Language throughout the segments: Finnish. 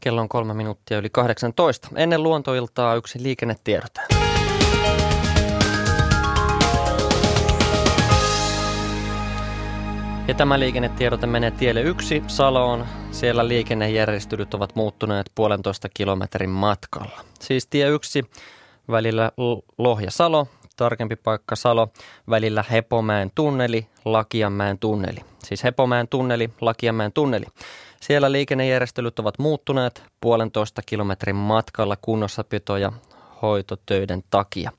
Kello on 18:03. Ennen luontoiltaa yksi liikennetiedot. Ja tämä liikennetiedote menee tielle 1 Saloon. Siellä liikennejärjestelyt ovat muuttuneet 1,5 kilometrin matkalla. Siis tie 1 välillä Lohja-Salo, tarkempi paikka Salo, välillä Hepomäen tunneli, Lakianmäen tunneli. Siis Hepomäen tunneli, Lakianmäen tunneli. Siellä liikennejärjestelyt ovat muuttuneet 1,5 kilometrin matkalla kunnossapito- ja hoitotöiden takia.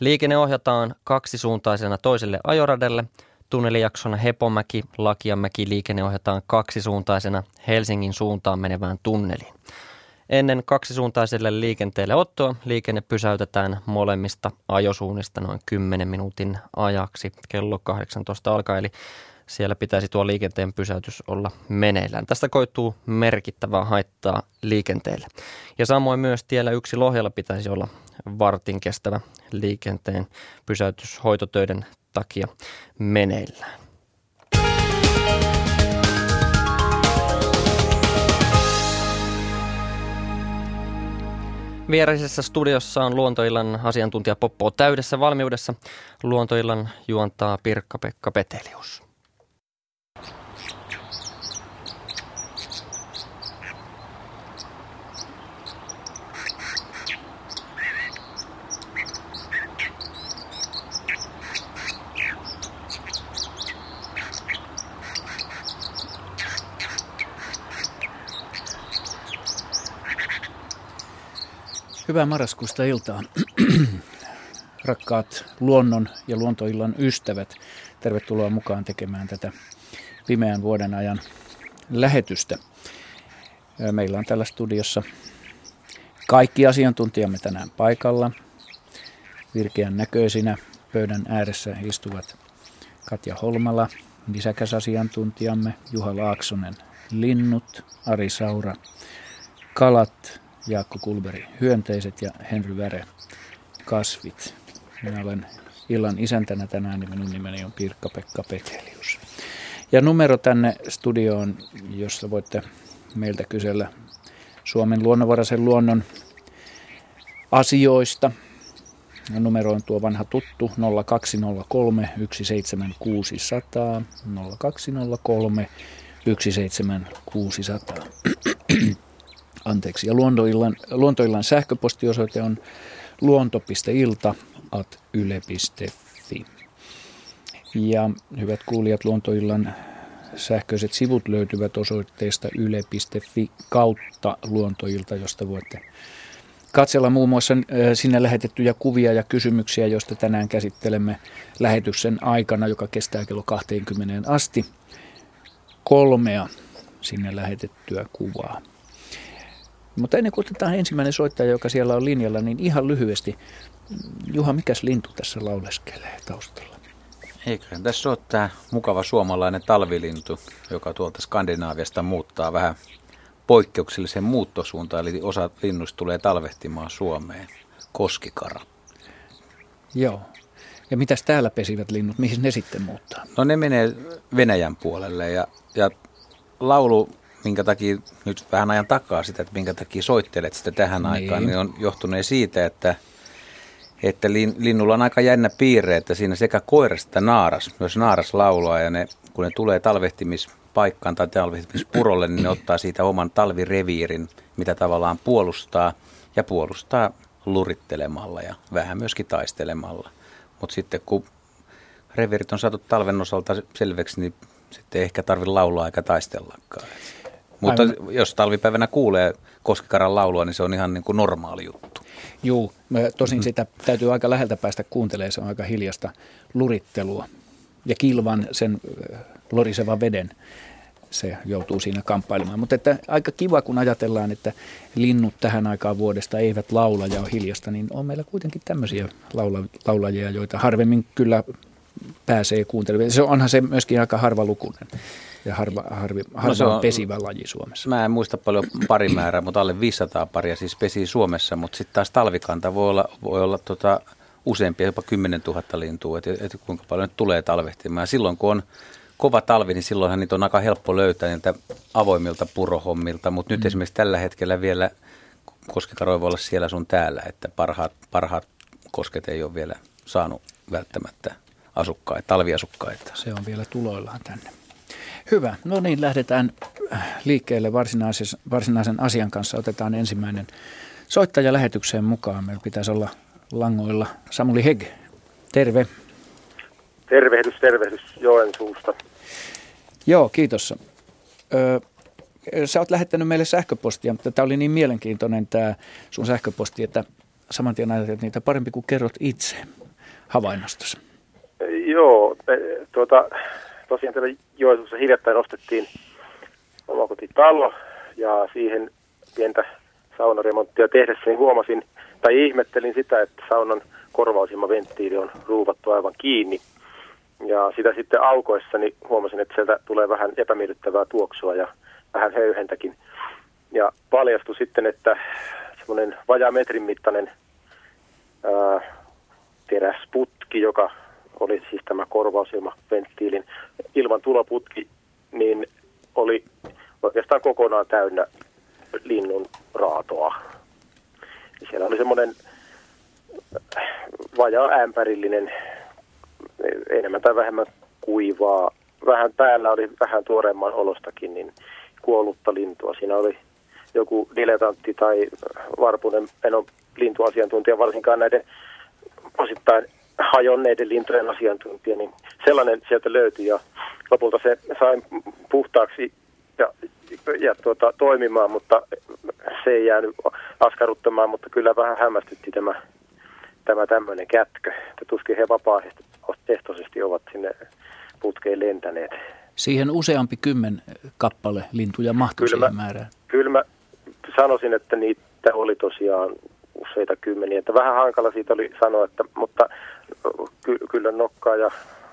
Liikenne ohjataan kaksisuuntaisena toiselle ajoradalle. Tunnelijaksona Hepomäki-Lakianmäki liikenne ohjataan kaksisuuntaisena Helsingin suuntaan menevään tunneliin. Ennen kaksisuuntaiselle liikenteelle ottoa liikenne pysäytetään molemmista ajosuunnista noin 10 minuutin ajaksi kello 18 alkaen. Eli siellä pitäisi tuo liikenteen pysäytys olla meneillään. Tästä koituu merkittävää haittaa liikenteelle. Ja samoin myös tiellä 1 Lohjalla pitäisi olla vartin kestävä liikenteen pysäytys hoitotöiden takia meneillään. Viereisessä studiossa on Luontoillan asiantuntija Poppo täydessä valmiudessa. Luontoillan juontaa Pirkka-Pekka Petelius. Hyvää marraskuista iltaa, rakkaat luonnon ja luontoillan ystävät. Tervetuloa mukaan tekemään tätä pimeän vuoden ajan lähetystä. Meillä on täällä studiossa kaikki asiantuntijamme tänään paikalla. Virkeän näköisinä pöydän ääressä istuvat Katja Holmala, lisäkäs asiantuntijamme, Juha Laaksonen, linnut, Ari Saura, kalat, Jaakko Kullberg, hyönteiset ja Henry Väre, kasvit. Minä olen illan isäntänä tänään ja minun nimeni on Pirkka-Pekka Petelius. Ja numero tänne studioon, jossa voitte meiltä kysellä Suomen luonnonvaraisen luonnon asioista. Ja numero on tuo vanha tuttu 0203 17600 0203 17600. Anteeksi. Ja luontoillan sähköpostiosoite on luonto.ilta@yle.fi. Ja hyvät kuulijat, luontoillan sähköiset sivut löytyvät osoitteesta yle.fi/luontoilta, josta voitte katsella muun muassa sinne lähetettyjä kuvia ja kysymyksiä, joista tänään käsittelemme lähetyksen aikana, joka kestää kello 20 asti. 3 sinne lähetettyä kuvaa. Mutta ennen kuin otetaan ensimmäinen soittaja, joka siellä on linjalla, niin ihan lyhyesti. Juha, mikäs lintu tässä lauleskelee taustalla? Eiköhän tässä ole tämä mukava suomalainen talvilintu, joka tuolta Skandinaaviasta muuttaa vähän poikkeuksellisen muuttosuuntaan. Eli osa linnuista tulee talvehtimaan Suomeen. Koskikara. Joo. Ja mitäs täällä pesivät linnut? Mihin ne sitten muuttaa? No ne menee Venäjän puolelle ja laulu... Minkä takia nyt vähän ajan takaa sitä, että minkä takia soittelet sitä tähän aikaan, niin on johtunut siitä, että linnulla on aika jännä piirre, että siinä sekä koiras että naaras, myös naaras laulaa ja ne, kun ne tulee talvehtimispaikkaan tai talvehtimispurolle, niin ne ottaa siitä oman talvireviirin, mitä tavallaan puolustaa lurittelemalla ja vähän myöskin taistelemalla. Mutta sitten kun reviirit on saatu talven osalta selväksi, niin sitten ei ehkä tarvitse laulaa eikä taistellakaan. Mutta aivan. Jos talvipäivänä kuulee koskikaran laulua, niin se on ihan niin kuin normaali juttu. Juu, tosin sitä täytyy aika läheltä päästä kuuntelemaan. Se on aika hiljasta lurittelua. Ja kilvan, sen lorisevan veden, se joutuu siinä kamppailemaan. Mutta että aika kiva, kun ajatellaan, että linnut tähän aikaan vuodesta eivät laula ja on hiljasta, niin on meillä kuitenkin tämmöisiä laulajia, joita harvemmin kyllä... pääsee kuuntelemaan. Se onhan se myöskin aika harvalukuinen ja harvaan pesivä laji Suomessa. Mä en muista paljon parimäärää, mutta alle 500 paria siis pesii Suomessa, mutta sitten taas talvikanta voi olla useampia, jopa 10 000 lintua, että kuinka paljon nyt tulee talvehtimaan. Silloin kun on kova talvi, niin silloinhan niitä on aika helppo löytää niiltä avoimilta purohommilta, mutta nyt esimerkiksi tällä hetkellä vielä koskikaroja voi olla siellä sun täällä, että parhaat kosket ei ole vielä saanut välttämättä asukkaita, talviasukkaita. Se on vielä tuloillaan tänne. Hyvä. No niin, lähdetään liikkeelle varsinaisen asian kanssa. Otetaan ensimmäinen soittaja lähetykseen mukaan. Meillä pitäisi olla langoilla Samuli Heg. Terve. Tervehdys Joensuusta. Joo, kiitos. Sä oot lähettänyt meille sähköpostia, mutta tämä oli niin mielenkiintoinen tämä sun sähköposti, että saman tien ajateltiin niitä parempi kuin kerrot itse havainnostossa. Joo, tosiaan täällä Joensuussa hiljattain ostettiin omakotitalo ja siihen pientä saunaremonttia tehdessä niin huomasin tai ihmettelin sitä, että saunan korvausilmaventtiili on ruuvattu aivan kiinni. Ja sitä sitten aukoessani huomasin, että sieltä tulee vähän epämiellyttävää tuoksua ja vähän höyhentäkin. Ja paljastui sitten, että semmoinen vajaa metrin mittainen teräsputki, joka oli siis tämä korvausilmaventtiilin ilman tuloputki, niin oli oikeastaan kokonaan täynnä linnun raatoa. Siellä oli semmoinen vajaa ämpärillinen, enemmän tai vähemmän kuivaa. Vähän päällä oli vähän tuoreemman olostakin, niin kuollutta lintua. Siinä oli joku diletantti tai varpunen, en ole lintuasiantuntija, varsinkaan näiden osittain hajonneiden lintujen asiantuntija, niin sellainen sieltä löytyi ja lopulta se sai puhtaaksi ja toimimaan, mutta se ei jäänyt askarruttamaan, mutta kyllä vähän hämmästytti tämä tämmöinen kätkö, että tuskin he vapaaehtoisesti ovat sinne putkeen lentäneet. Siihen useampi 10 kappale lintuja mahtui siihen määrään. Kyllä mä sanoisin, että niitä oli tosiaan useita kymmeniä. Että vähän hankala siitä oli sanoa, mutta kyllä nokkaa ja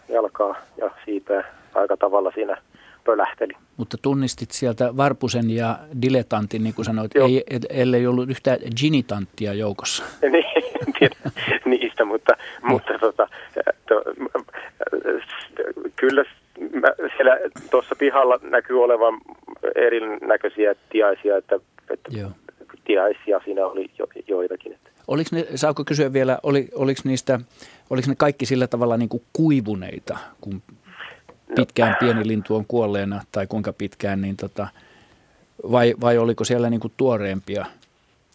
jalkaa ja siipää aika tavalla siinä pölähteli. Mutta tunnistit sieltä varpusen ja diletantin, niin kuin sanoit, ellei ollut yhtään ginitanttia joukossa. En tiedä niistä, mutta kyllä siellä tuossa pihalla näkyy olevan erinäköisiä tiaisia, että tiaisia siinä oli joitakin. Oliko ne, saako kysyä vielä, oliko ne kaikki sillä tavalla niin kuin kuivuneita, kun pitkään pieni lintu on kuolleena tai kuinka pitkään, niin vai oliko siellä niin kuin tuoreempia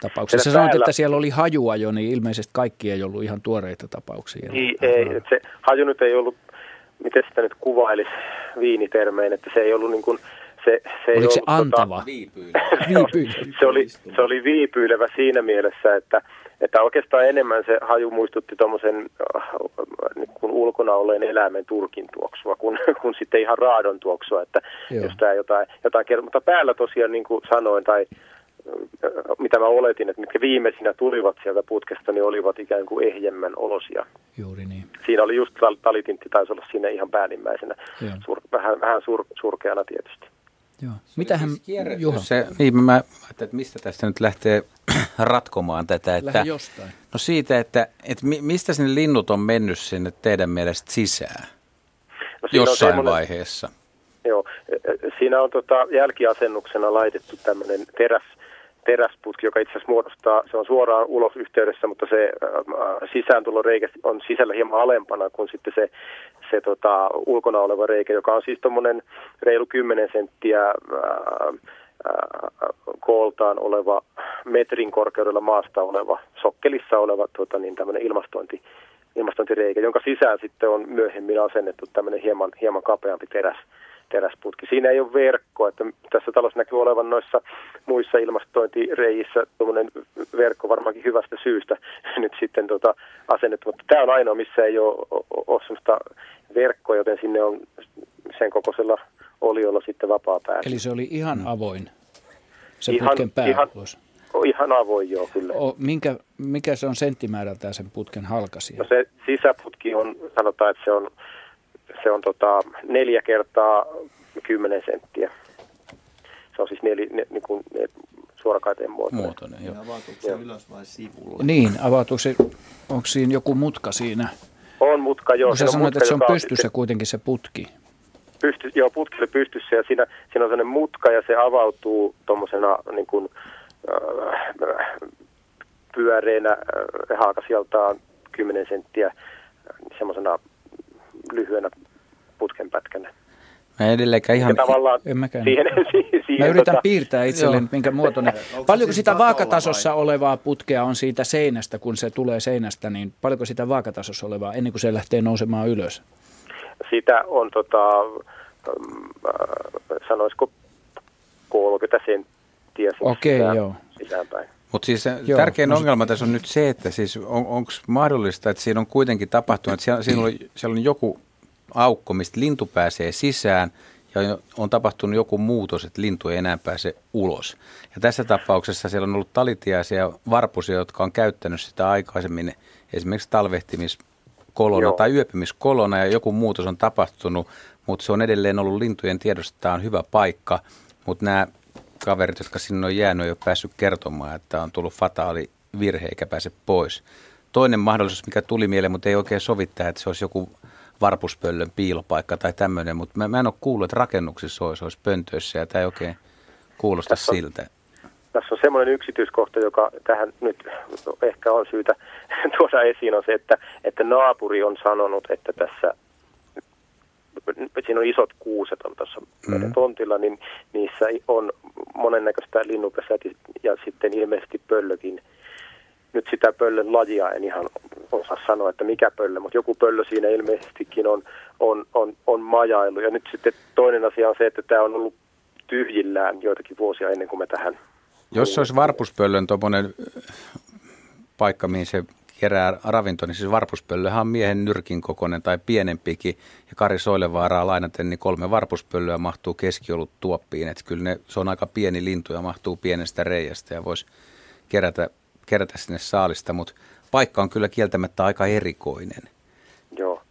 tapauksia? Sä sanoit, että siellä oli hajua jo, niin ilmeisesti kaikki ei ollut ihan tuoreita tapauksia. Ei se haju nyt ei ollut, miten sitä nyt kuvailisi viinitermein, että se ei ollut niin kuin, se oliko se antava? Se oli viipyilevä siinä mielessä, että oikeastaan enemmän se haju muistutti tuommoisen niin kuin ulkona olleen eläimen turkin tuoksua kuin sitten ihan raadon tuoksua, että jos tämä jotain kertoo. Mutta päällä tosiaan niin kuin sanoin tai mitä mä oletin, että mitkä viimeisinä tulivat sieltä putkesta, niin olivat ikään kuin ehjemmän olosia. Juuri niin. Siinä oli just talitintti, taisi olla siinä ihan päällimmäisenä, vähän surkeana tietysti. Joo. Mitähän, Juha? Mä ajattelin, että mistä tästä nyt lähtee ratkomaan tätä. Lähde jostain. No siitä, että mistä sinne linnut on mennyt sinne teidän mielestä sisään jossain vaiheessa? Joo, siinä on jälkiasennuksena laitettu tämmöinen teräsputki, joka itse asiassa muodostaa, se on suoraan ulos yhteydessä, mutta se sisääntuloreikä on sisällä hieman alempana kuin sitten se ulkona oleva reikä, joka on siis tuommoinen reilu 10 senttiä kooltaan oleva, metrin korkeudella maasta oleva, sokkelissa oleva tämmöinen ilmastointireikä, jonka sisään sitten on myöhemmin asennettu tämmöinen hieman kapeampi teräsputki. Siinä ei ole verkkoa, että tässä talossa näkyy olevan noissa muissa ilmastointireijissä tuommoinen verkko varmaankin hyvästä syystä nyt sitten asennettu, mutta tämä on ainoa, missä ei ole sellaista verkkoa, joten sinne on sen kokoisella oliolla sitten vapaa pääsy. Eli se oli ihan avoin, se putken pääpuus. Ihan avoin, joo, kyllä. Mikä se on senttimäärältään sen putken halkasia? No se sisäputki on, sanotaan, että se on 4 kertaa 10 senttiä. Se on siis 4, niin kuin suorakaiteen muotoinen. Joo. Avautuuko se ylös vai sivulle? Niin, avautuuko se, onko siinä joku mutka siinä? On mutka, joo. No, sä sanoit, että se on pystyssä sitten, kuitenkin se putki. Joo, putki oli pystyssä ja siinä on sellainen mutka ja se avautuu tuommoisena niin kuin pyöreänä halkasijaltaan 10 senttiä semmoisena lyhyenä putkenpätkänä. Mä edelleenkään ihan... Mä yritän piirtää itselleen, minkä muotoinen. Paljonko sitä vaakatasossa olevaa putkea on siitä seinästä, kun se tulee seinästä, niin paljonko sitä vaakatasossa olevaa ennen kuin se lähtee nousemaan ylös? Sitä on, sanoisiko 30 senttiä sisäänpäin. Mutta siis tärkein ongelma tässä on nyt se, että siis onko mahdollista, että siinä on kuitenkin tapahtunut, että siellä on joku aukko, mistä lintu pääsee sisään ja on tapahtunut joku muutos, että lintu ei enää pääse ulos. Ja tässä tapauksessa siellä on ollut talitiaisia varpusia, jotka on käyttänyt sitä aikaisemmin esimerkiksi talvehtimiskolona tai yöpymiskolona ja joku muutos on tapahtunut, mutta se on edelleen ollut lintujen tiedossa, että tämä on hyvä paikka, mutta nämä kaverit, jotka sinne on jäänyt, ei ole päässyt kertomaan, että on tullut fataali virhe eikä pääse pois. Toinen mahdollisuus, mikä tuli mieleen, mutta ei oikein sovittaa, että se olisi joku varpuspöllön piilopaikka tai tämmöinen, mutta mä en ole kuullut, että rakennuksissa olisi pöntöissä ja tämä ei oikein kuulosta siltä. Tässä on semmoinen yksityiskohta, joka tähän nyt ehkä on syytä tuoda esiin, on se, että naapuri on sanonut, että tässä siinä on isot kuuset on tuossa tontilla, niin niissä on monennäköistä linnunpesää ja sitten ilmeisesti pöllökin. Nyt sitä pöllön lajia en ihan osaa sanoa, että mikä pöllö, mutta joku pöllö siinä ilmeisestikin on majailu. Ja nyt sitten toinen asia on se, että tämä on ollut tyhjillään joitakin vuosia ennen kuin me tähän... Jos olisi varpuspöllön tuommoinen paikka, mihin se kerää ravinto, niin siis varpuspöllöhän on miehen nyrkin kokoinen tai pienempikin. Ja Kari Soilevaaraa lainaten, niin 3 varpuspöllöä mahtuu keskiolut tuoppiin. Että kyllä se on aika pieni lintu ja mahtuu pienestä reiästä ja voisi kerätä sinne saalista, mutta paikka on kyllä kieltämättä aika erikoinen. Joo.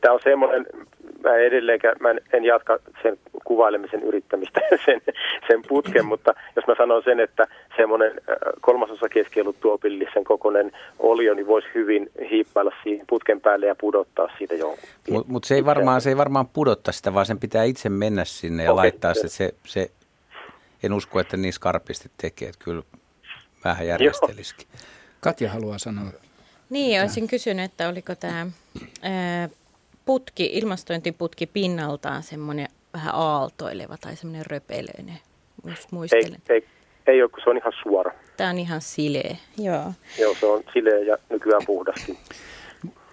Tämä on semmoinen, mä en jatka sen kuvailemisen yrittämistä, sen putken, mutta jos mä sanon sen, että semmoinen 3/3 keskioluttuopillisen kokoinen olio, niin voisi hyvin hiippailla siihen putken päälle ja pudottaa siitä jonkun. Mutta se ei varmaan pudottaa sitä, vaan sen pitää itse mennä sinne ja laittaa se en usko, että niin skarpisti tekee, että kyllä vähän järjestelisikin. Katja haluaa sanoa. Niin, olisin kysynyt, että oliko tämä putki, ilmastointiputki pinnaltaan semmoinen vähän aaltoileva tai semmoinen röpelöinen, jos muistelen. Ei ole, kun se on ihan suora. Tämä on ihan sileä, joo. Joo, se on sileä ja nykyään puhdaskin.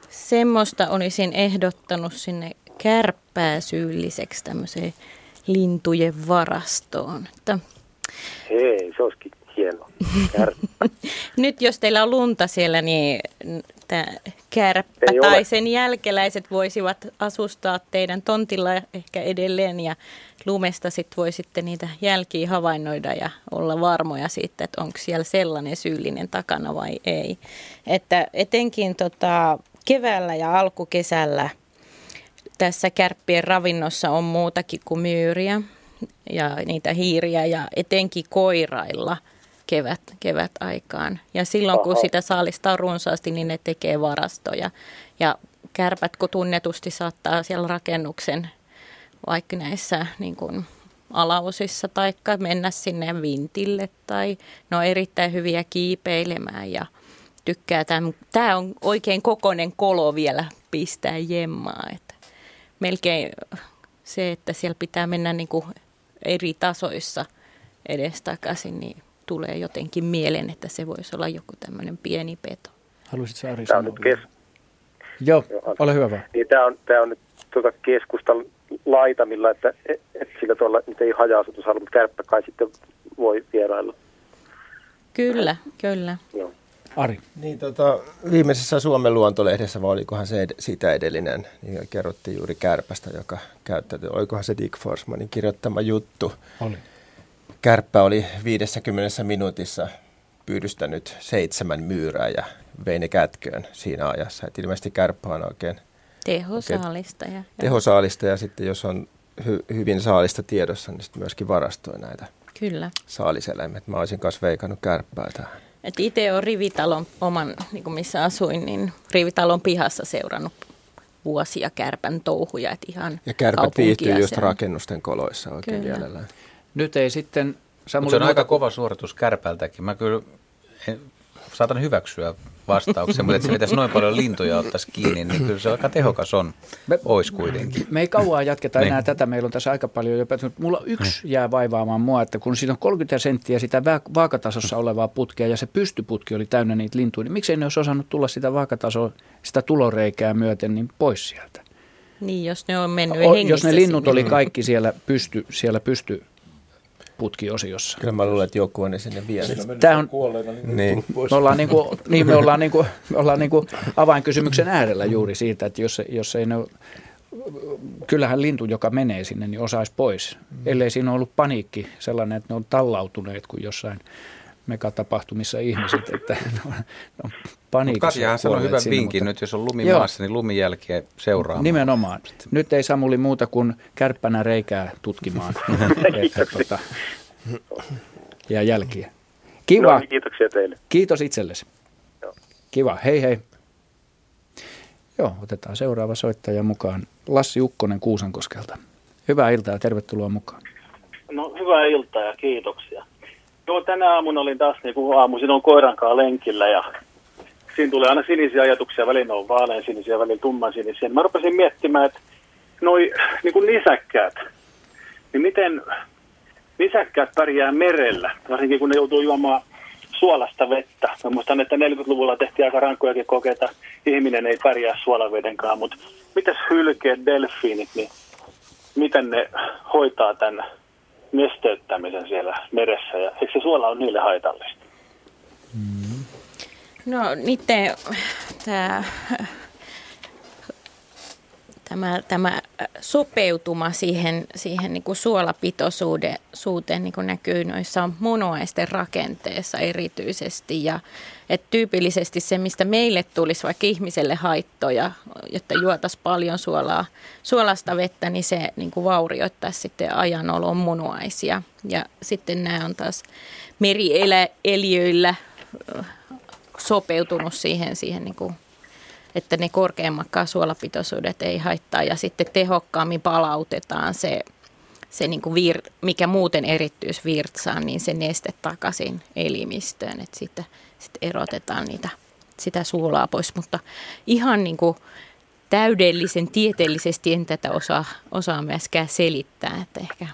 Semmoista olisin ehdottanut sinne kärppää syylliseksi tämmöiseen lintujen varastoon. Hei, se olisikin. Nyt jos teillä on lunta siellä, niin tämä kärppä tai sen jälkeläiset voisivat asustaa teidän tontilla ehkä edelleen ja lumesta sit voisitte niitä jälkiä havainnoida ja olla varmoja siitä, että onko siellä sellainen syyllinen takana vai ei. Että etenkin keväällä ja alkukesällä tässä kärppien ravinnossa on muutakin kuin myyriä ja niitä hiiriä ja etenkin koirailla. Kevätaikaan. Ja silloin, kun sitä saalistaa runsaasti, niin ne tekee varastoja. Ja kärpät, kun tunnetusti saattaa siellä rakennuksen, vaikka näissä niin kuin alaosissa, taikka mennä sinne vintille, tai ne on erittäin hyviä kiipeilemään ja tykkää tämän. Tämä on oikein kokoinen kolo vielä pistää jemmaa. Että melkein se, että siellä pitää mennä niin kuin eri tasoissa edestakaisin, niin tulee jotenkin mieleen, että se voisi olla joku tämmöinen pieni peto. Haluaisitko Ari sanoa? Joo, ole hyvä vaan. Niin, tämä on nyt keskustan laitamilla, että sillä tuolla nyt ei haja-asutusalue, mutta kärppä kai sitten voi vierailla. Kyllä. Joo. Ari. Niin, viimeisessä Suomen Luontolehdessä, vai olikohan se sitä edellinen, niin kerrottiin juuri kärpästä, joka käyttäytyy. Olikohan se Dick Forsmanin kirjoittama juttu? Oli. Kärppä oli 50 minuutissa pyydystänyt 7 myyrää ja vei ne kätköön siinä ajassa. Et ilmeisesti kärppä on oikein tehosaalistaja. Sitten jos on hyvin saalista tiedossa, niin sitten myöskin varastoi näitä Kyllä. Saaliseläimet. Mä olisin kanssa veikannut kärppää tähän. Et itse olen rivitalon oman, niin kuin missä asuin, niin rivitalon pihassa seurannut vuosia kärpän touhuja. Et ihan ja kärpät viihtyy just rakennusten koloissa oikein mielellään. Nyt ei sitten... Samuli, se on aika kova suoritus kärpältäkin. Mä kyllä saatan hyväksyä vastauksen, mutta se pitäisi noin paljon lintuja ottaisi kiinni, niin kyllä se aika tehokas on. Ois kuitenkin. Me ei kauan jatketa enää tätä. Meillä on tässä aika paljon jopa. Mulla yksi jää vaivaamaan mua, että kun siinä on 30 senttiä sitä vaakatasossa olevaa putkea ja se pystyputki oli täynnä niitä lintuja, niin miksei ne olisi osannut tulla sitä vaakatasoa, sitä tuloreikää myöten niin pois sieltä? Niin, jos ne on mennyt hengissä. Jos ne linnut sinne. Oli kaikki siellä pysty putkiosiossa. Kyllä mä luulen, että joku on sinne vielä. Tämä on kuolleena niin pois. Me ollaan avainkysymyksen äärellä juuri siitä, että jos ei ne kyllähän lintu, joka menee sinne, niin osaisi pois. Ellei siinä on ollut paniikki sellainen, että ne on tallautuneet kuin jossain megatapahtumissa ihmiset, että ne on paniikissa. Katjahan sanoi hyvän vinkin nyt, jos on lumimaassa, niin lumijälkiä seuraamaan. Nimenomaan. Nyt ei Samuli muuta kuin kärppänä reikää tutkimaan ja jälkiä. Kiva. No, niin, kiitoksia teille. Kiitos itsellesi. Joo. Kiva. Hei hei. Joo, otetaan seuraava soittaja mukaan. Lassi Ukkonen Kuusankoskelta. Hyvää iltaa ja tervetuloa mukaan. No, hyvää iltaa ja kiitoksia. Joo, tänä aamuna olin taas niin kuin aamuisin on koirankaan lenkillä ja siinä tulee aina sinisiä ajatuksia, välillä on vaalean sinisiä, välillä tumman sinisiä. Mä rupesin miettimään, että noi niin kuin nisäkkäät, niin miten nisäkkäät pärjää merellä, varsinkin kun ne joutuu juomaan suolasta vettä. Mä muistan, että 40-luvulla tehtiin aika rankkojakin kokeita, ihminen ei pärjää suolavedenkaan, mutta mitäs hylkeet, delfiinit, niin miten ne hoitaa tämän nesteyttämisen siellä meressä, ja eikö se suola ole niille haitallista? No niiden tämä sopeutuma siihen niin kuin suolapitoisuuteen niin kuin näkyy noissa munuaisten rakenteessa erityisesti, ja että tyypillisesti se, mistä meille tulisi vaikka ihmiselle haittoja, jotta juotaisiin paljon suolasta vettä, niin se niin kuin vaurioittaisi sitten ajanolon munuaisia. Ja sitten nämä on taas merieliöillä sopeutunut siihen niin kuin, että ne korkeammatkaan suolapitoisuudet ei haittaa, ja sitten tehokkaammin palautetaan se niin kuin mikä muuten erittyisi virtsaan, niin se neste takaisin elimistöön, että sitten erotetaan sitä suolaa pois, mutta ihan niin kuin täydellisen tieteellisesti en tätä osaa myöskään selittää, että ehkä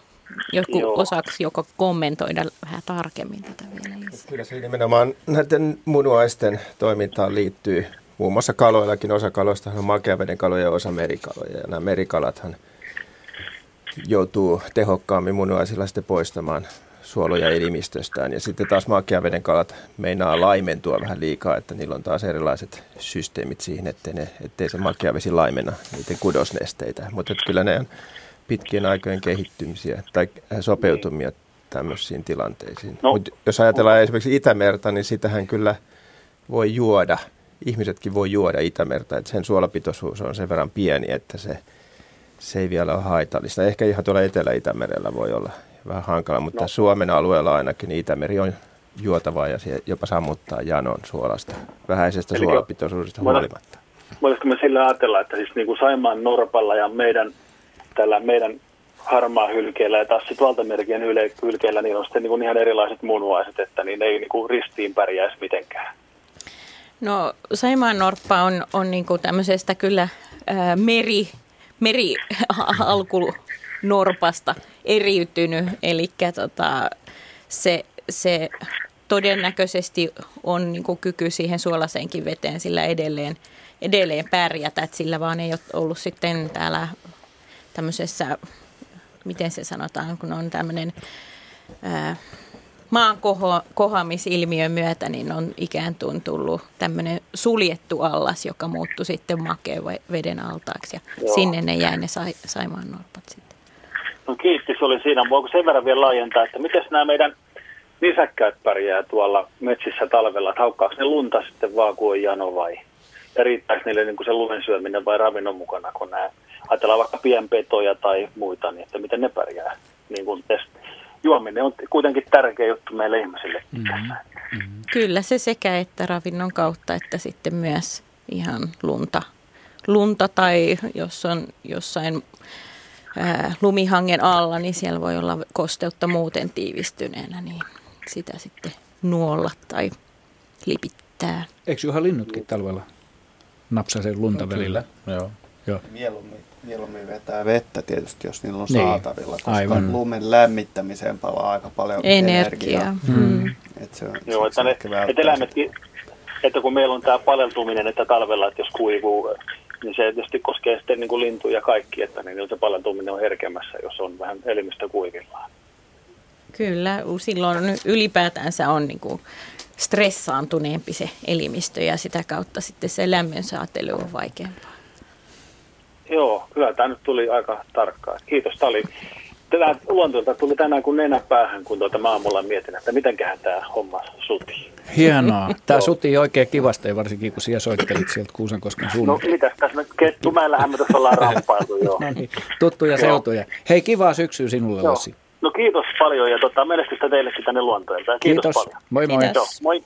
joku osaksi joko kommentoida vähän tarkemmin tätä vielä lisää. Kyllä se nimenomaan näiden munuaisten toimintaan liittyy. Muun muassa kaloillakin, osa kaloistahan on makeaveden kaloja ja osa merikaloja. Ja nämä merikalathan joutuu tehokkaammin munuaisilla sitten poistamaan suoloja elimistöstään. Ja sitten taas makeaveden kalat meinaa laimentua vähän liikaa, että niillä on taas erilaiset systeemit siihen, ettei se makeavesi laimena niiden kudosnesteitä. Mutta kyllä ne on pitkien aikojen kehittymisiä tai sopeutumia tämmöisiin tilanteisiin. No. Mut jos ajatellaan esimerkiksi Itämerta, niin sitähän kyllä voi juoda. Ihmisetkin voi juoda Itämerta, että sen suolapitoisuus on sen verran pieni, että se ei vielä ole haitallista. Ehkä ihan tuolla Etelä-Itämerellä voi olla vähän hankala, mutta Suomen alueella ainakin Itämeri on juotavaa ja se jopa sammuttaa janon suolasta, vähäisestä suolapitoisuudesta huolimatta. Voisiko me sillä ajatella, että siis niin kuin Saimaan norpalla ja meidän harmaa hylkeellä ja taas sitten valtamerkien hylkeellä, niin on sitten niin kuin ihan erilaiset munuaiset, että niin ei niin kuin ristiin pärjäisi mitenkään. No, saimaannorppa on niinku tämmöisestä kyllä merialkunorpasta eriytynyt, eli se todennäköisesti on niinku kyky siihen suolaseenkin veteen sillä edelleen pärjätä, että sillä vaan ei ole ollut sitten täällä tämmöisessä, miten se sanotaan, kun on tämmöinen... maan kohoamisilmiön myötä niin on ikään kuin tullut tämmöinen suljettu allas, joka muuttui sitten makeen veden altaaksi. Ja sinne ne jäi ne saimaannorpat sitten. No kiitti, se oli siinä. Voiko sen verran vielä laajentaa, että miten nämä meidän nisäkkäät pärjää tuolla metsissä talvella? Haukkaako ne lunta sitten vaan, kun on jano vai? Ja riittääkö niille niin kuin se lumen syöminen vai ravinnon mukana, kun nämä, ajatellaan vaikka pienpetoja tai muita, niin että miten ne pärjää niin kuin juominen on kuitenkin tärkeä juttu meille ihmisille. Mm-hmm. Mm-hmm. Kyllä se sekä että ravinnon kautta, että sitten myös ihan lunta tai jos on jossain lumihangen alla, niin siellä voi olla kosteutta muuten tiivistyneenä, niin sitä sitten nuolla tai lipittää. Eikö Juha linnutkin talvella napsaise lunta välillä? Joo. Joo. Mieluummin vetää vettä tietysti, jos niillä on saatavilla, koska aivan. Lumen lämmittämiseen palaa aika paljon energiaa. Mm. Että kun meillä on tämä paleltuminen, että talvella, että jos kuivuu, niin se tietysti koskee sitten niin kuin lintuja kaikki, että niiltä paleltuminen on herkemmässä, jos on vähän elimistä kuivillaan. Kyllä, silloin ylipäätänsä on niin kuin stressaantuneempi se elimistö ja sitä kautta sitten se lämmön saatelu on vaikeampaa. Joo, hyvä. Tämä nyt tuli aika tarkkaan. Kiitos. Tätä Luontoilta tuli tänään kuin nenäpäähän, kun mä aamulla mietin, että mitenköhän tämä homma sutii. Hienoa. Tämä sutii oikein kivasti, varsinkin kun sinä soittelit sieltä Kuusankosken suunnilta. No mitäs tässä nyt Kettumäellähän me tuossa ollaan rampailtu jo. No niin, tuttuja seutuja. Hei, kivaa syksyä sinulle, Lassi. No kiitos paljon ja menestystä teillekin tänne Luontoilta. Kiitos paljon. Moi moi. Kiitos. Moi.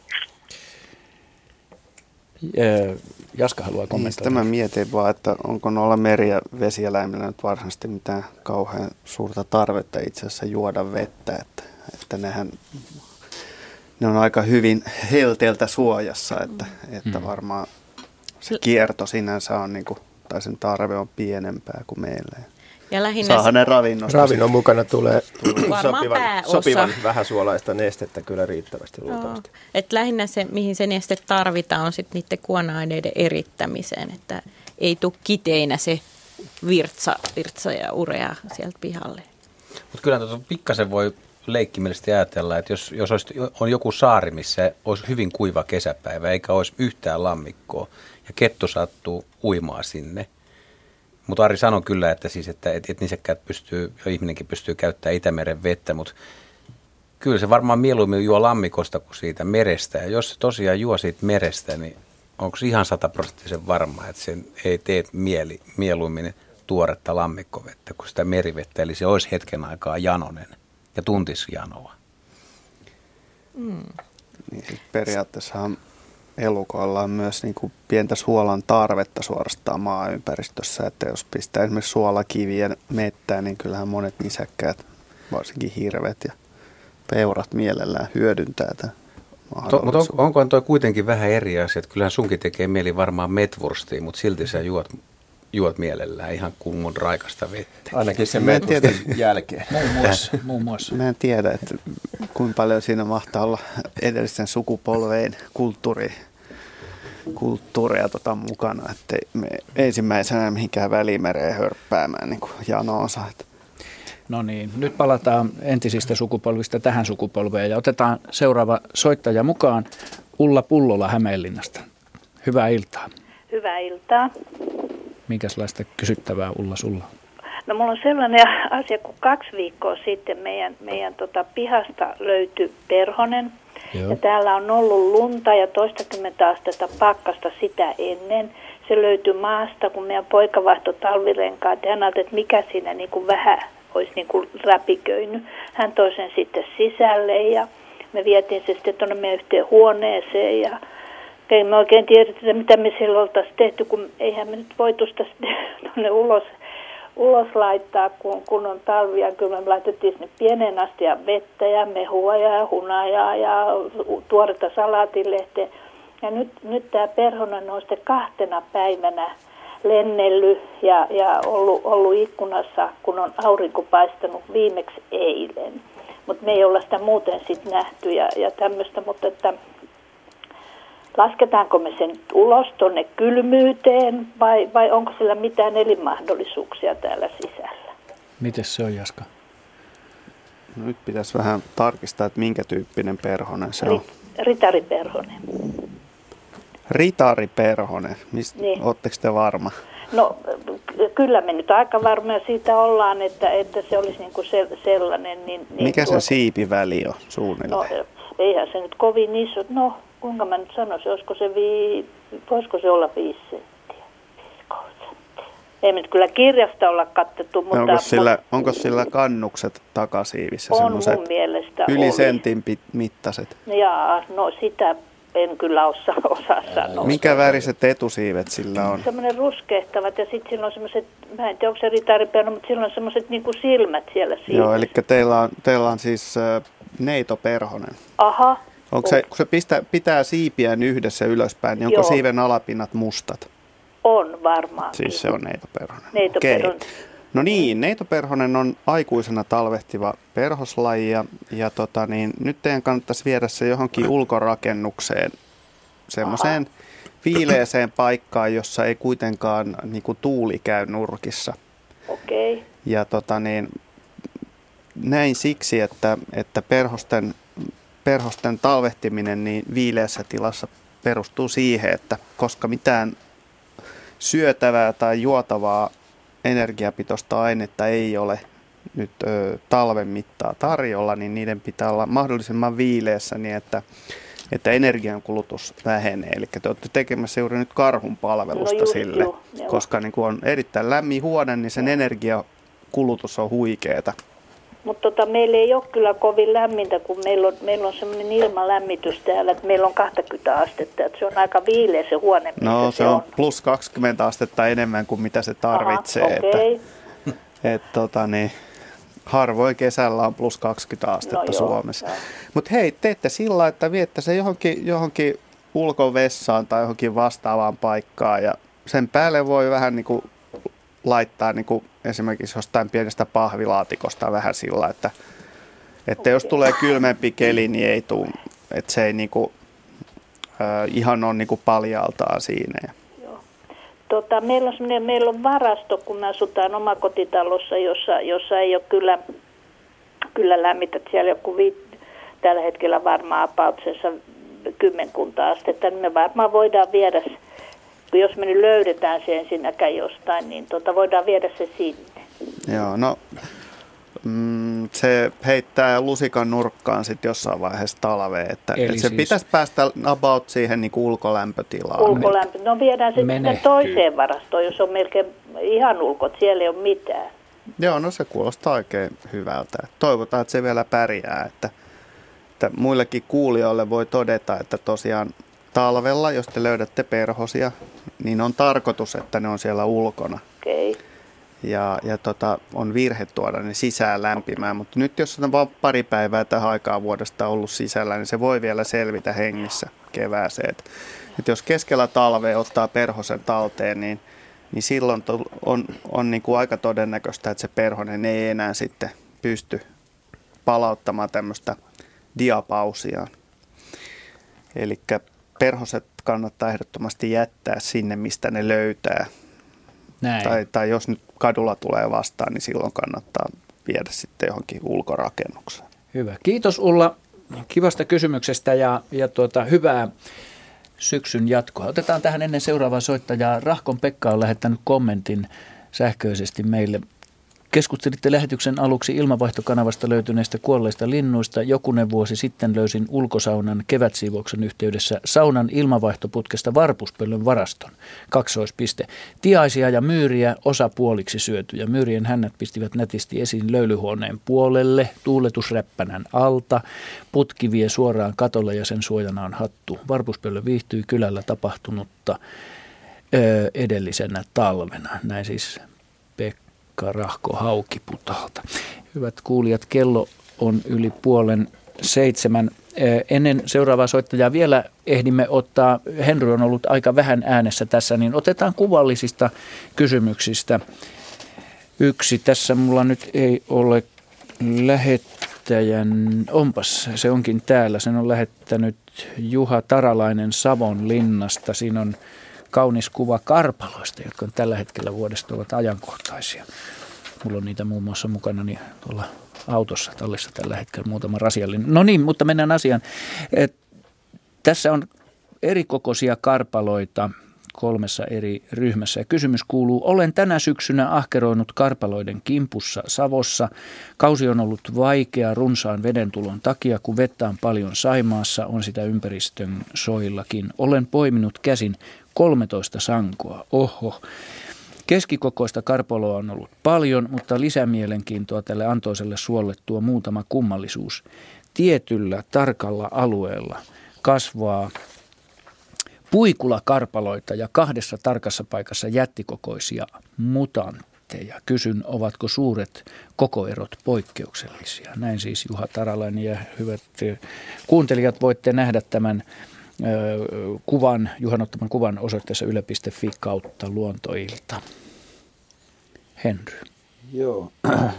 Jaska haluaa kommentoida. Mä mietin vaan, että onko noilla meri- ja vesieläimillä nyt varsinaisesti mitään kauhean suurta tarvetta itse asiassa juoda vettä, että ne on aika hyvin helteeltä suojassa, että varmaan se kierto sinänsä on, niin kuin, tai sen tarve on pienempää kuin meillä. Ja saahan ne ravinnosta. Ravinnon mukana tulee sopivan vähän suolaista nestettä kyllä riittävästi luultavasti. Et lähinnä se, mihin se neste tarvitaan, on sitten niiden kuona-aineiden erittämiseen, että ei tule kiteinä se virtsa ja urea sieltä pihalle. Mutta kyllä pikkasen voi leikkimielisesti ajatella, että jos on joku saari, missä olisi hyvin kuiva kesäpäivä, eikä olisi yhtään lammikkoa ja kettu sattuu uimaa sinne. Mutta Ari sanoi kyllä, että siis, että nisäkkäät pystyy, ja ihminenkin pystyy käyttämään Itämeren vettä, mutta kyllä se varmaan mieluummin juo lammikosta kuin siitä merestä. Ja jos se tosiaan juo siitä merestä, niin onko se ihan 100% varma, että sen ei tee mieluummin tuoretta lammikkovettä kuin sitä merivettä. Eli se olisi hetken aikaa janonen ja tuntisi janoa. Mm. Niin, periaatteessahan elukoilla on myös niin kuin pientä suolan tarvetta suorastaan maaympäristössä, että jos pistää esimerkiksi suolakiviä mettään, niin kyllähän monet nisäkkäät, varsinkin hirvet ja peurat mielellään hyödyntää tämän mahdollisuuden. Mutta onko toi kuitenkin vähän eri asia, että kyllähän sunkin tekee mieli varmaan metwurstia, mutta silti sä juot mielellään ihan kummun raikasta vettä. Ainakin sen metwurstin jälkeen. Muun muassa. Mä en tiedä, että kuinka paljon siinä mahtaa olla edellisten sukupolveen kulttuuria mukana, että me ensimmäisenä mihinkään Välimereen hörppäämään niin kuin janoonsa. No niin, nyt palataan entisistä sukupolvista tähän sukupolveen ja otetaan seuraava soittaja mukaan, Ulla Pullola Hämeenlinnasta. Hyvää iltaa. Hyvää iltaa. Minkälaista kysyttävää, Ulla, sulla? No mulla on sellainen asia, kun 2 viikkoa sitten meidän pihasta löytyi perhonen. Joo. Ja täällä on ollut lunta ja toistakymmentä astetta pakkasta sitä ennen. Se löytyi maasta, kun meidän poika vaihtoi talvirenkaat ja hän ajatteli, että mikä siinä niin kuin vähän olisi niin kuin räpiköinyt. Hän toi sen sitten sisälle ja me vietiin se sitten tuonne meidän yhteen huoneeseen ja ei me oikein tiedetä, mitä me silloin oltaisiin tehty, kun eihän me nyt voitu sitä tuonne ulos laittaa, kun on talvia. Kyllä me laitettiin sinne pienen astian vettä ja mehua ja hunajaa ja tuoretta salaatinlehteä. Ja nyt tämä perhonen on sitten 2 päivänä lennellyt ja ollut ikkunassa, kun on aurinko paistanut viimeksi eilen. Mutta me ei olla sitä muuten sitten nähty ja tämmöistä, mutta että lasketaanko me sen ulos tuonne kylmyyteen vai onko sillä mitään elinmahdollisuuksia täällä sisällä? Mites se on, Jaska? No, nyt pitäisi vähän tarkistaa, että minkä tyyppinen perhonen se on. Ritariperhonen. Ritariperhonen? Niin. Oletteko te varma? No kyllä me nyt aika varmoja siitä ollaan, että se olisi niin kuin sellainen. Niin mikä se siipiväli on suunnilleen? No eihän se nyt kovin iso. No. Kuinka mä nyt sanoisin, voisiko se olla 5 senttiä? Ei me nyt kyllä kirjasta olla katsottu, mutta... Onko sillä kannukset takasiivissä? On mun mielestä. Yli sentin mittaiset. Jaa, no sitä en kyllä osaa sanoa. Minkä väriset etusiivet sillä on? Sellainen ruskehtavat ja sitten sillä on sellaiset, mä en tiedä onko se ritaripäänä, mutta sillä on sellaiset niin kuin silmät siellä siivissä. Joo, eli teillä on siis neitoperhonen. Aha. Kun se pitää siipiään yhdessä ylöspäin, niin onko siiven alapinnat mustat? On varmaan. Siis se on neitoperhonen. Neitoperhonen. No niin, neitoperhonen on aikuisena talvehtiva perhoslaji ja nyt teidän kannattaisi viedä se johonkin ulkorakennukseen, semmoiseen viileeseen paikkaan, jossa ei kuitenkaan niin kuin tuuli käy nurkissa. Okei. Okay. Ja näin siksi, että perhosten talvehtiminen niin viileässä tilassa perustuu siihen, että koska mitään syötävää tai juotavaa energiapitoista ainetta ei ole nyt talven mittaa tarjolla, niin niiden pitää olla mahdollisimman viileässä niin, että energiankulutus vähenee. Eli te olette tekemässä juuri nyt karhun palvelusta sille, koska niin kun on erittäin lämmin huone, niin sen energiakulutus on huikeeta. Mutta meillä ei ole kyllä kovin lämmintä, kun meillä on semmoinen ilmalämmitys täällä, että meillä on 20 astetta. Että se on aika viileä se huone. No se on plus 20 astetta enemmän kuin mitä se tarvitsee. Aha, okay. Harvoin kesällä on plus 20 astetta Suomessa. Mutta hei, teette sillä, että viette se johonkin ulkovessaan tai johonkin vastaavaan paikkaan. Ja sen päälle voi vähän niin kuin laittaa niinku esimerkiksi jostain pienestä pahvilaatikosta vähän sillä, että jos tulee kylmempi keli, niin ei tule, että se ei niinku, ihan ole niinku paljaltaan siinä. Joo. Meillä on varasto, kun me asutaan omakotitalossa, jossa ei ole kyllä lämmintä. Siellä joku tällä hetkellä varmaan apauksessa 10 astetta, niin me varmaan voidaan viedä, jos me nyt löydetään se ensinnäkään jostain, niin voidaan viedä se sinne. Joo, se heittää lusikan nurkkaan sitten jossain vaiheessa talveen, että se pitäisi päästä about siihen niin ulkolämpötilaan. Viedään se sitten toiseen varastoon, jos on melkein ihan ulkot, siellä ei ole mitään. Joo, no se kuulostaa oikein hyvältä. Toivotaan, että se vielä pärjää, että muillekin kuulijoille voi todeta, että tosiaan talvella, jos te löydätte perhosia, niin on tarkoitus, että ne on siellä ulkona. Okay. Ja on virhe tuoda ne sisään lämpimään, mutta nyt jos on vain pari päivää tähän aikaan vuodesta ollut sisällä, niin se voi vielä selvitä hengissä kevääseen. Että jos keskellä talvea ottaa perhosen talteen, niin silloin on niin kuin aika todennäköistä, että se perhonen ei enää sitten pysty palauttamaan tämmöistä diapausiaan. Elikkä perhoset kannattaa ehdottomasti jättää sinne, mistä ne löytää. Näin. Tai jos nyt kadulla tulee vastaan, niin silloin kannattaa viedä sitten johonkin ulkorakennukseen. Hyvä. Kiitos Ulla kivasta kysymyksestä ja hyvää syksyn jatkoa. Otetaan tähän ennen seuraavaa soittajaa. Rahkon Pekka on lähettänyt kommentin sähköisesti meille. Keskustelitte lähetyksen aluksi ilmavaihtokanavasta löytyneistä kuolleista linnuista. Jokunen vuosi sitten löysin ulkosaunan kevätsiivouksen yhteydessä saunan ilmavaihtoputkesta varpuspöllön varaston. 2. Tiaisia ja myyriä osapuoliksi syötyjä. Myyrien hännät pistivät nätisti esiin löylyhuoneen puolelle, tuuletusräppänän alta. Putki vie suoraan katolle ja sen suojana on hattu. Varpuspöllö viihtyi kylällä tapahtunutta edellisenä talvena. Näin siis Rahko Haukiputalta. Hyvät kuulijat, kello on yli 6:30. Ennen seuraavaa soittajaa vielä ehdimme ottaa, Henry on ollut aika vähän äänessä tässä, niin otetaan kuvallisista kysymyksistä yksi. Tässä mulla nyt ei ole lähettäjän, onpas se onkin täällä, sen on lähettänyt Juha Taralainen Savonlinnasta. Siinä on kaunis kuva karpaloista, jotka on tällä hetkellä vuodesta ovat ajankohtaisia. Mulla on niitä muun muassa mukana niin tuolla autossa, tallissa tällä hetkellä muutama rasiallinen. No niin, mutta mennään asiaan. Tässä on erikokoisia karpaloita 3 eri ryhmässä. Ja kysymys kuuluu, olen tänä syksynä ahkeroinut karpaloiden kimpussa Savossa. Kausi on ollut vaikea runsaan vedentulon takia, kun vettä on paljon Saimaassa, on sitä ympäristön soillakin. Olen poiminut käsin 13 sankoa. Oho. Keskikokoista karpaloa on ollut paljon, mutta lisämielenkiintoa tälle antoiselle suolle tuo muutama kummallisuus. Tietyllä tarkalla alueella kasvaa puikulakarpaloita ja kahdessa tarkassa paikassa jättikokoisia mutantteja. Kysyn, ovatko suuret kokoerot poikkeuksellisia? Näin siis Juha Taralainen ja hyvät kuuntelijat, voitte nähdä tämän kuvan, Juhan ottaman kuvan osoitteessa yle.fi kautta luontoilta. Henry. Joo,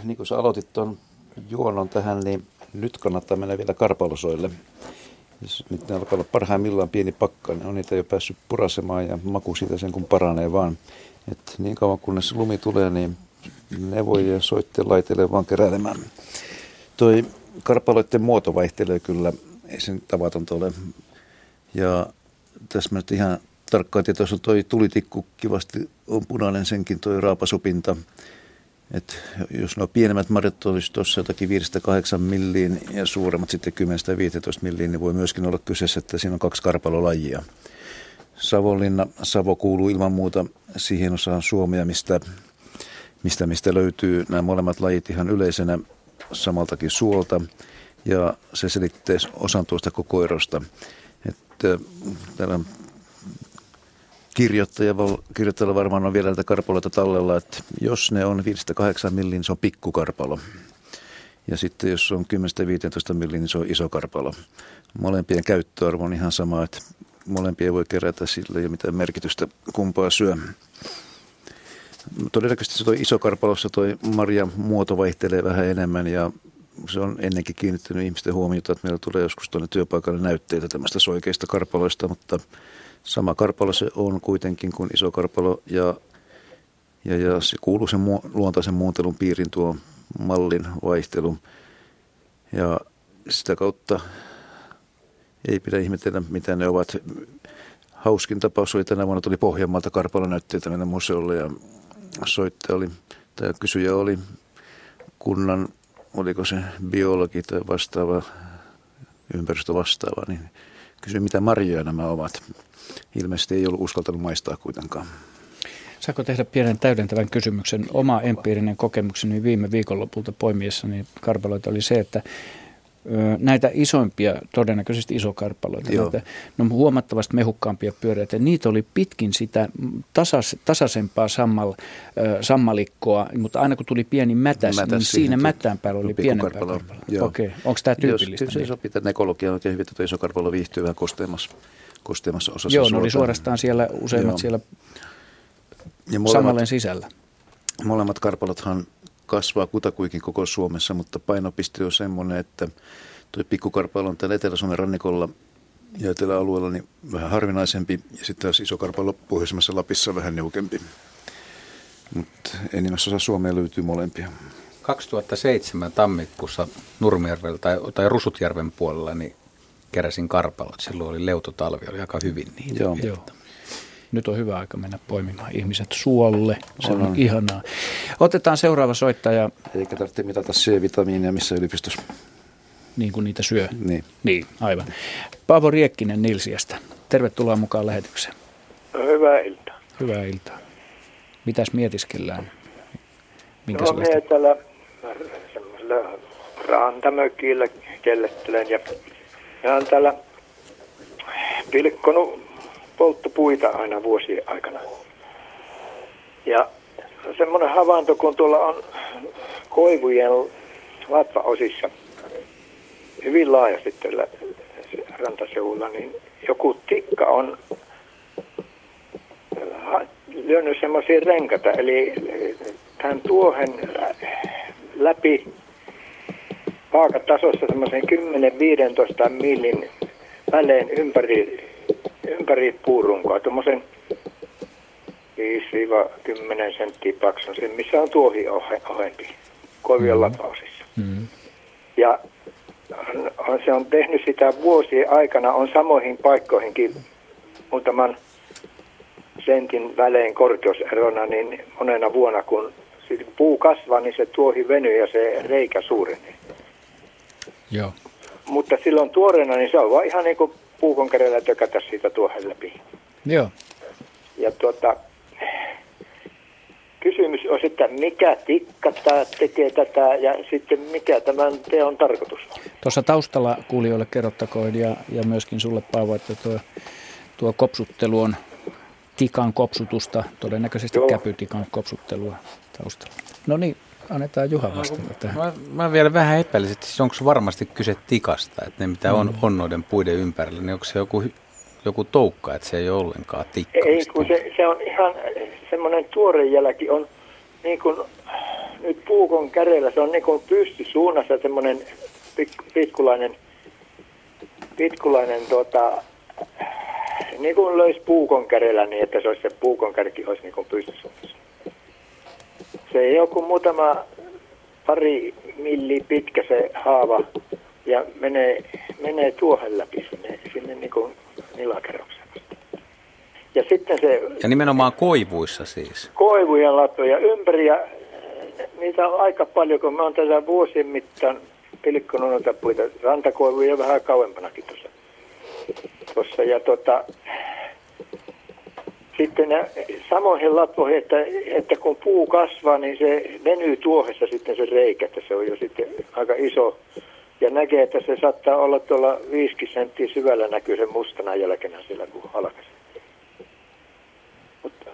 niin kuin sä aloitit tuon juonon tähän, niin nyt kannattaa mennä vielä karpalosoille. Nyt ne alkaa olla parhaimmillaan pieni pakka, niin on niitä jo päässyt purasemaan ja maku siitä sen kun paranee vaan. Et niin kauan kunnes lumi tulee, niin ne voi soitteen laitelle vaan keräilemään. Toi karpaloiden muoto vaihtelee kyllä, ei sen tavatonta ole. Ja tässä mä nyt ihan tarkkaan tietoisin, toi tulitikku kivasti on punainen senkin toi raapasopinta. Et jos nuo pienemmät marjat olisi tuossa jotakin 5-8 milliin ja suuremmat sitten 10-15 milliin, niin voi myöskin olla kyseessä, että siinä on kaksi karpalolajia. Savonlinna, Savo kuuluu ilman muuta siihen osaan Suomea, mistä löytyy nämä molemmat lajit ihan yleisenä samaltakin suolta. Ja se selittää osan tuosta kokoerosta. Täällä kirjoittajalla varmaan on vielä näitä karpaloita tallella, että jos ne on 5-8 milliin, niin se on pikkukarpalo. Ja sitten jos on 10-15 milliin, niin se on iso karpalo. Molempien käyttöarvo on ihan sama, että molempia voi kerätä, sillä ei ole mitään merkitystä kumpaa syö. Todennäköisesti tuo iso karpalossa tuo marjan muoto vaihtelee vähän enemmän ja se on ennenkin kiinnittänyt ihmisten huomiota, että meillä tulee joskus tuonne työpaikalle näytteitä tämmöistä soikeista karpaloista, mutta sama karpalo se on kuitenkin kuin iso karpalo ja se kuuluu sen luontaisen muuntelun piirin tuo mallin vaihtelu ja sitä kautta ei pidä ihmetellä, mitä ne ovat. Hauskin tapaus oli tänä vuonna, tuli Pohjanmaalta karpalonäytteitä meidän museolle ja soittaja oli, tai kysyjä oli kunnan, oliko se biologi tai vastaava, ympäristövastaava, niin kysyin, mitä marjoja nämä ovat. Ilmeisesti ei ollut uskaltanut maistaa kuitenkaan. Saako tehdä pienen täydentävän kysymyksen? Oma empiirinen kokemukseni viime viikonlopulta poimiessani karpaloita oli se, että näitä isoimpia, todennäköisesti isokarpaloita, näitä, huomattavasti mehukkaampia pyöreitä, niitä oli pitkin sitä tasaisempaa sammalikkoa, mutta aina kun tuli pieni mätäs niin siinä mättään päällä oli pienempää karpaloa. Okei, onko tämä tyypillistä? Jos se sopii tämän ekologian oikein hyvin, että isokarpalo viihtyy vähän kosteammassa osassa. Joo, ne oli suorastaan siellä useimmat siellä sammalen sisällä. Molemmat karpalothan kasvaa kutakuinkin koko Suomessa, mutta painopiste on semmoinen, että tuo pikkukarpalo on täällä Etelä-Suomen rannikolla ja eteläalueella niin vähän harvinaisempi ja sitten taas isokarpalo pohjoisemmassa Lapissa vähän niukempi. Mutta enimmässä osa Suomea löytyy molempia. 2007 tammikuussa Nurmijärvellä tai Rusutjärven puolella niin keräsin karpalot. Silloin oli leutotalvi, oli aika hyvin niitä. Joo. Nyt on hyvä aika mennä poimimaan ihmiset suolle. Se on ihanaa. Otetaan seuraava soittaja. Eikä tarvitse mitata C-vitamiinia missä yliopistossa. Niin kuin niitä syö. Niin, aivan. Paavo Riekkinen Nilsiästä. Tervetuloa mukaan lähetykseen. Hyvää iltaa. Hyvää iltaa. Mitäs mietiskellään? Minä täällä rantamökillä kellettelen ja on täällä pilkkonut polttopuita aina vuosien aikana. Ja semmoinen havainto, kun tuolla on koivujen latvaosissa hyvin laajasti tällä rantaseudulla, niin joku tikka on lyönyt semmoisia renkätä, eli tämän tuohen läpi vaakatasossa semmoisen 10-15 millin välein ympäri puurunkoa, tuommoisen 5-10 senttiä paksuisen, missä on tuohi ohempi, koivien latvaosissa. Mm-hmm. Ja se on tehnyt sitä vuosien aikana, on samoihin paikkoihinkin muutaman sentin välein korkeuserona, niin monena vuonna, kun puu kasvaa, niin se tuohi venyy ja se reikä suurenee. Joo. Mutta silloin tuoreena, niin se on vaan ihan niin kuin puukonkärällä tökätä siitä tuohon läpi. Joo. Ja kysymys on, että mikä tikka tekee tätä ja sitten mikä tämän teon tarkoitus on. Tuossa taustalla kuulijoille kerrottakoon ja myöskin sulle, Paavo, että tuo kopsuttelu on tikan kopsutusta, todennäköisesti käpytikan kopsuttelua taustalla. No niin, annetaan Juha vastata tähän. Mä vielä vähän epäilisin, että siis onko varmasti kyse tikasta, että ne mitä on noiden puiden ympärillä, niin onko se joku toukka, että se ei ole ollenkaan tikka? Ei, kun se on ihan semmoinen tuore jälki, on niin kuin nyt puukon kädellä, se on niin kuin pystysuunnassa semmoinen pitkulainen niin kuin löisi puukon kädellä niin, että se olisi se puukon kärki olisi niin kuin pystysuunnassa. Se ei ole kuin pari milliä pitkä se haava ja menee tuohon läpi sinne niin kuin nilakerrokseen. Ja sitten ja nimenomaan koivuissa siis? Koivujen latoja ympäri ja niitä on aika paljon, kun mä oon tätä vuosien mittaan pilkkonut noita puita. Rantakoivuja vähän kauempanakin tuossa. Ja sitten samoihin latoihin, että kun puu kasvaa, niin se venyy tuohessa sitten se reikä, että se on jo sitten aika iso. Ja näkee, että se saattaa olla tuolla 5 senttiä syvällä näkyy sen mustana jälkenä sillä, kun halkasi.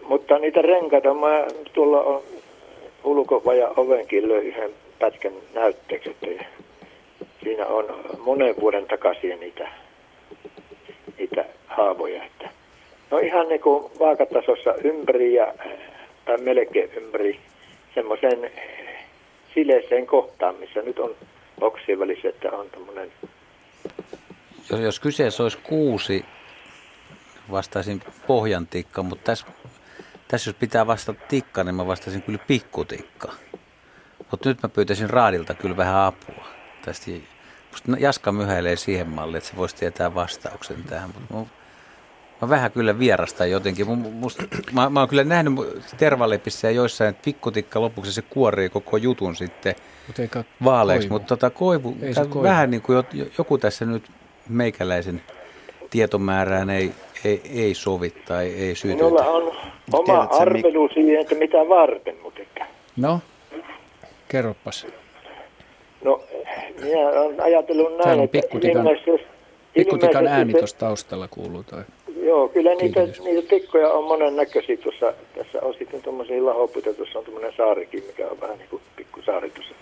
Mutta niitä renkaita mä tuolla on ulkovajan ovenkin löi yhden pätkän näytteeksi. Että siinä on monen vuoden takaisia niitä haavoja. Että no ihan niin kuin vaakatasossa ympäri tai melkein ympäri semmoisen sileeseen kohtaan, missä nyt on boksien välissä, että on tämmöinen. Jos kyseessä olisi kuusi, vastaisin pohjantikka, mutta tässä jos pitää vastata tikka, niin mä vastaisin kyllä pikkutikka. Mutta nyt mä pyytäisin Raadilta kyllä vähän apua. Tästä Jaska myhäilee siihen malliin, että se voisi tietää vastauksen tähän, mutta mä vähän kyllä vierastan jotenkin. Mä oon kyllä nähnyt tervalepissä ja joissain, että pikkutikka lopuksi se kuorii koko jutun sitten vaaleiksi. Mutta koivu, vähän niin kuin joku tässä nyt meikäläisen tietomäärään ei sovi tai ei syytä. Minulla on oma arvelu siihen, että mitä varten mitenkään. No, kerropas. No, minä olen ajatellut näin, että Pikkutikan ääni tuossa taustalla kuuluu. Joo, kyllä niitä tikkoja on monennäköisiä tuossa. Tässä on sitten tuommoisia lahopuita. Tuossa on tuommoinen saarikin, mikä on vähän niin kuin pikkusaari tuossa.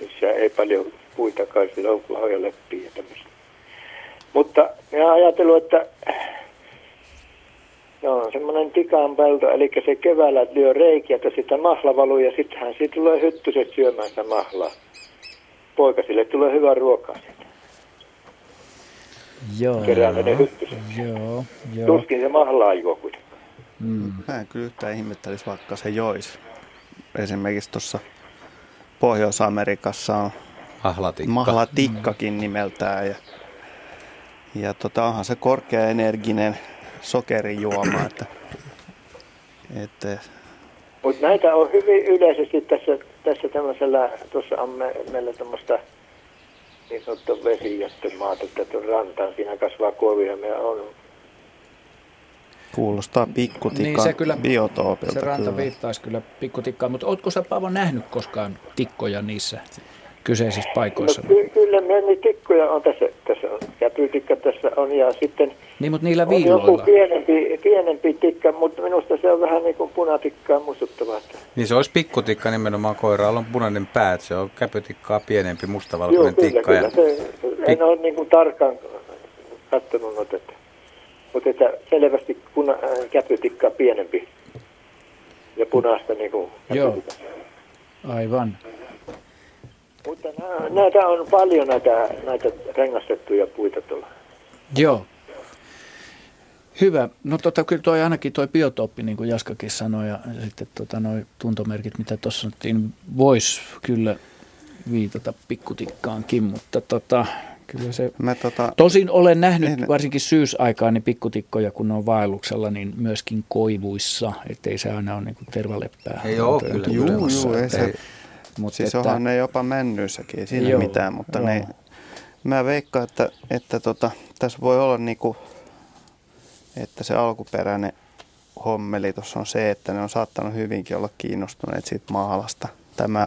Missä ei paljon puitakaan, sillä on lahoja leppiä ja tämmöistä. Mutta minä olen ajatellut, että se on semmoinen tikan pelto, eli se keväällä lyö reikiä, että sitä mahla valuu ja sittenhän siitä tulee hyttyset syömään sitä mahlaa. Poikasille tulee hyvää ruokaa siitä. Joo. Keräämme ne hyttyset. Joo. Tuskin se mahlaa juo kuitenkaan. Mä en kyllä yhtään ihmettelisi, vaikka se joisi. Esimerkiksi tuossa Pohjois-Amerikassa on mahlatikkakin nimeltään. Ja onhan se korkeaenerginen sokerijuoma. Mutta näitä on hyvin yleisesti tässä tämmöisellä, tuossa on meillä tämmöistä niin sanottu vesijättömaata, että tuon rantaan siinä kasvaa koivia meillä on. Kuulostaa pikkutikan niin biotoopilta. Se ranta viittaisi kyllä pikkutikkaan, mutta ootko sä, Paavo, nähnyt koskaan tikkoja niissä kyseisissä paikoissa? No, kyllä meillä tikkoja on tässä on. Käpytikka tässä on ja sitten niin, mutta niillä viiloilla. Joku pienempi tikka, mutta minusta se on vähän niin kuin punatikkaa muistuttavaa. Niin se olisi pikkutikka nimenomaan, koiraalla on punainen pää, se on käpytikkaa pienempi mustavalkoinen tikka. Joo, kyllä. En ole niin kuin tarkkaan katsonut noita. Mutta selvästi käpytikkaa pienempi ja punaista niin kuin käpytikka. Joo, aivan. Mutta näitä on paljon näitä rengastettuja puita tuolla. Joo. Hyvä. No kyllä toi ainakin toi biotooppi, niin kuin Jaskakin sanoi, ja sitten noi tuntomerkit, mitä tuossa sanottiin, voisi kyllä viitata pikkutikkaankin, mutta kyllä se. Tosin olen nähnyt varsinkin syysaikaan niin pikkutikkoja, kun ne on vaelluksella, niin myöskin koivuissa, ettei se aina ole niin kuin tervaleppää. Ei ole kyllä. Joo. Siis onhan ne jopa männyissäkin, ei siinä mitään, mutta ne, mä veikkaan, että tässä voi olla niinku, että se alkuperäinen hommeli tuossa on se, että ne on saattanut hyvinkin olla kiinnostuneet siitä maalasta. Tämä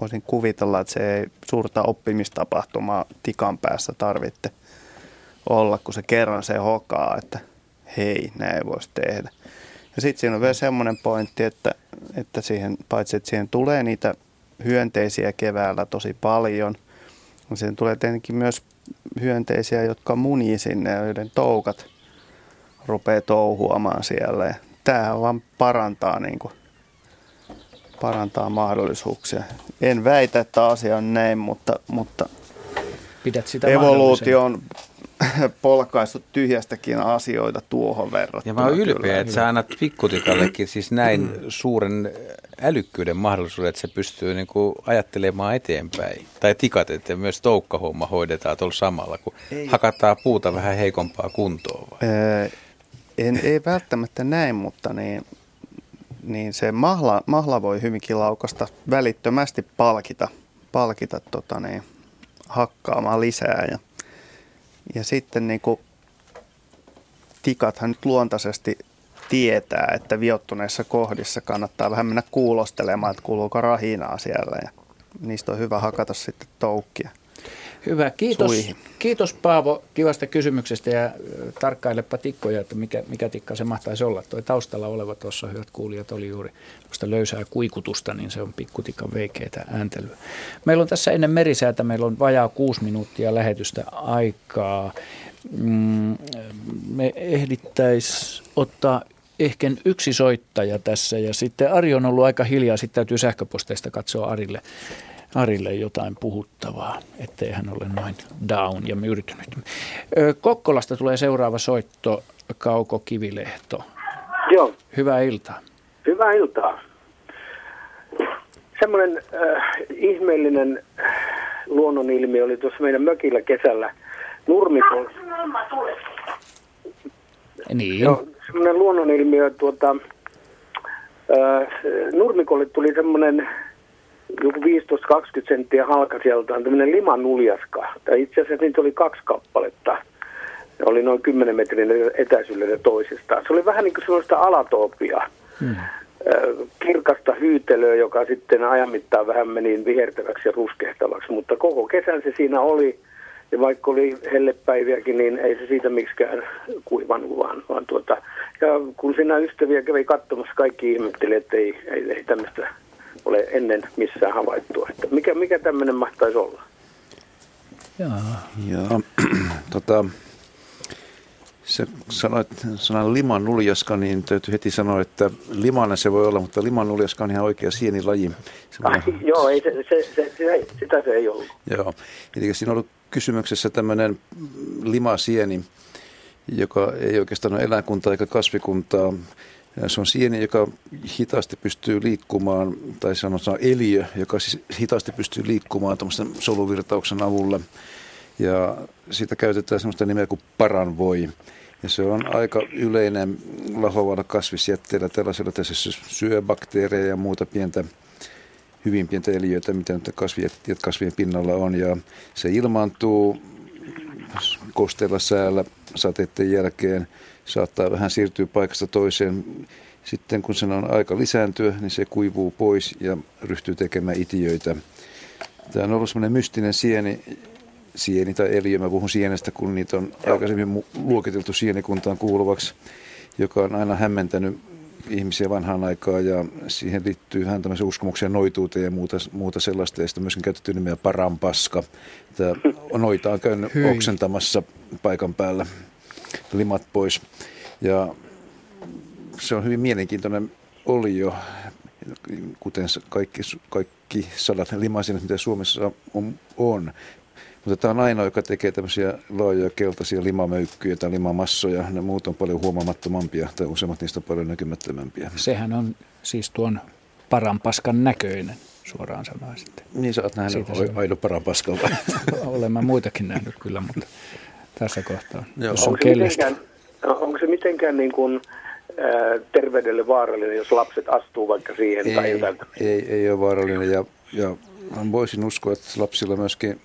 voisin kuvitella, että se ei suurta oppimistapahtumaa tikan päässä tarvitse olla, kun se kerran se hokaa, että hei, näin voisi tehdä. Ja sitten siinä on vielä semmoinen pointti, että siihen, paitsi että siihen tulee niitä hyönteisiä keväällä tosi paljon, niin siihen tulee tietenkin myös hyönteisiä, jotka munii sinne ja joiden toukat rupeaa touhuamaan siellä. Tämähän vaan parantaa, niin kuin, parantaa mahdollisuuksia. En väitä, että asia on näin, mutta pidät sitä evoluutio on polkaissut tyhjästäkin asioita tuohon verrattuna. Ja mä oon ylpeä, että sä annat pikkutikallekin siis näin suuren älykkyyden mahdollisuuden, että se pystyy niin kuin ajattelemaan eteenpäin. Tai tikat, että myös toukkahomma hoidetaan tuolla samalla, kun ei hakataan puuta vähän heikompaa kuntoon. Ei välttämättä näin, mutta niin se mahla voi hyvinkin laukasta välittömästi palkita hakkaamaan lisää. Ja sitten niin kuin tikathan nyt luontaisesti tietää, että viottuneissa kohdissa kannattaa vähän mennä kuulostelemaan, että kuuluuko rahinaa siellä. Ja niistä on hyvä hakata sitten toukkia. Hyvä, kiitos. Suihin. Kiitos Paavo kivasta kysymyksestä ja tarkkailepa tikkoja, että mikä tikka se mahtaisi olla. Tuo taustalla oleva tuossa, hyvät kuulijat, oli juuri tuosta löysää kuikutusta, niin se on pikkutikan veikeitä ääntelyä. Meillä on tässä ennen merisäätä, meillä on vajaa 6 minuuttia lähetystä aikaa. Me ehdittäisiin ottaa ehkä yksi soittaja tässä ja sitten Ari on ollut aika hiljaa, sitten täytyy sähköposteista katsoa Arille jotain puhuttavaa, ettei hän ole noin down ja myrtynyt. Kokkolasta tulee seuraava soitto, Kauko Kivilehto. Joo. Hyvää iltaa. Hyvää iltaa. Semmoinen ihmeellinen luonnonilmiö oli tuossa meidän mökillä kesällä. Nurmikon. Niin. Joo, semmoinen luonnonilmiö. Nurmikolle tuli semmoinen joku 15-20 senttiä halka sieltä on tämmöinen limanuljaska. Tai itse asiassa niitä oli 2 kappaletta. Ne oli noin 10 metrin etäisyydellä toisistaan. Se oli vähän niin kuin sellaista alatoopia. Kirkasta hyytelöä, joka sitten ajan mittaan vähän meni vihertäväksi ja ruskehtavaksi. Mutta koko kesän se siinä oli. Ja vaikka oli hellepäiviäkin, niin ei se siitä miksikään kuivanut vaan ja kun siinä ystäviä kävi katsomassa, kaikki ihmetteli, että ei tämmöistä ole ennen missään havaittua. Että mikä tämmöinen mahtaisi olla? Joo. Sä sanoit sanan limanuljaska, niin täytyy heti sanoa, että limanen se voi olla, mutta limanuljaska on ihan oikea sienilaji. Joo, ei sitä se ei ollut. Joo, eli siinä on ollut kysymyksessä tämmöinen limasieni, joka ei oikeastaan ole eläinkuntaa eikä kasvikuntaa. Se on sieni, joka hitaasti pystyy liikkumaan, tai sanotaan eliö, joka siis hitaasti pystyy liikkumaan tuommoisen soluvirtauksen avulla. Ja siitä käytetään sellaista nimeä kuin paranvoi. Ja se on aika yleinen lahoavalla kasvisjätteellä. Tällaisella tässä syö bakteereja ja muuta hyvin pientä eliöitä, mitä nyt kasvien pinnalla on. Ja se ilmaantuu kosteella säällä sateiden jälkeen. Saattaa vähän siirtyä paikasta toiseen. Sitten kun sen on aika lisääntyä, niin se kuivuu pois ja ryhtyy tekemään itiöitä. Tämä on ollut semmoinen mystinen sieni tai eliö. Mä puhun sienestä, kun niitä on aikaisemmin luokiteltu sienikuntaan kuuluvaksi, joka on aina hämmentänyt ihmisiä vanhaan aikaan. Ja siihen liittyy vähän tämmöisiä uskomuksia noituuteen ja muuta sellaista. Ja sitten myöskin käytetty nimeä paranpaska. Tämä noita on käynyt oksentamassa paikan päällä. Limat pois. Ja se on hyvin mielenkiintoinen olio, kuten kaikki sadat limasinat, mitä Suomessa on. Mutta tämä on ainoa, joka tekee tämmöisiä laajoja keltaisia limamöykkyjä tai limamassoja. Ne muut on paljon huomaamattomampia tai useimmat niistä on paljon näkymättömämpiä. Sehän on siis tuon paranpaskan näköinen, suoraan sanoen sitten. Niin, sä oot nähnyt aidon paranpaskan. Olen mä muitakin nähnyt kyllä, mutta tässä kohtaa. Onko se mitenkään niin kuin terveydelle vaarallinen, jos lapset astuu vaikka siihen? Ei ole vaarallinen. Ja voisin uskoa, että lapsilla myöskin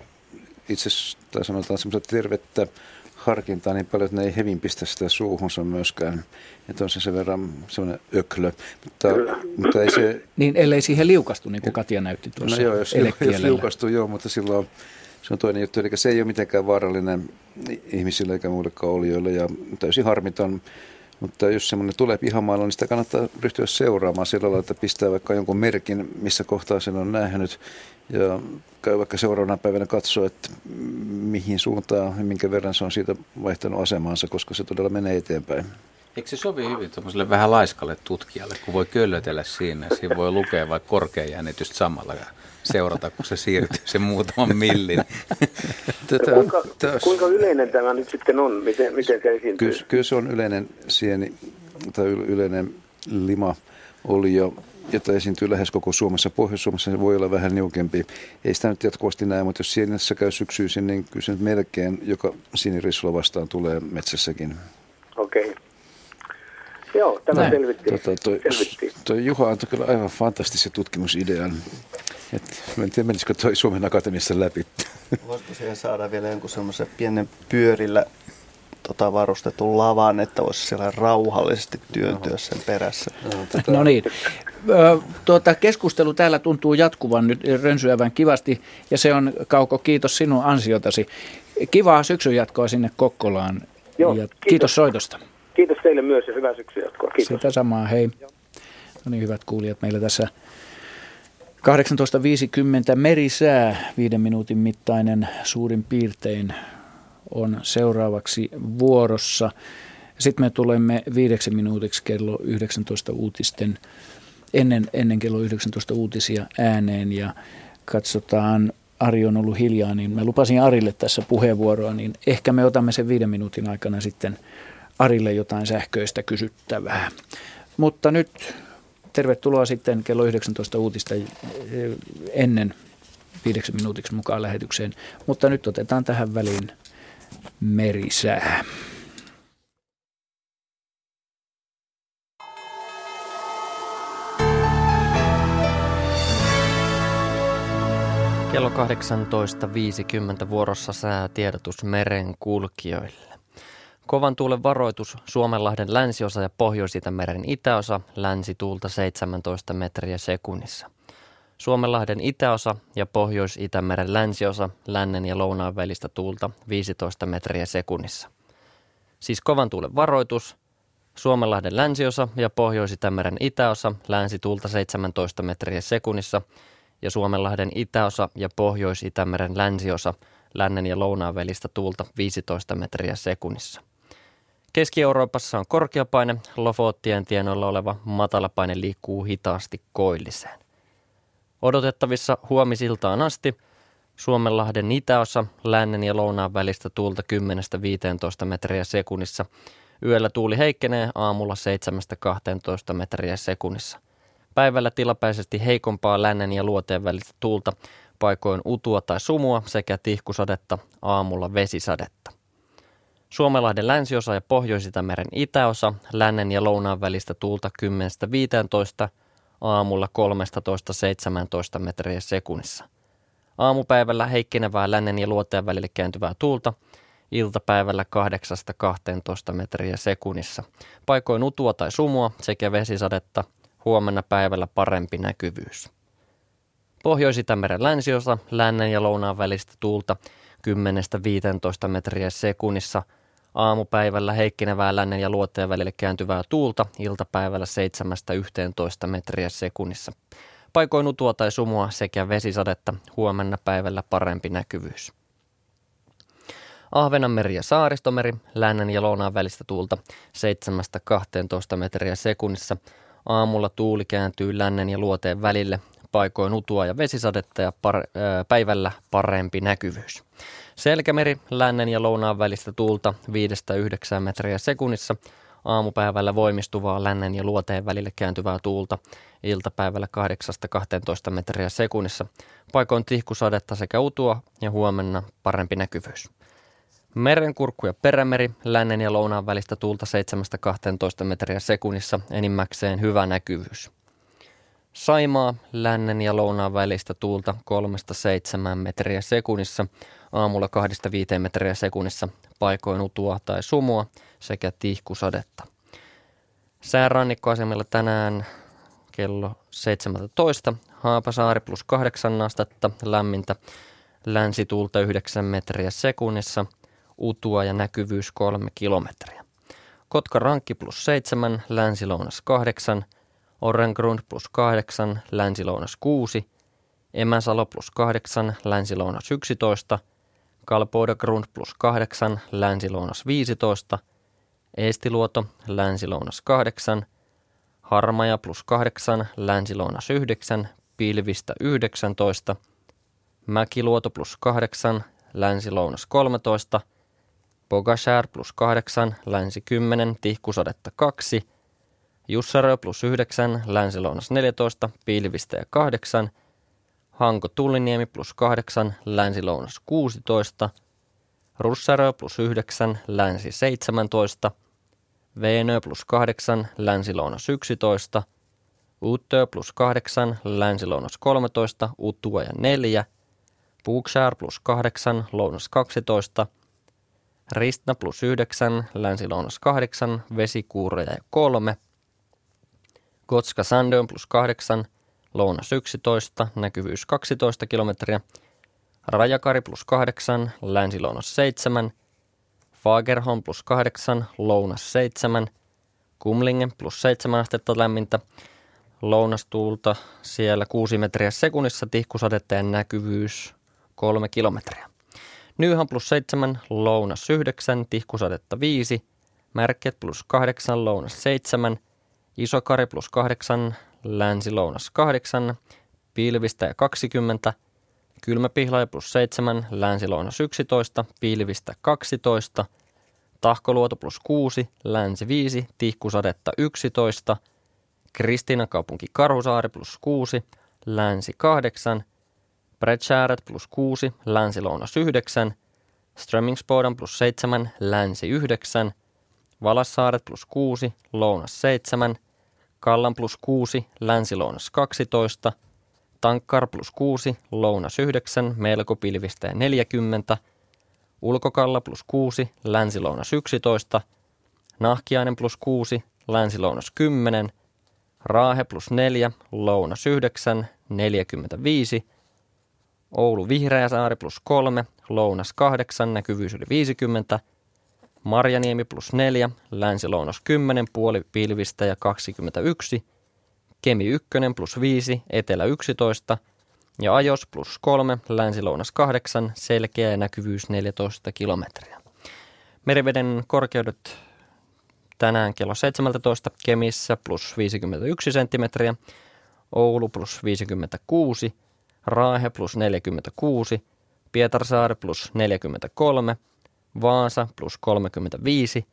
itse asiassa, tai sanotaan semmoista tervettä harkintaa niin paljon, että ne ei hevin pistä sitä suuhunsa myöskään. Että on se sen verran semmoinen öklö. Mutta ei se... Niin ellei siihen liukastu, niin kuin Katja näytti tuossa. No joo, jos liukastu, joo, mutta silloin se on toinen juttu. Eli se ei ole mitenkään vaarallinen ihmisille eikä muillekaan olijoille ja täysin harmiton. Mutta jos semmoinen tulee pihamailla, niin sitä kannattaa ryhtyä seuraamaan sillä lailla, että pistää vaikka jonkun merkin, missä kohtaa sen on nähnyt. Ja käy vaikka seuraavana päivänä katsoa, että mihin suuntaan ja minkä verran se on siitä vaihtanut asemaansa, koska se todella menee eteenpäin. Eikö se sovi hyvin tuollaiselle vähän laiskalle tutkijalle, kun voi köllötellä siinä? Siinä voi lukea vaikka korkean jännitystä samalla seurata, kun se siirtyy sen muutaman millin. Kuinka yleinen tämä nyt sitten on? Miten se esiintyy? Kyllä se on yleinen sieni tai yleinen lima oli jo. Jota esiintyy lähes koko Suomessa. Pohjois-Suomessa se voi olla vähän niukempi. Ei sitä nyt jatkuvasti näe, mutta jos sienissä käy syksyisin, niin kyllä se nyt melkein joka sienirissulla vastaan tulee metsässäkin. Okei. Joo, tämä selvittiin. Toi Juha antoi kyllä aivan fantastisen tutkimusidean. Mä en tiedä, menisikö toi Suomen Akatemiassa läpi. Voisiko siihen saada vielä jonkun semmoisen pienen pyörillä varustetun lavan, että voisi siellä rauhallisesti työntyä sen perässä. No niin. Keskustelu täällä tuntuu jatkuvan nyt rönsyävän kivasti, ja se on, Kauko, kiitos sinun ansiotasi. Kivaa syksyn jatkoa sinne Kokkolaan. Joo, ja kiitos soitosta. Kiitos teille myös ja hyvää syksyn jatkoa. Kiitos. Sitä samaa, hei. No niin, hyvät kuulijat, meillä tässä 18.50 merisää, 5 minuutin mittainen suurin piirtein on seuraavaksi vuorossa. Sitten me tulemme 5 minuutiksi kello 19 uutisten ennen kello 19 uutisia ääneen ja katsotaan, Ari on ollut hiljaa, niin mä lupasin Arille tässä puheenvuoroa, niin ehkä me otamme sen 5 minuutin aikana sitten Arille jotain sähköistä kysyttävää. Mutta nyt tervetuloa sitten kello 19 uutista ennen 5 minuutiksi mukaan lähetykseen, mutta nyt otetaan tähän väliin merisää. Kello 18.50 vuorossa säätiedotus merenkulkijoille. Kovan tuulen varoitus Suomenlahden länsiosa ja Pohjois-Itämeren itäosa, länsituulta 17 metriä sekunnissa. Suomenlahden itäosa ja Pohjois-Itämeren länsiosa, lännen ja lounaan välistä tuulta 15 metriä sekunnissa. Siis kovan tuulen varoitus, Suomenlahden länsiosa ja Pohjois-Itämeren itäosa, länsituulta 17 metriä sekunnissa ja Suomenlahden itäosa ja Pohjois-Itämeren länsiosa, lännen ja lounaan välistä tuulta 15 metriä sekunnissa. Keski-Euroopassa on korkeapaine, Lofoottien tienoilla oleva matalapaine liikkuu hitaasti koilliseen. Odotettavissa huomisiltaan asti Suomenlahden itäosa, lännen ja lounaan välistä tuulta 10-15 metriä sekunnissa. Yöllä tuuli heikkenee, aamulla 7-12 metriä sekunnissa. Päivällä tilapäisesti heikompaa lännen ja luoteen välistä tuulta, paikoin utua tai sumua sekä tihkusadetta, aamulla vesisadetta. Suomenlahden länsiosa ja Pohjois-Itämeren itäosa, lännen ja lounaan välistä tuulta 10-15, aamulla 13-17 metriä sekunnissa. Aamupäivällä heikkenevää lännen ja luoteen välille kääntyvää tuulta, iltapäivällä 8-12 metriä sekunnissa. Paikoin utua tai sumua sekä vesisadetta. Huomenna päivällä parempi näkyvyys. Pohjois-Itämeren länsiosa, lännen ja lounaan välistä tuulta 10-15 metriä sekunnissa. Aamupäivällä heikkenevää lännen ja luoteen välille kääntyvää tuulta, iltapäivällä 7-11 metriä sekunnissa. Paikoin utua tai sumua sekä vesisadetta, huomenna päivällä parempi näkyvyys. Ahvenanmeri ja Saaristomeri, lännen ja lounaan välistä tuulta 7-12 metriä sekunnissa. Aamulla tuuli kääntyy lännen ja luoteen välille, paikoin utua ja vesisadetta ja päivällä parempi näkyvyys. Selkämeri, lännen ja lounaan välistä tuulta 5-9 metriä sekunnissa, aamupäivällä voimistuvaa lännen ja luoteen välille kääntyvää tuulta, iltapäivällä 8-12 metriä sekunnissa, paikoin tihkusadetta sekä utua ja huomenna parempi näkyvyys. Merenkurkku ja Perämeri, lännen ja lounaan välistä tuulta 7-12 metriä sekunnissa, enimmäkseen hyvä näkyvyys. Saimaa, lännen ja lounaan välistä tuulta 3-7 metriä sekunnissa, aamulla 2-5 metriä sekunnissa, paikoin utua tai sumua sekä tihkusadetta. Sää rannikkoasemilla tänään kello 17, Haapasaari plus 8 astetta lämmintä, länsituulta 9 metriä sekunnissa, utua ja näkyvyys 3 kilometriä. Kotkarankki plus 7, länsilounas 8, Orrengrund plus 8, länsilounas 6, Emäsalo plus 8, länsilounas 11, Kalpoidagrund plus 8, länsilounas 15, Eestiluoto, länsilounas 8, Harmaja plus 8, länsilounas 9, pilvistä 19, Mäkiluoto plus 8, länsilounas 13, Bogashär plus 8, länsi 10, tihkusadetta 2, Jussarö plus 9, länsilounas 14, pilvistä ja 8, Hanko Tulliniemi plus 8, länsilounas 16, Russarö plus 9, länsi 17, Veenö plus 8, länsilounas 11, Uttö plus 8, länsilounas 13, Utua ja 4, Puuksär plus 8, lounas 12, Ristna plus 9, länsilounas 8, Vesikuureja ja 3, Gotska Sandön plus 8, lounas 11, näkyvyys 12 kilometriä, Rajakari plus 8, länsilounas 7, Fagerholm plus 8, lounas 7, Kumlingen plus 7 astetta lämmintä, lounastuulta siellä 6 metriä sekunnissa, tihkusadetta ja näkyvyys 3 kilometriä. Nyyhan plus 7, lounas 9, tihkusadetta 5, Märket plus 8, lounas 7, Isokari plus 8, länsilounas 8, pilvistä ja 20, Kylmäpihlaja plus 7, länsilounas 11, pilvistä 12, Tahkoluoto plus 6, länsi 5, tihkusadetta 11, Kristiinankaupunki Karusaari plus 6, länsi 8, Bredshäret plus 6, länsilounas 9, Strömingsboden plus 7, länsi 9, Valassaaret plus 6, lounas 7, Kallan plus 6, länsilounas 12, Tankkar plus 6, lounas 9, melko pilvistä ja 40, Ulkokalla plus 6, länsilounas 11, Nahkiainen plus 6, länsilounas 10, Raahe plus 4, lounas 9, 45, Oulu Vihreäsaari plus 3, lounas 8, näkyvyys yli 50, Marjaniemi plus 4, länsilounas 10, puoli pilvistä ja 21, Kemi 1 plus 5, etelä 11 ja Ajos plus 3, länsilounas 8, selkeä ja näkyvyys 14 kilometriä. Meriveden korkeudet tänään kello 17, Kemissä plus 51 senttimetriä, Oulu plus 56, Raahe plus 46, Pietarsaari plus 43, Vaasa plus 35,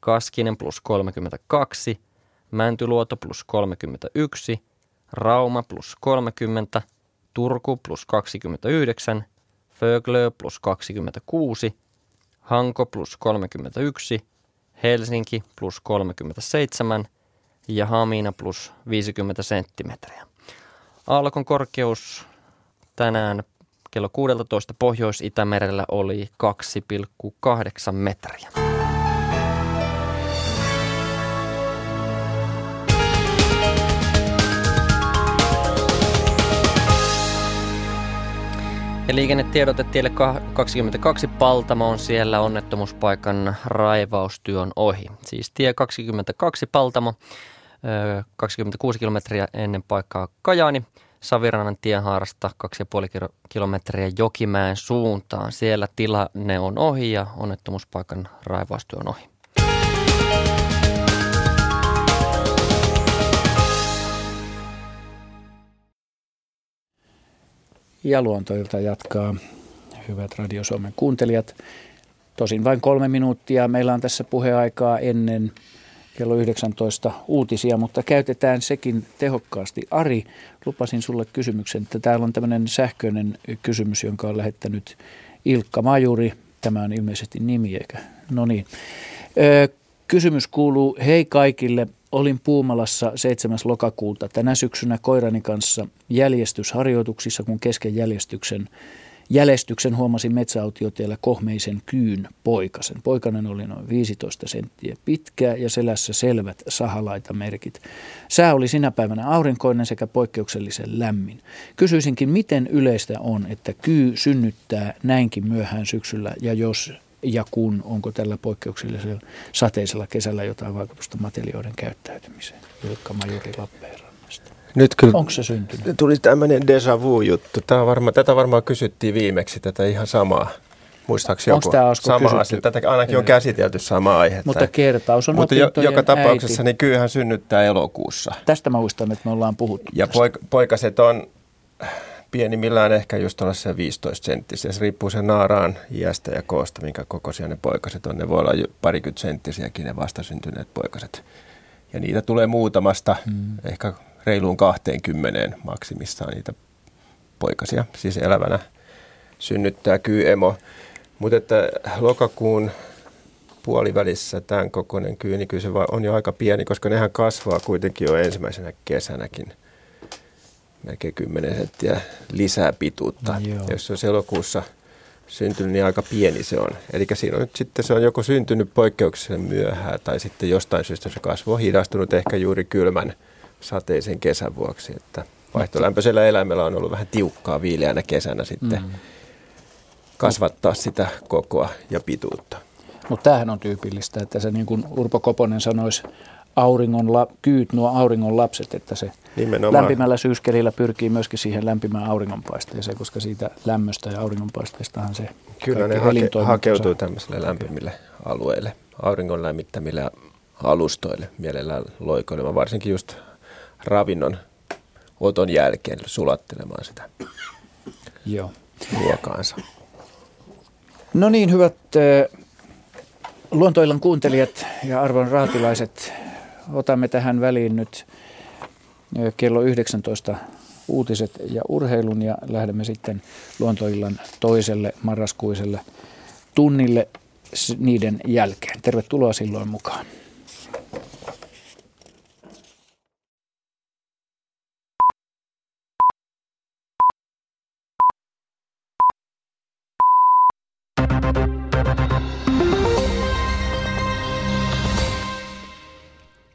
Kaskinen plus 32, Mäntyluoto plus 31, Rauma plus 30, Turku plus 29, Föglö plus 26, Hanko plus 31, Helsinki plus 37 ja Hamina plus 50 senttimetriä. Aallokon korkeus tänään kello 16 Pohjois-Itämerellä oli 2,8 metriä. Ja liikennetiedote tielle 22 Paltamo on siellä onnettomuuspaikan raivaustyön ohi. Siis tie 22 Paltamo, 26 kilometriä ennen paikkaa Kajaani. Savirannan tienhaarasta 2,5 kilometriä Jokimäen suuntaan. Siellä tilanne on ohi ja onnettomuuspaikan raivaustyö on ohi. Ja Luontoilta jatkaa, hyvät Radio Suomen kuuntelijat. Tosin vain 3 minuuttia. Meillä on tässä puheaikaa ennen kello 19 uutisia, mutta käytetään sekin tehokkaasti. Ari, lupasin sulle kysymyksen, että täällä on tämmöinen sähköinen kysymys, jonka on lähettänyt Ilkka Majuri. Tämä on ilmeisesti nimi, eikä? No niin. Kysymys kuuluu, hei kaikille. Olin Puumalassa 7. lokakuuta tänä syksynä koirani kanssa jäljestysharjoituksissa, kun kesken jäljestyksen jälestyksen huomasin metsäautiotiellä kohmeisen kyyn poikasen. Poikanen oli noin 15 senttiä pitkä ja selässä selvät sahalaitamerkit. Sää oli sinä päivänä aurinkoinen sekä poikkeuksellisen lämmin. Kysyisinkin, miten yleistä on, että kyy synnyttää näinkin myöhään syksyllä ja jos ja kun, onko tällä poikkeuksellisella sateisella kesällä jotain vaikutusta matelioiden käyttäytymiseen? Jukka Majuri Lappeenrannasta. Nyt kyllä onko se syntynyt? Tuli tämmöinen déjà vu-juttu. Tätä varmaan kysyttiin viimeksi, tätä ihan samaa. Muistaakseni joku sama asia. Tätä ainakin on käsitelty samaa aihetta. Mutta kertaus on opintojen äiti. Joka tapauksessa niin kyyhän synnyttää elokuussa. Tästä mä muistan, että me ollaan puhuttu. Ja poikaset on pienimmillään ehkä just olla se 15 senttisiä. Se riippuu sen naaraan iästä ja koosta, minkä kokoisia ne poikaset on. Ne voi olla parikymmentä senttisiäkin ne vastasyntyneet poikaset. Ja niitä tulee muutamasta, ehkä reiluun 20 maksimissaan niitä poikasia. Siis elävänä synnyttää kyy-emo. Mutta että lokakuun puolivälissä tämän kokoinen kyy, niin kyllä se on jo aika pieni, koska nehän kasvaa kuitenkin jo ensimmäisenä kesänäkin. Melkein 10 senttiä lisää pituutta. No, jos se on elokuussa syntynyt, niin aika pieni se on. Eli siinä on nyt sitten, se on joko syntynyt poikkeuksellisen myöhään tai sitten jostain syystä se kasvu on hidastunut ehkä juuri kylmän sateisen kesän vuoksi. Että vaihtolämpöisellä eläimellä on ollut vähän tiukkaa viileänä kesänä sitten kasvattaa sitä kokoa ja pituutta. Mutta tämähän on tyypillistä, että se niin kuin Urpo Koponen sanoisi, auringon lapset, että se nimenomaan lämpimällä syyskelillä pyrkii myöskin siihen lämpimään auringonpaisteeseen, koska siitä lämmöstä ja auringonpaisteestahan se kyllä ne hakeutuu tämmöisille lämpimille alueille, auringon lämmittämille alustoille, mielellään loikoilemaan, varsinkin just ravinnon oton jälkeen sulattelemaan sitä ruokaansa. No niin, hyvät Luontoillan kuuntelijat ja arvon raatilaiset, otamme tähän väliin nyt kello 19 uutiset ja urheilun ja lähdemme sitten Luontoillan toiselle marraskuiselle tunnille niiden jälkeen. Tervetuloa silloin mukaan.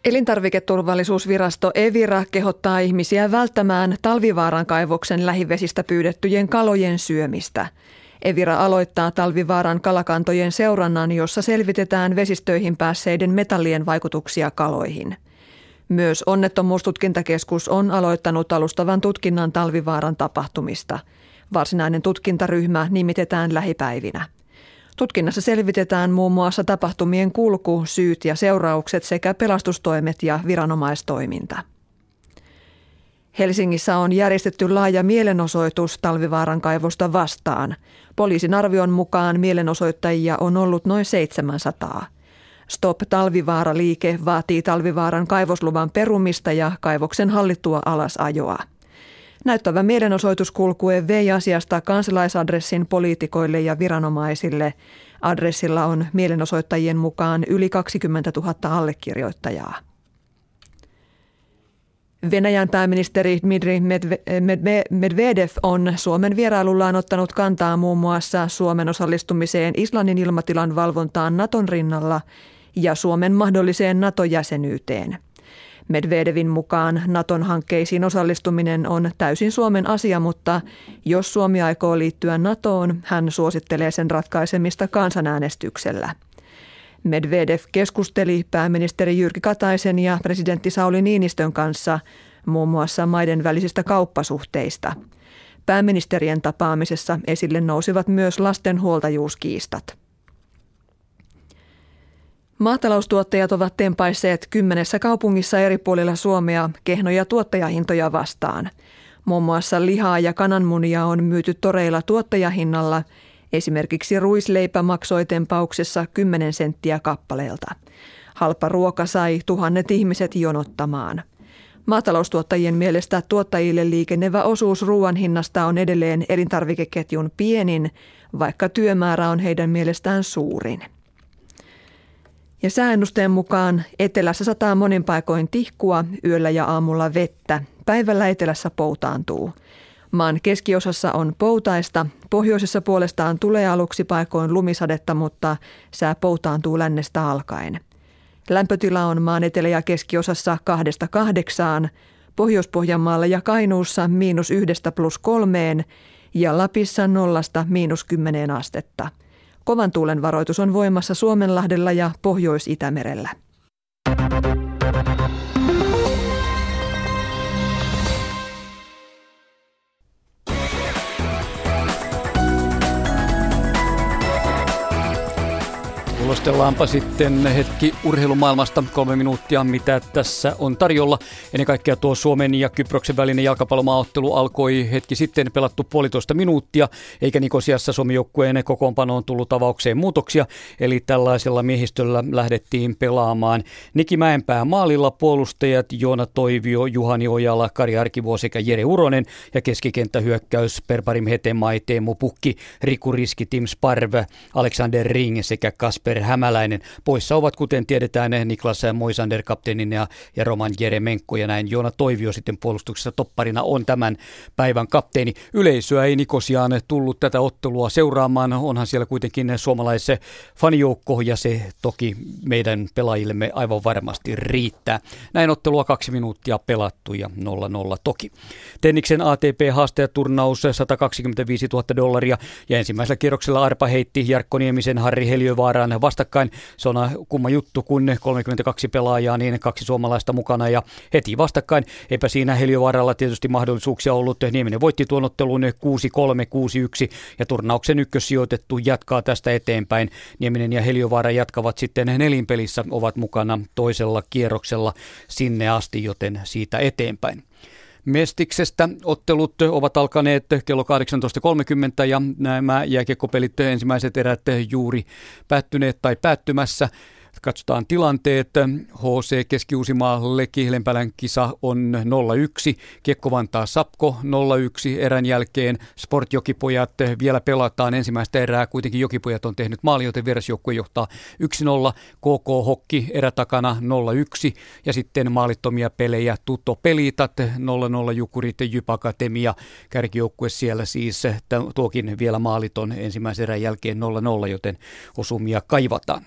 Elintarviketurvallisuusvirasto Evira kehottaa ihmisiä välttämään Talvivaaran kaivoksen lähivesistä pyydettyjen kalojen syömistä. Evira aloittaa Talvivaaran kalakantojen seurannan, jossa selvitetään vesistöihin päässeiden metallien vaikutuksia kaloihin. Myös Onnettomuustutkintakeskus on aloittanut alustavan tutkinnan Talvivaaran tapahtumista. Varsinainen tutkintaryhmä nimitetään lähipäivinä. Tutkinnassa selvitetään muun muassa tapahtumien kulku, syyt ja seuraukset sekä pelastustoimet ja viranomaistoiminta. Helsingissä on järjestetty laaja mielenosoitus Talvivaaran kaivosta vastaan. Poliisin arvion mukaan mielenosoittajia on ollut noin 700. Stop Talvivaara-liike vaatii Talvivaaran kaivosluvan perumista ja kaivoksen hallittua alasajoa. Näyttävä mielenosoituskulkue vei asiasta kansalaisadressin poliitikoille ja viranomaisille. Adressilla on mielenosoittajien mukaan yli 20 000 allekirjoittajaa. Venäjän pääministeri Dmitri Medvedev on Suomen vierailullaan ottanut kantaa muun muassa Suomen osallistumiseen Islannin ilmatilan valvontaan Naton rinnalla ja Suomen mahdolliseen NATO-jäsenyyteen. Medvedevin mukaan Naton hankkeisiin osallistuminen on täysin Suomen asia, mutta jos Suomi aikoo liittyä NATOon, hän suosittelee sen ratkaisemista kansanäänestyksellä. Medvedev keskusteli pääministeri Jyrki Kataisen ja presidentti Sauli Niinistön kanssa muun muassa maiden välisistä kauppasuhteista. Pääministerien tapaamisessa esille nousivat myös lasten huoltajuuskiistat. Maataloustuottajat ovat tempaisseet 10 kaupungissa eri puolilla Suomea kehnoja tuottajahintoja vastaan. Muun muassa lihaa ja kananmunia on myyty toreilla tuottajahinnalla. Esimerkiksi ruisleipä maksoi tempauksessa 10 senttiä kappaleelta. Halpa ruoka sai tuhannet ihmiset jonottamaan. Maataloustuottajien mielestä tuottajille liikennevä osuus ruoan hinnasta on edelleen elintarvikeketjun pienin, vaikka työmäärä on heidän mielestään suurin. Ja sääennusteen mukaan etelässä sataa monin paikoin tihkua, yöllä ja aamulla vettä. Päivällä etelässä poutaantuu. Maan keskiosassa on poutaista. Pohjoisessa puolestaan tulee aluksi paikoin lumisadetta, mutta sää poutaantuu lännestä alkaen. Lämpötila on maan etelä- ja keskiosassa 2–8, Pohjois-Pohjanmaalla ja Kainuussa -1 + 3 ja Lapissa 0–10 astetta. Kovan tuulen varoitus on voimassa Suomenlahdella ja Pohjois-Itämerellä. Kuulostellaanpa sitten hetki urheilumaailmasta, 3 minuuttia, mitä tässä on tarjolla. Ennen kaikkea tuo Suomen ja Kyproksen välinen jalkapallomaaottelu alkoi hetki sitten, pelattu 1,5 minuuttia, eikä Nikosiassa Suomi-joukkueen kokoonpanoon tullut avaukseen muutoksia, eli tällaisella miehistöllä lähdettiin pelaamaan. Niki Mäenpää maalilla, puolustajat Joona Toivio, Juhani Ojala, Kari Arkivuo sekä Jere Uronen ja keskikenttähyökkäys Perparim Hetemai, Teemu Pukki, Riku Riski, Tim Sparv, Alexander Ring sekä Kasper Hämäläinen. Poissa ovat, kuten tiedetään, Niklas Moisander kapteenin ja Roman Jeremenko, ja näin Joona Toivio sitten puolustuksessa topparina on tämän päivän kapteeni. Yleisöä ei Nikosiaan tullut tätä ottelua seuraamaan, onhan siellä kuitenkin suomalaisen fanijoukko, ja se toki meidän pelaajillemme aivan varmasti riittää. Näin ottelua 2 minuuttia pelattu ja 0-0 toki. Tenniksen ATP-haastajaturnaus $125,000 ja ensimmäisellä kierroksella arpa heitti Jarkko Niemisen Harri Heliövaaran vastakkain. Se on kumma juttu, kun 32 pelaajaa, niin 2 suomalaista mukana ja heti vastakkain. Eipä siinä Heliovaaralla tietysti mahdollisuuksia ollut. Nieminen voitti tuon ottelun 6-3, 6-1 ja turnauksen ykkössijoitettu jatkaa tästä eteenpäin. Nieminen ja Heliovaara jatkavat sitten nelinpelissä, ovat mukana toisella kierroksella sinne asti, joten siitä eteenpäin. Mestiksestä ottelut ovat alkaneet kello 18.30 ja nämä jääkiekkopelit ensimmäiset erät juuri päättyneet tai päättymässä. Katsotaan tilanteet. HC Keski-Uusimaa Leki Lempälän kisa on 0-1. Kiekko Vantaa Sapko 0-1 erän jälkeen. Sport Jokipojat vielä pelataan ensimmäistä erää. Kuitenkin Jokipojat on tehnyt maali, joten vierasjoukkue johtaa 1-0. KK Hokki erätakana 0-1. Ja sitten maalittomia pelejä Tutto Pelitat 0-0 Jukurit Jypakatemia. Kärkijoukkue siellä siis tuokin vielä maaliton ensimmäisen erän jälkeen 0-0, joten osumia kaivataan.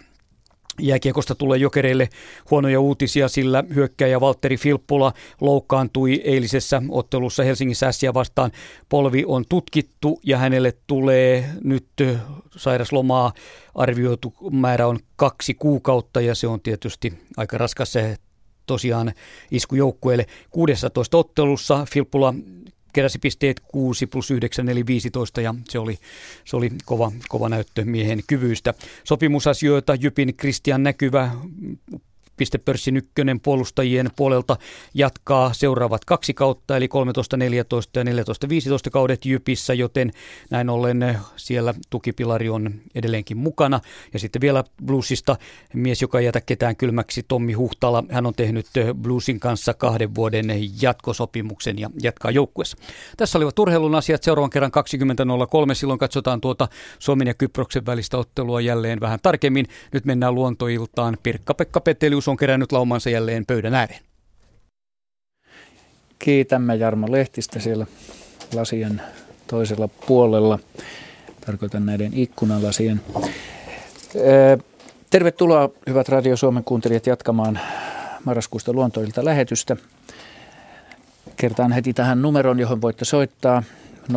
Jääkiekosta tulee Jokereille huonoja uutisia, sillä hyökkääjä Valtteri Filppula loukkaantui eilisessä ottelussa Helsingissä SJ:ää vastaan. Polvi on tutkittu ja hänelle tulee nyt sairaslomaa. Arvioitu määrä on 2 kuukautta ja se on tietysti aika raskas se tosiaan iskujoukkueelle. 16 ottelussa Filppula keräsi pisteet 6 + 9 eli 15 ja se oli kova näyttö miehen kyvyistä. Sopimusasioita Jypin Kristian Näkyvä Pistepörssin ykkönen puolustajien puolelta jatkaa seuraavat 2 kautta, eli 13-14 ja 14-15 kaudet Jypissä, joten näin ollen siellä tukipilari on edelleenkin mukana. Ja sitten vielä Bluesista mies, joka ei jätä ketään kylmäksi, Tommi Huhtala. Hän on tehnyt Bluesin kanssa 2 vuoden jatkosopimuksen ja jatkaa joukkueessa. Tässä olivat urheilun asiat. Seuraavan kerran 20.03. Silloin katsotaan tuota Suomen ja Kyproksen välistä ottelua jälleen vähän tarkemmin. Nyt mennään Luontoiltaan. Pirkka-Pekka Petelius on kerännyt laumansa jälleen pöydän ääreen. Kiitämme Jarmo Lehtistä siellä lasien toisella puolella. Tarkoitan näiden ikkunalasien. Tervetuloa hyvät Radio Suomen kuuntelijat jatkamaan marraskuusta Luontoilta lähetystä. Kertaan heti tähän numeroon, johon voitte soittaa 020317600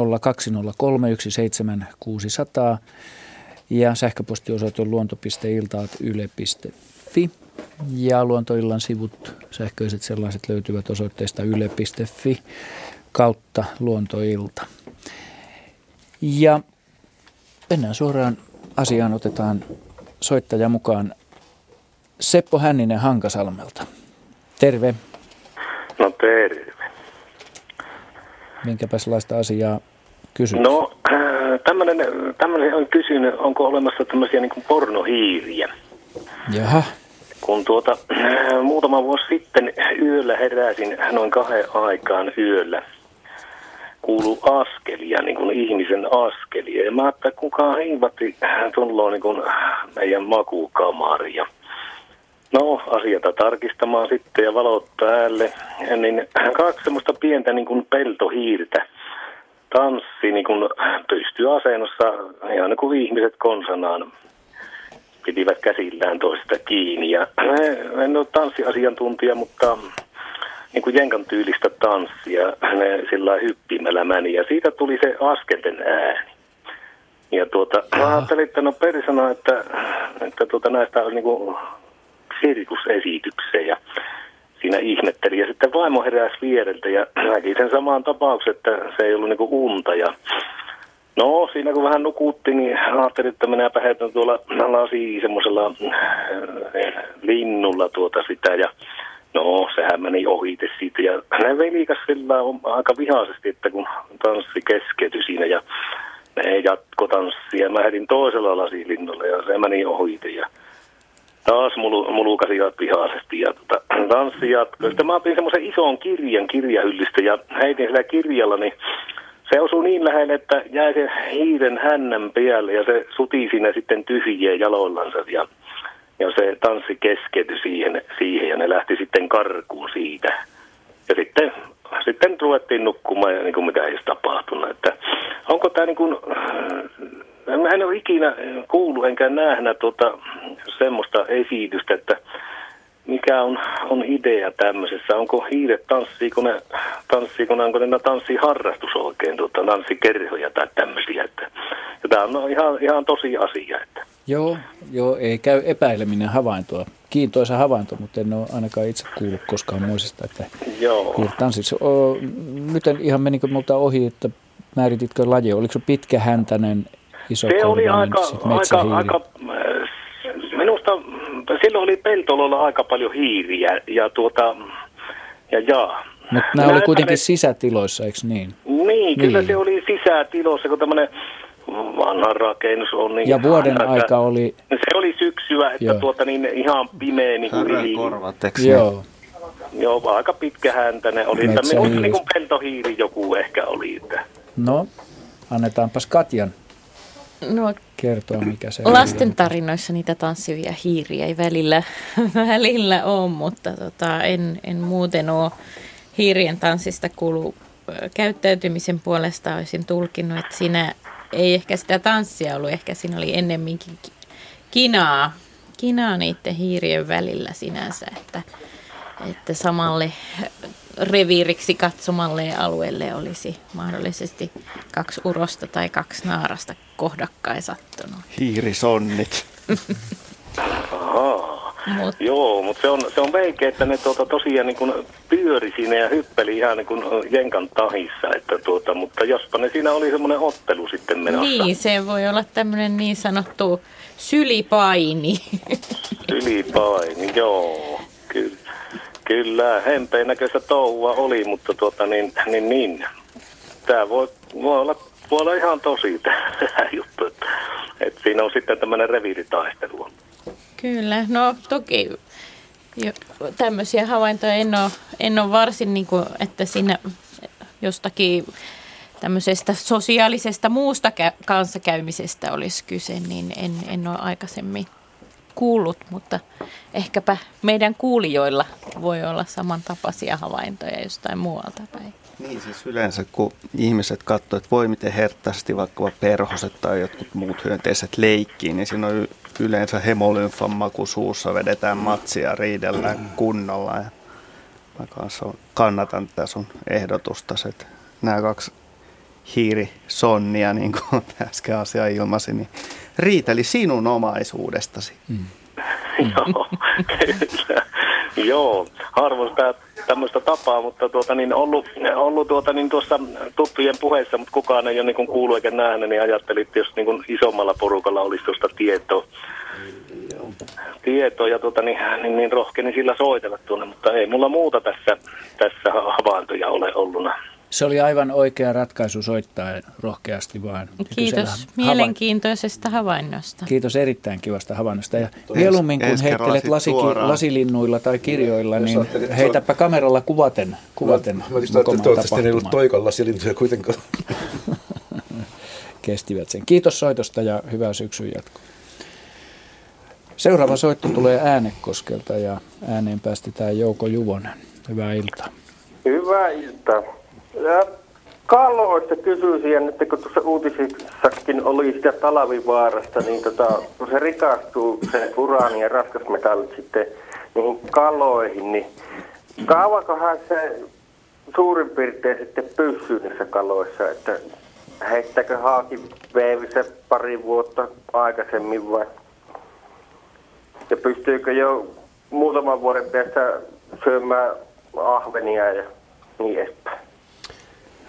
ja sähköpostiosoite on luonto.iltaat.yle.fi. Ja Luontoillan sivut, sähköiset sellaiset, löytyvät osoitteesta yle.fi/luontoilta. Ja mennään suoraan asiaan, otetaan soittaja mukaan. Seppo Hänninen Hankasalmelta. Terve. No terve. Minkäpäslaista asiaa kysyt? No tämmöinen on kysynyt, onko olemassa tämmöisiä niin kuin pornohiiriä. Jaha. Kun muutama vuosi sitten yöllä heräsin noin 2 aikaan yöllä, kuului askelia, niin kuin ihmisen askelia. Ja mä ajattelin, että kukaan hiivatti tulloon niin kuin meidän makukamaria. No, asiata tarkistamaan sitten ja valot päälle. Niin 2 semmoista pientä niin kuin peltohiirtä tanssi niin kuin pystyasennossa ihan niin kuin ihmiset konsanaan pitivät käsillään toista kiinni. Ja en ole tanssiasiantuntija, mutta niin kuin jenkan tyylistä tanssia ne sillä hyppimällä meni ja siitä tuli se askelten ääni. Ja ajattelin, että no Peri sanoi, että näistä oli niin kuin sirkusesitykseen ja siinä ihmetteli. Ja sitten vaimo heräsi viereltä ja näki sen samaan tapauksen, että se ei ollut niin kuin unta. Ja no siinä kun vähän nukutti, niin ajattelin, että minäpä heitän tuolla lasiin semmoisella linnulla sitä ja no, sehän meni ohite siitä ja ne velikas sillä aika vihaisesti, että kun tanssi keskeytyi siinä ja ne jatko tanssia. Mä herin toisella lasilinnolla ja se meni ohite ja taas mulukasivat vihaisesti ja tanssi jatkoi. Sitten mä otin semmoisen ison kirjan kirjahyllistä ja heitin sillä kirjalla, niin se osui niin lähelle, että jäi sen hiiren hännän päälle ja se suti siinä sitten tyhjien jaloillansa ja se tanssi keskeytyi siihen ja ne lähti sitten karkuun siitä. Ja sitten ruvettiin nukkumaan ja niin kuin mitä ei olisi tapahtunut. Että onko tämä niin kuin, mä en ole ikinä kuullut enkä nähnyt semmoista esitystä, että mikä on idea tämmöisessä. Onko hiiret tanssiikone, onko ne tanssiharrastus oikein, tanssikerhoja tai tämmöisiä. Että, ja tämä on ihan tosi asia, että. Joo, ei käy epäileminen havaintoa. Kiintoisa havainto, mutta en ole ainakaan itse kuullut koskaan muisista, että tanssiksi. Nyt en ihan menikö multa ohi, että määrititkö laje? Oliko se pitkähäntäinen, isokorvainen, se oli aika minusta silloin oli peltololla aika paljon hiiriä ja. Mutta nämä oli kuitenkin sisätiloissa, eikö niin? Niin, kyllä se oli sisätiloissa, kun tämmöinen vanha rakennus on niin. Ja vuoden aika oli. Se oli syksyä, että ihan pimeä niin kuin hiiri. Joo, aika pitkähäntäinen oli. Minusta niin kuin peltohiiri joku ehkä oli. No, annetaanpas Katjan kertoa, mikä se on. Lasten tarinoissa niitä tanssivia hiiriä ei välillä ole, mutta en muuten ole hiirien tanssista kuulu. Käyttäytymisen puolesta olisin tulkinnut, että siinä ei ehkä sitä tanssia ollut, ehkä siinä oli ennemminkin kinaa niiden hiirien välillä sinänsä, että samalle reviiriksi katsomalle alueelle olisi mahdollisesti kaksi urosta tai kaksi naarasta kohdakkain sattunut. Hiirisonnit. Joo, mutta se on veikeä, että ne tosiaan niin kuin pyöri siinä ja hyppeli ihan niin kuin jenkan tahissa, että mutta jospa ne siinä oli semmoinen ottelu sitten menossa. Niin, se voi olla tämmöinen niin sanottu sylipaini. Sylipaini, joo, kyllä, hempeen näköistä touhua oli, mutta niin. Tämä voi olla ihan tosi tämä juttu, että siinä on sitten tämmöinen reviiritaistelu. Kyllä, no toki tämmöisiä havaintoja en ole varsin, niin kuin, että siinä jostakin tämmöisestä sosiaalisesta muusta kanssakäymisestä olisi kyse, niin en ole aikaisemmin kuullut, mutta ehkäpä meidän kuulijoilla voi olla samantapaisia havaintoja jostain muualta päin. Niin siis yleensä, kun ihmiset katsovat, että voi miten herttaisesti vaikka perhoset tai jotkut muut hyönteiset leikkii, niin siinä on yleensä hemolymfan maku suussa, vedetään matsia, riidellään kunnolla. Ja mä kanssa kannatan tätä sun ehdotustasi, että nämä kaksi hiirisonnia, niin kuin äsken asia ilmasi, niin riiteli sinun omaisuudestasi. Joo, harvoin sitä tämmöistä tapaa, mutta ollut tuossa tuttujen puheissa, mutta kukaan ei ole niin kuullut eikä nähnyt, niin ajattelin, että jos niin isommalla porukalla olisi tuosta tietoa ja niin rohkenin sillä soitella tuonne, mutta ei mulla muuta tässä havaintoja ole ollut. Se oli aivan oikea ratkaisu soittaa rohkeasti vaan. Kiitos mielenkiintoisesta havainnosta. Kiitos erittäin kivasta havainnosta. Ja mieluummin kun heittelet lasilinnuilla tai kirjoilla, niin heitäpä kameralla kuvaten. Mä toivottavasti ei ollut toikan lasilinnuja kuitenkaan. Kestivät sen. Kiitos soitosta ja hyvää syksyn jatkoa. Seuraava soitto tulee Äänekoskelta ja ääneen päästetään Jouko Juvonen. Hyvää iltaa. Hyvää iltaa. Ja kaloista kysyisin, että kun tuossa uutisissakin oli sitä Talvivaarasta, niin kun se rikastuu se uraani ja raskasmetallit sitten niihin kaloihin, niin kauankohan se suurin piirtein sitten pysyy niissä kaloissa, että heittääkö Haakiveevissä pari vuotta aikaisemmin vai? Ja pystyykö jo muutaman vuoden päästä syömään ahvenia ja niin edespäin?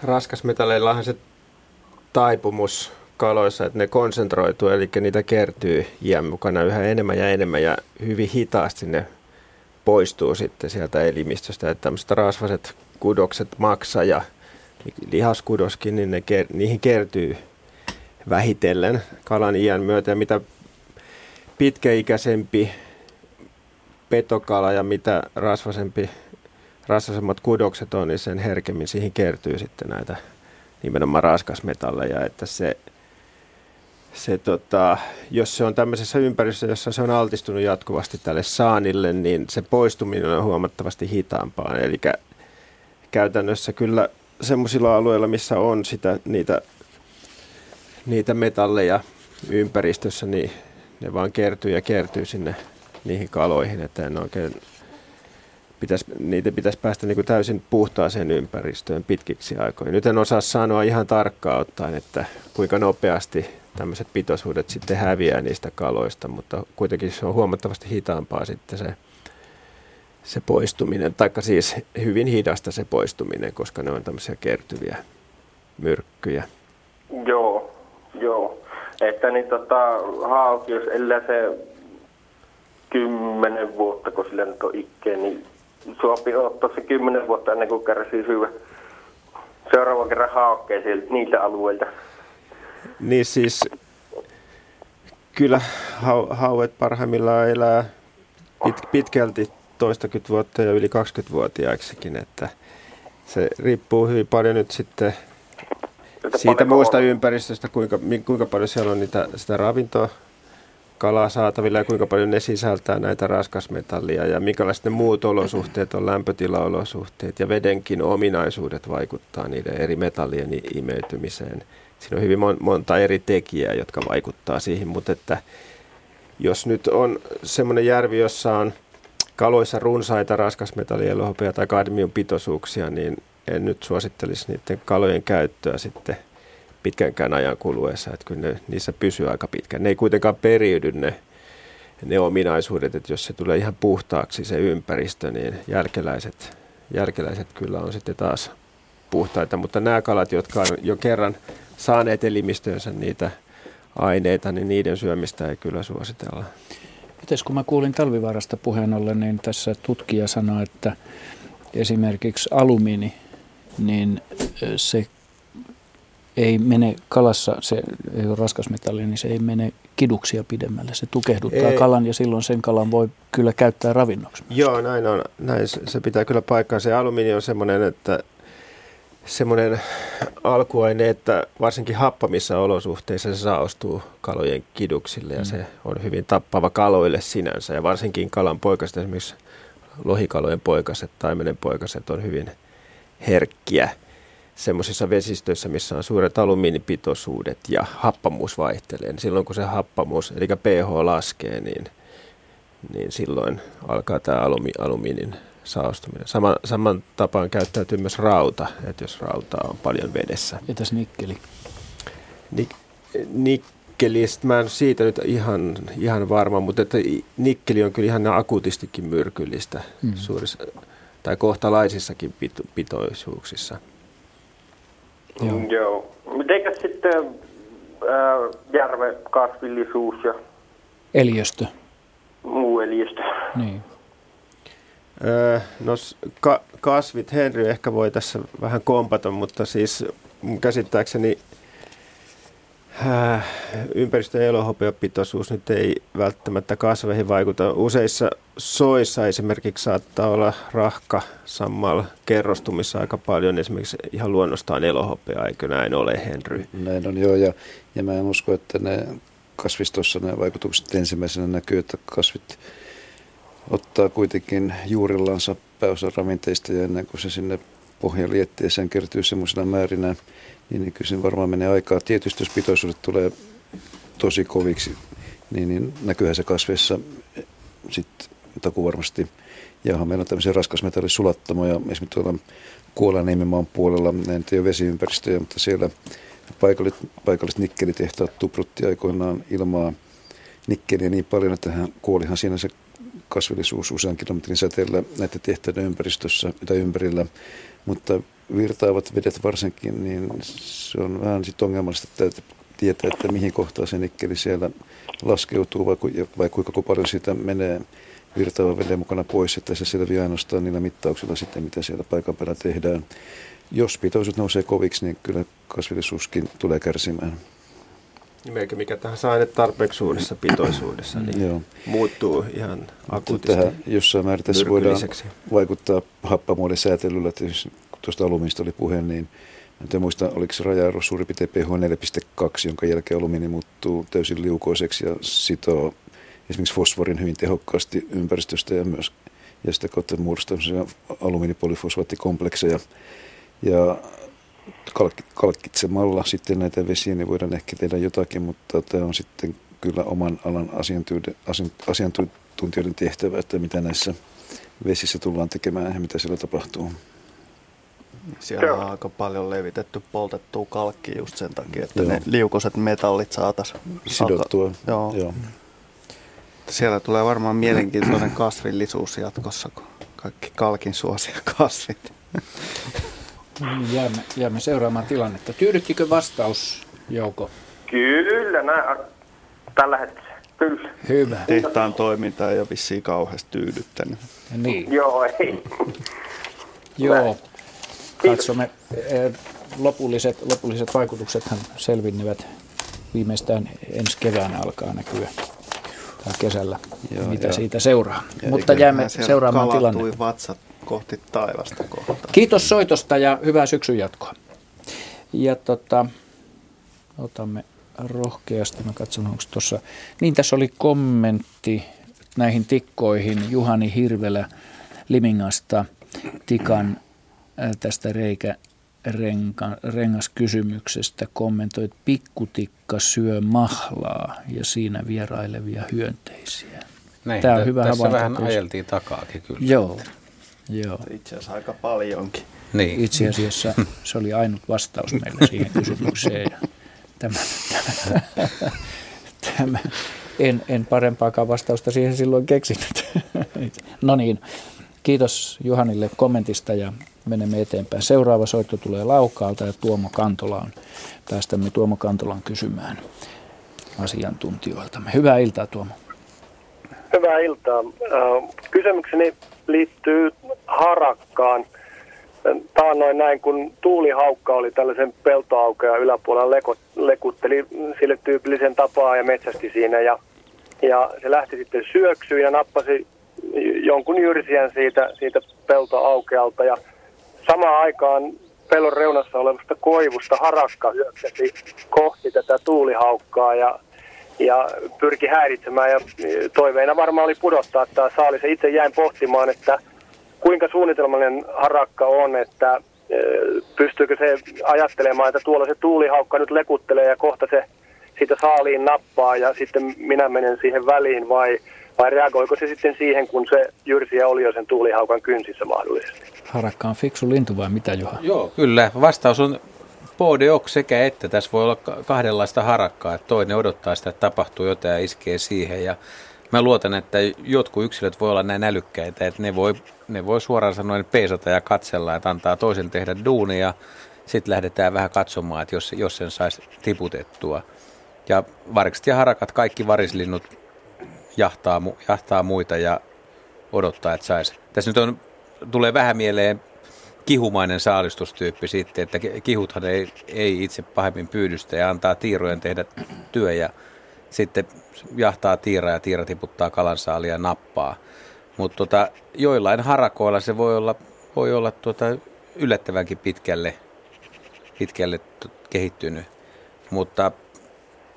Raskasmetalleillahan se taipumus kaloissa, että ne konsentroituu, eli niitä kertyy iän mukana yhä enemmän ja hyvin hitaasti ne poistuu sitten sieltä elimistöstä. Että tämmöiset rasvaset kudokset, maksa ja lihaskudoskin, niin niihin kertyy vähitellen kalan iän myötä. Ja mitä pitkäikäisempi petokala ja mitä rasvasemmat kudokset on, niin sen herkemmin siihen kertyy sitten näitä nimenomaan raskasmetalleja. Että jos se on tämmöisessä ympäristössä, jossa se on altistunut jatkuvasti tälle saanille, niin se poistuminen on huomattavasti hitaampaa. Eli käytännössä kyllä semmoisilla alueilla, missä on niitä metalleja ympäristössä, niin ne vaan kertyy ja kertyy sinne niihin kaloihin, että en oikein niitä pitäisi päästä niin kuin täysin puhtaaseen ympäristöön pitkiksi aikoihin. Nyt en osaa sanoa ihan tarkkaan ottaen, että kuinka nopeasti tämmöiset pitoisuudet sitten häviää niistä kaloista, mutta kuitenkin se on huomattavasti hitaampaa sitten se poistuminen, taikka siis hyvin hidasta se poistuminen, koska ne on tämmöisiä kertyviä myrkkyjä. Joo. Että niin hauki, jos elää se 10 vuotta, kun sillä nyt on ikkeä, niin suopi ottaa se 10 vuotta ennen kuin kärsii syvä. Seuraavan kerran haukkeen niiltä alueilta. Niin siis, kyllä hauet parhaimmillaan elää pitkälti toistakymmentä vuotta ja yli 20-vuotiaiksikin, että se riippuu hyvin paljon nyt sitten siitä muusta ympäristöstä, kuinka paljon siellä on sitä ravintoa, kalaa saatavilla ja kuinka paljon ne sisältää näitä raskasmetallia ja minkälaiset ne muut olosuhteet on, lämpötilaolosuhteet ja vedenkin ominaisuudet vaikuttaa niiden eri metallien imeytymiseen. Siinä on hyvin monta eri tekijää, jotka vaikuttaa siihen, mutta että jos nyt on semmoinen järvi, jossa on kaloissa runsaita raskasmetallia, elohopea tai kadmiumpitoisuuksia, niin en nyt suosittelisi niiden kalojen käyttöä sitten pitkänkään ajan kuluessa, että kyllä niissä pysyy aika pitkään. Ne ei kuitenkaan periydy ne ominaisuudet, että jos se tulee ihan puhtaaksi se ympäristö, niin jälkeläiset kyllä on sitten taas puhtaita, mutta nämä kalat, jotka on jo kerran saaneet elimistöönsä niitä aineita, niin niiden syömistä ei kyllä suositella. Mites kun mä kuulin Talvivaarasta puheen ollen, niin tässä tutkija sanoi, että esimerkiksi alumiini, niin se ei mene kalassa, se ei ole raskasmetalli, niin se ei mene kiduksia pidemmälle. Se tukehduttaa kalan ja silloin sen kalan voi kyllä käyttää ravinnoksi. Joo, näin on. Näin se pitää kyllä paikkaa. Se alumiini on semmoinen alkuaine, että varsinkin happamissa olosuhteissa se saostuu kalojen kiduksille ja se on hyvin tappava kaloille sinänsä. Ja varsinkin kalan poikaset, esimerkiksi lohikalojen poikaset, taimenen poikaset on hyvin herkkiä semmoisissa vesistöissä, missä on suuret alumiinipitoisuudet ja happamuus vaihtelee. Silloin kun se happamuus, eli pH laskee, niin silloin alkaa tämä alumiinin saastuminen. Saman tapaan käyttäytyy myös rauta, että jos rautaa on paljon vedessä. Entäs nikkeli? Nikkelistä mä en siitä nyt ihan varma, mutta että nikkeli on kyllä ihan akuutistikin myrkyllistä suurissa tai kohtalaisissakin pitoisuuksissa. Joo. Mitenkäs sitten järven kasvillisuus ja eliöstö? Muu eliöstö. Niin. No kasvit, Henry ehkä voi tässä vähän kompata, mutta siis käsittääkseni ympäristön elohopeapitoisuus nyt ei välttämättä kasveihin vaikuta. Useissa soissa esimerkiksi saattaa olla rahka samalla kerrostumissa aika paljon. Esimerkiksi ihan luonnostaan elohopeaa, eikö näin ole, Henry? Näin on joo, ja mä en usko, että ne kasvistossa nämä vaikutukset ensimmäisenä näkyy, että kasvit ottaa kuitenkin juurillansa pääosan ravinteista ja ennen kuin se sinne pohjalietteeseen kertyy semmoisena määrinä, niin kyllä se varmaan menee aikaa. Tietysti jos pitoisuudet tulee tosi koviksi, niin näkyyhän se kasveissa sitten takuvarmasti. Ja meillä on tämmöisiä raskasmetallisulattamoja, esimerkiksi tuolla Kuolanniemenmaan puolella, näitä ei ole vesiympäristöjä, mutta siellä paikalliset nikkelitehtaat tuprutti aikoinaan ilmaa nikkeliä niin paljon, että hän kuolihan siinä se kasvillisuus usean kilometrin säteellä näiden tehtaiden ympäristössä tai ympärillä, mutta virtaavat vedet varsinkin, niin se on vähän sitten ongelmallista, että tietää, että mihin kohtaan se nikkeli siellä laskeutuu vai kuinka paljon siitä menee virtaavan veden mukana pois, että se selviää ainoastaan niillä mittauksilla sitten, mitä siellä paikan päällä tehdään. Jos pitoisuus nousee koviksi, niin kyllä kasvillisuuskin tulee kärsimään. Melkein mikä tahansa aine tarpeeksi suuressa pitoisuudessa niin muuttuu ihan akuutisti. Tähän jossain määrin tässä voidaan vaikuttaa happamuuden säätelyllä. Tuosta alumiinista oli puhe, niin en muista, oliko se raja-arvo suurin piirtein pH 4,2, jonka jälkeen alumiini muuttuu täysin liukoiseksi ja sitoo esimerkiksi fosforin hyvin tehokkaasti ympäristöstä ja sitä kautta muodostaa alumiinipolyfosfaattikomplekseja. Ja kalkitsemalla sitten näitä vesiä, niin voidaan ehkä tehdä jotakin, mutta tämä on sitten kyllä oman alan asiantuntijoiden tehtävä, että mitä näissä vesissä tullaan tekemään ja mitä siellä tapahtuu. Siellä on aika paljon levitetty poltettua kalkkia just sen takia, että ne liukoiset metallit saataisiin sidottua. Joo. Siellä tulee varmaan mielenkiintoinen kasvillisuus jatkossa, kun kaikki kalkin suosia kasvit. Jäämme seuraamaan tilannetta. Tyydyttikö vastaus, Jouko? Kyllä, tällä hetkellä. Kyllä. Hyvä. Tehtaan toiminta ei ole vissiin kauheasti tyydyttänyt. Niin. Joo, ei. Joo. Katsomme. Lopulliset vaikutuksethan selvinnevät viimeistään ensi keväänä alkaa näkyä. Tai kesällä, mitä siitä seuraa. Mutta jäämme seuraamaan tilannetta. Vatsat kohti taivasta kohtaan. Kiitos soitosta ja hyvää syksyn jatkoa. Ja otamme rohkeasti. Mä katson, onko tuossa. Niin, tässä oli kommentti näihin tikkoihin. Juhani Hirvelä Limingasta tikan tästä rengaskysymyksestä kommentoi, että pikkutikka syö mahlaa ja siinä vierailevia hyönteisiä. Näin, tämä on hyvä havainto. Tässä vähän ajeltiin takaakin kyllä. Joo. Itse asiassa aika paljonkin. Niin. Itse asiassa se oli ainut vastaus meillä siihen kysymykseen. En parempaakaan vastausta siihen silloin keksinyt. No niin, kiitos Juhanille kommentista ja menemme eteenpäin. Seuraava soitto tulee Laukaalta ja Tuomo Kantola on. Päästämme Tuomo Kantolan kysymään asiantuntijoiltamme. Hyvää iltaa, Tuomo. Hyvää iltaa. Kysymykseni liittyy harakkaan. Taannoin näin, kun tuulihaukka oli tällaisen peltoaukean yläpuolella lekutteli sille tyypillisen tapaa ja metsästi siinä. Ja se lähti sitten syöksyyn ja nappasi jonkun jyrsijän siitä peltoaukealta. Ja samaan aikaan pelon reunassa olevasta koivusta harakka hyöksäsi kohti tätä tuulihaukkaa ja pyrki häiritsemään, ja toiveena varmaan oli pudottaa tämä saalis. Itse jäin pohtimaan, että kuinka suunnitelmallinen harakka on, että pystyykö se ajattelemaan, että tuolla se tuulihaukka nyt lekuttelee ja kohta se siitä saaliin nappaa ja sitten minä menen siihen väliin, vai reagoiko se sitten siihen, kun se jyrsijä oli jo sen tuulihaukan kynsissä mahdollisesti? Harakka on fiksu lintu vai mitä, Juha? Joo, kyllä. Vastaus on Podeok sekä että. Tässä voi olla kahdenlaista harakkaa, että toinen odottaa sitä, että tapahtuu jotain ja iskee siihen. Ja mä luotan, että jotkut yksilöt voi olla näin älykkäitä, että ne voi suoraan sanoen peesata ja katsella, että antaa toisen tehdä duunia ja sitten lähdetään vähän katsomaan, että jos sen saisi tiputettua. Ja varikset ja harakat, kaikki varislinnut jahtaa muita ja odottaa, että saisi. Tässä nyt tulee vähän mieleen kihumainen saalistustyyppi sitten, että kihuthan ei itse pahemmin pyydystä ja antaa tiirojen tehdä työ ja sitten jahtaa tiiraa ja tiira tiputtaa kalansaalia ja nappaa. Mutta joillain harakoilla se voi olla yllättävänkin pitkälle kehittynyt, mutta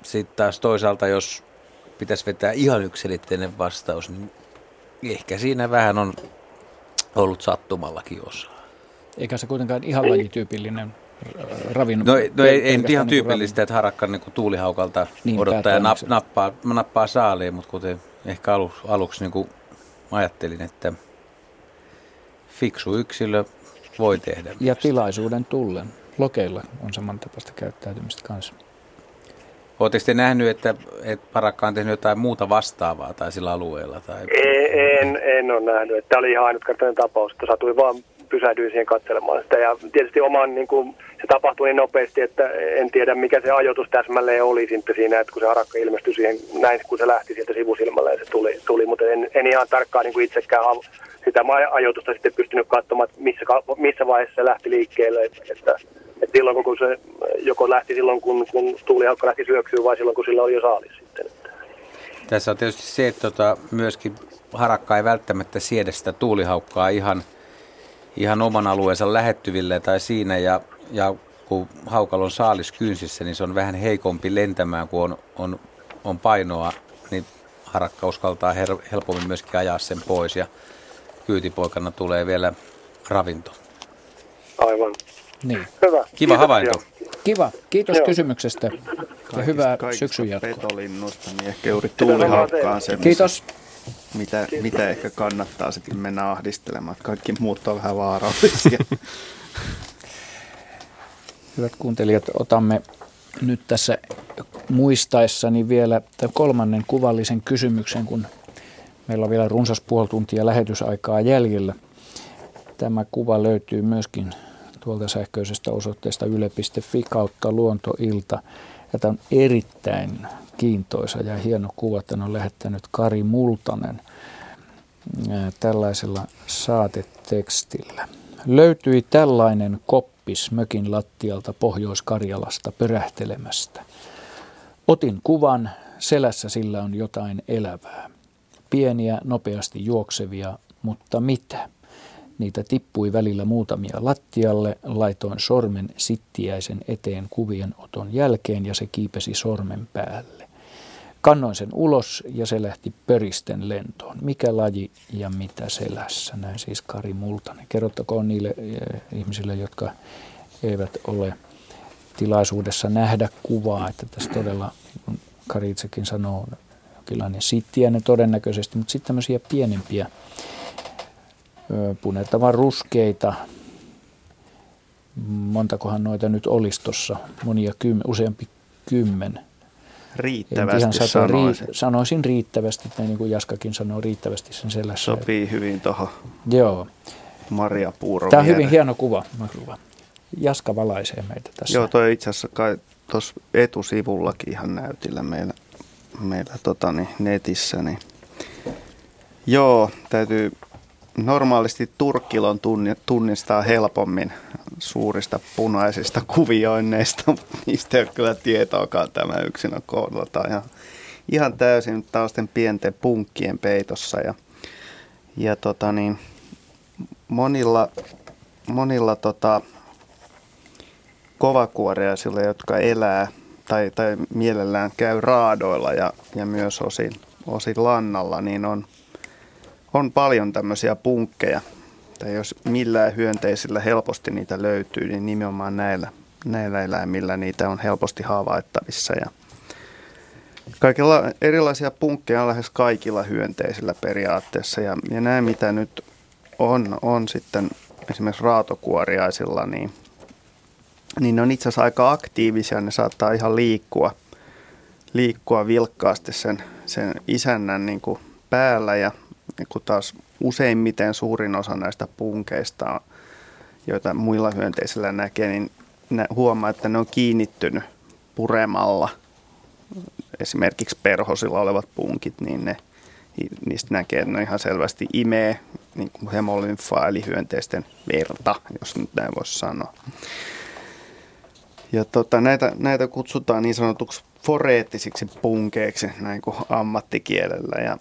sitten taas toisaalta jos pitäisi vetää ihan yksiselitteinen vastaus, niin ehkä siinä vähän on ollut sattumallakin osaa. Eikä se kuitenkaan ihan lajityypillinen ravinnon. No ei nyt ihan tyypillistä, että harakka niin kuin tuulihaukalta niin, odottaa ja nappaa saaliin, mutta kuten ehkä aluksi niin kuin ajattelin, että fiksu yksilö voi tehdä. Ja mielestä. Tilaisuuden tullen. Lokeilla on samantapaista käyttäytymistä kanssa. Oletteko te nähnyt, että parakka on tehnyt jotain muuta vastaavaa tai sillä alueella? Tai... En ole nähnyt. Tämä oli ihan ainutkertainen tapaus, että satui vaan pysähdyin siihen katselemaan sitä. Ja tietysti oman, niin kuin, se tapahtui niin nopeasti, että en tiedä mikä se ajoitus täsmälleen oli siinä, että kun se harakka ilmestyi siihen, näin kun se lähti sieltä sivusilmällä ja se tuli. Mutta en ihan tarkkaan niin kuin itsekään sitä ajoitusta sitten pystynyt katsomaan, että missä vaiheessa se lähti liikkeelle. Että silloin, kun se joko lähti silloin, kun tuulihaukka lähti syöksyyn, vai silloin, kun sillä oli jo saalis sitten. Tässä on tietysti se, että myöskin harakka ei välttämättä siedä sitä tuulihaukkaa ihan oman alueensa lähettyville tai siinä. Ja kun haukalla on saalis kynsissä, niin se on vähän heikompi lentämään, kun on painoa, niin harakka uskaltaa helpommin myöskin ajaa sen pois. Ja kyytipoikana tulee vielä ravinto. Aivan. Niin. Hyvä. Kiva havainto. Kiva. Kiitos kysymyksestä. Ja hyvää syksyn jatkoa. Petolinnusta, niin ehkä juuri tuulihaukkaa sen. Kiitos. Mitä ehkä kannattaa sitten mennä ahdistelemaan. Kaikki muut on vähän vaarallisia. Hyvät kuuntelijat, otamme nyt tässä muistaessani vielä kolmannen kuvallisen kysymyksen, kun meillä on vielä runsas puoli tuntia lähetysaikaa jäljellä. Tämä kuva löytyy myöskin tuolta sähköisestä osoitteesta yle.fi/luontoilta. Ja tämä on erittäin kiintoisa ja hieno kuva. Tämän on lähettänyt Kari Multanen tällaisella saatetekstillä. Löytyi tällainen koppis mökin lattialta Pohjois-Karjalasta pörähtelemästä. Otin kuvan, selässä sillä on jotain elävää. Pieniä, nopeasti juoksevia, mutta mitä? Niitä tippui välillä muutamia lattialle, laitoin sormen sittiäisen eteen kuvien oton jälkeen ja se kiipesi sormen päälle. Kannoin sen ulos ja se lähti pöristen lentoon. Mikä laji ja mitä selässä? Näin siis Kari Multanen. Kerrottakoon niille ihmisille, jotka eivät ole tilaisuudessa nähdä kuvaa, että tässä todella, kun Kari itsekin sanoo, jonkinlainen sittiäinen todennäköisesti, mutta sitten tämmöisiä pienempiä punertavan ruskeita, montakohan noita nyt olisi tuossa, useampi kymmen. Riittävästi sanoisin riittävästi, niin kuin Jaskakin sanoo, riittävästi sen selässä. Sopii hyvin tuohon Maria Puuro. Tämä on hyvin hieno kuva. Jaska valaisee meitä tässä. Joo, toi itse asiassa kai tuossa etusivullakin ihan näytillä meillä netissä. Niin. Joo, täytyy... Normaalisti turkkilon tunnistaa helpommin suurista punaisista kuvioinneista, mutta niistä ei ole kyllä tietoakaan tämä yksin on kohdaltaan. Ihan täysin tausten pienten punkkien peitossa. Ja monilla kovakuoriaisilla, jotka elää tai mielellään käy raadoilla ja myös osin lannalla, niin on paljon tämmöisiä punkkeja, tai jos millään hyönteisillä helposti niitä löytyy, niin nimenomaan näillä eläimillä niitä on helposti havaittavissa. Ja kaikilla erilaisia punkkeja on lähes kaikilla hyönteisillä periaatteessa, ja nämä mitä nyt on sitten esimerkiksi raatokuoriaisilla, niin ne on itse asiassa aika aktiivisia, ne saattaa ihan liikkua vilkkaasti sen isännän niin kuin päällä, ja kun taas useimmiten suurin osa näistä punkeista, joita muilla hyönteisillä näkee, niin huomaa, että ne on kiinnittynyt puremalla. Esimerkiksi perhosilla olevat punkit, niin niistä näkee, että ne ihan selvästi imee niin kuin hemolymfaa, eli hyönteisten verta, jos nyt näin voisi sanoa. Ja näitä kutsutaan niin sanotuksi foreettisiksi punkeiksi näin kuin ammattikielellä. Ja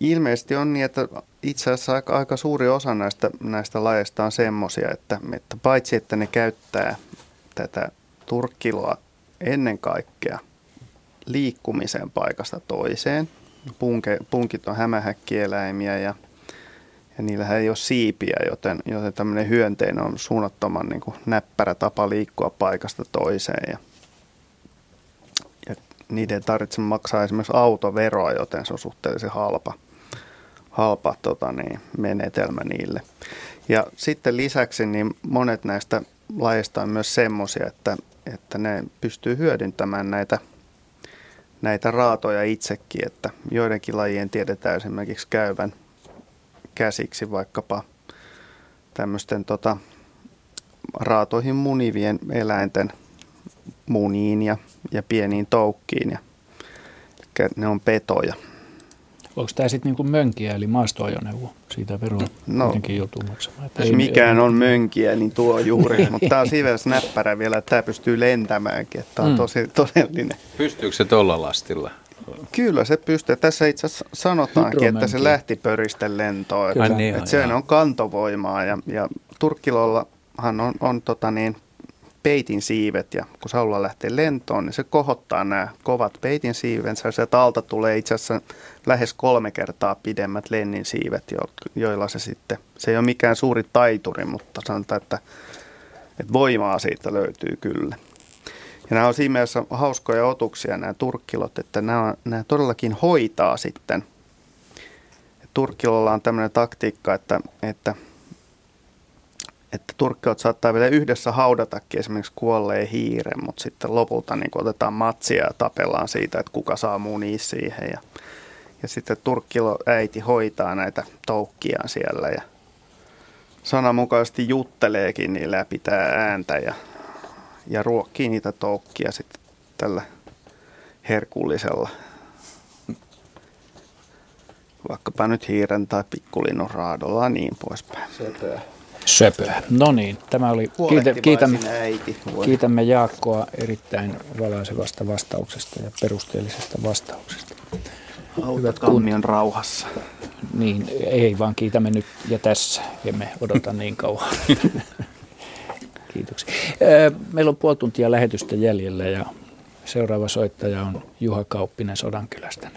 ilmeisesti on niin, että itse asiassa aika suuri osa näistä lajeista on semmoisia, että paitsi että ne käyttää tätä turkkiloa ennen kaikkea liikkumiseen paikasta toiseen. Punkit on hämähäkkieläimiä ja Ja niillähän ei ole siipiä, joten tämmöinen hyönteinen on suunnattoman niin kuin näppärä tapa liikkua paikasta toiseen. Ja niiden ei tarvitse maksaa esimerkiksi autoveroa, joten se on suhteellisen halpa menetelmä niille. Ja sitten lisäksi niin monet näistä lajeista on myös semmoisia, että ne pystyy hyödyntämään näitä raatoja itsekin, että joidenkin lajien tiedetään esimerkiksi käyvän käsiksi vaikkapa tämmöisten raatoihin munivien eläinten muniin ja pieniin toukkiin, ja ne on petoja. Onko tämä sitten niinku mönkiä eli maastoajoneuvo? Siitä veroa kuitenkin joutuu maksamaan. Jos mikään on mönkiä, niin tuo juuri. Mutta tämä on siivellä näppärä vielä, että tämä pystyy lentämäänkin. Tämä on tosi todellinen. Pystyykö se tuolla lastilla? Kyllä se pystyy. Tässä itse asiassa sanotaankin, että se lähti pöristen lentoon. Sehän on kantovoimaa. Ja turkkilollahan on peitin siivet, ja kun saula lähtee lentoon, niin se kohottaa nämä kovat peitin siivensä. Sieltä alta tulee itse asiassa lähes 3 kertaa pidemmät lennin siivet, joilla se sitten, se ei ole mikään suuri taituri, mutta sanotaan, että voimaa siitä löytyy kyllä. Ja nämä on siinä mielessä hauskoja otuksia nämä turkkilot, että nämä todellakin hoitaa sitten. Turkkilolla on tämmöinen taktiikka, että turkkilot saattaa vielä yhdessä haudatakin esimerkiksi kuolleen hiiren, mutta sitten lopulta niin otetaan matsia ja tapellaan siitä, että kuka saa munia siihen. Ja sitten turkkiloäiti hoitaa näitä toukkiaan siellä ja sananmukaisesti jutteleekin niillä ja pitää ääntä ja ruokkii niitä toukkia sitten tällä herkullisella, vaikkapa nyt hiiren tai pikkulinnun raadolla ja niin poispäin. Söpöä. No niin, tämä oli. Kiitämme Jaakkoa erittäin valaisevasta vastauksesta ja perusteellisesta vastauksesta. Autat kunnian rauhassa. Niin, ei vaan kiitämme nyt ja tässä, emme odota niin kauan. Kiitoksia. Meillä on 5,5 tuntia lähetystä jäljellä ja seuraava soittaja on Juha Kauppinen Sodankylästä.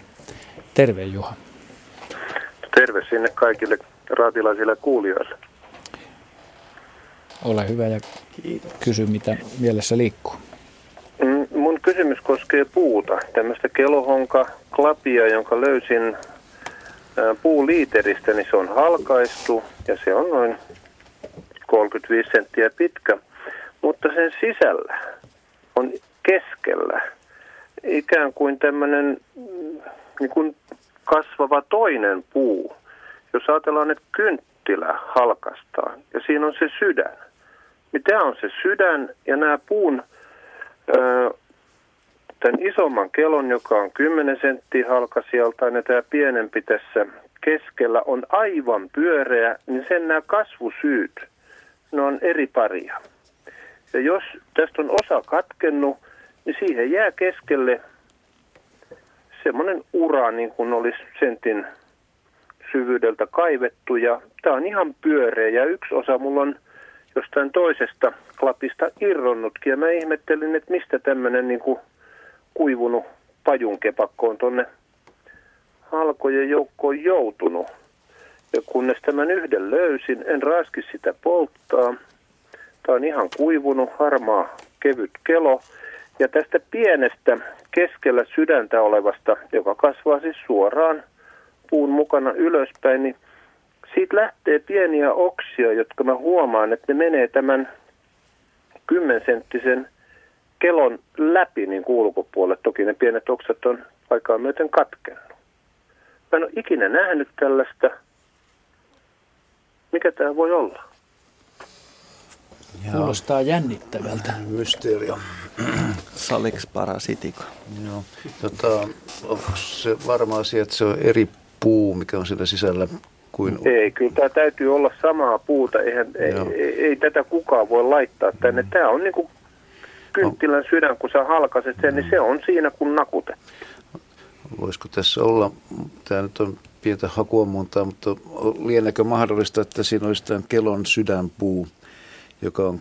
Terve Juha. Terve sinne kaikille raatilaisille kuulijoille. Ole hyvä ja kysy, mitä mielessä liikkuu. Mun kysymys koskee puuta. Tämmöistä kelohonkaklapia, jonka löysin puuliiteristä, niin se on halkaistu ja se on noin 35 senttiä pitkä. Mutta sen sisällä on keskellä ikään kuin tämmöinen niin kuin kasvava toinen puu. Jos ajatellaan, että kynttilä halkaistaan ja siinä on se sydän. Tämä on se sydän ja nämä puun, tämän isomman kelon, joka on 10 senttiä halkasijaltaan ja tämä pienempi tässä keskellä on aivan pyöreä, niin sen nämä kasvusyyt, ne on eri paria. Ja jos tästä on osa katkennut, niin siihen jää keskelle semmoinen ura, niin kuin olisi sentin syvyydeltä kaivettu. Ja tämä on ihan pyöreä ja yksi osa mulla on jostain toisesta klapista irronnutkin. Ja mä ihmettelin, että mistä tämmöinen niin kuin kuivunut pajunkepakko on tuonne halkojen joukkoon joutunut. Ja kunnes tämän yhden löysin, en raaski sitä polttaa. Tämä on ihan kuivunut, harmaa, kevyt kelo. Ja tästä pienestä keskellä sydäntä olevasta, joka kasvaa siis suoraan puun mukana ylöspäin, niin siitä lähtee pieniä oksia, jotka mä huomaan, että ne menee tämän 10-senttisen kelon läpi niin kuin ulkopuolelle. Toki ne pienet oksat on aikaa myöten katkennut. Mä en ole ikinä nähnyt tällaista. Mikä tämä voi olla? Jaa. Kuulostaa jännittävältä. Mysteerio. Salix parasitico. Joo. Se varma asia, että se on eri puu, mikä on siellä sisällä kuin... Ei, kyllä tämä täytyy olla samaa puuta. Ei tätä kukaan voi laittaa tänne. Tämä on niin kuin kynttilän sydän, kun sä halkaset sen, niin se on siinä kun nakutet. Voisiko tässä olla... Tämä nyt on... pientä hakuomuntaa, mutta lienekö mahdollista, että siinä olisi tämän kelon sydänpuu, joka on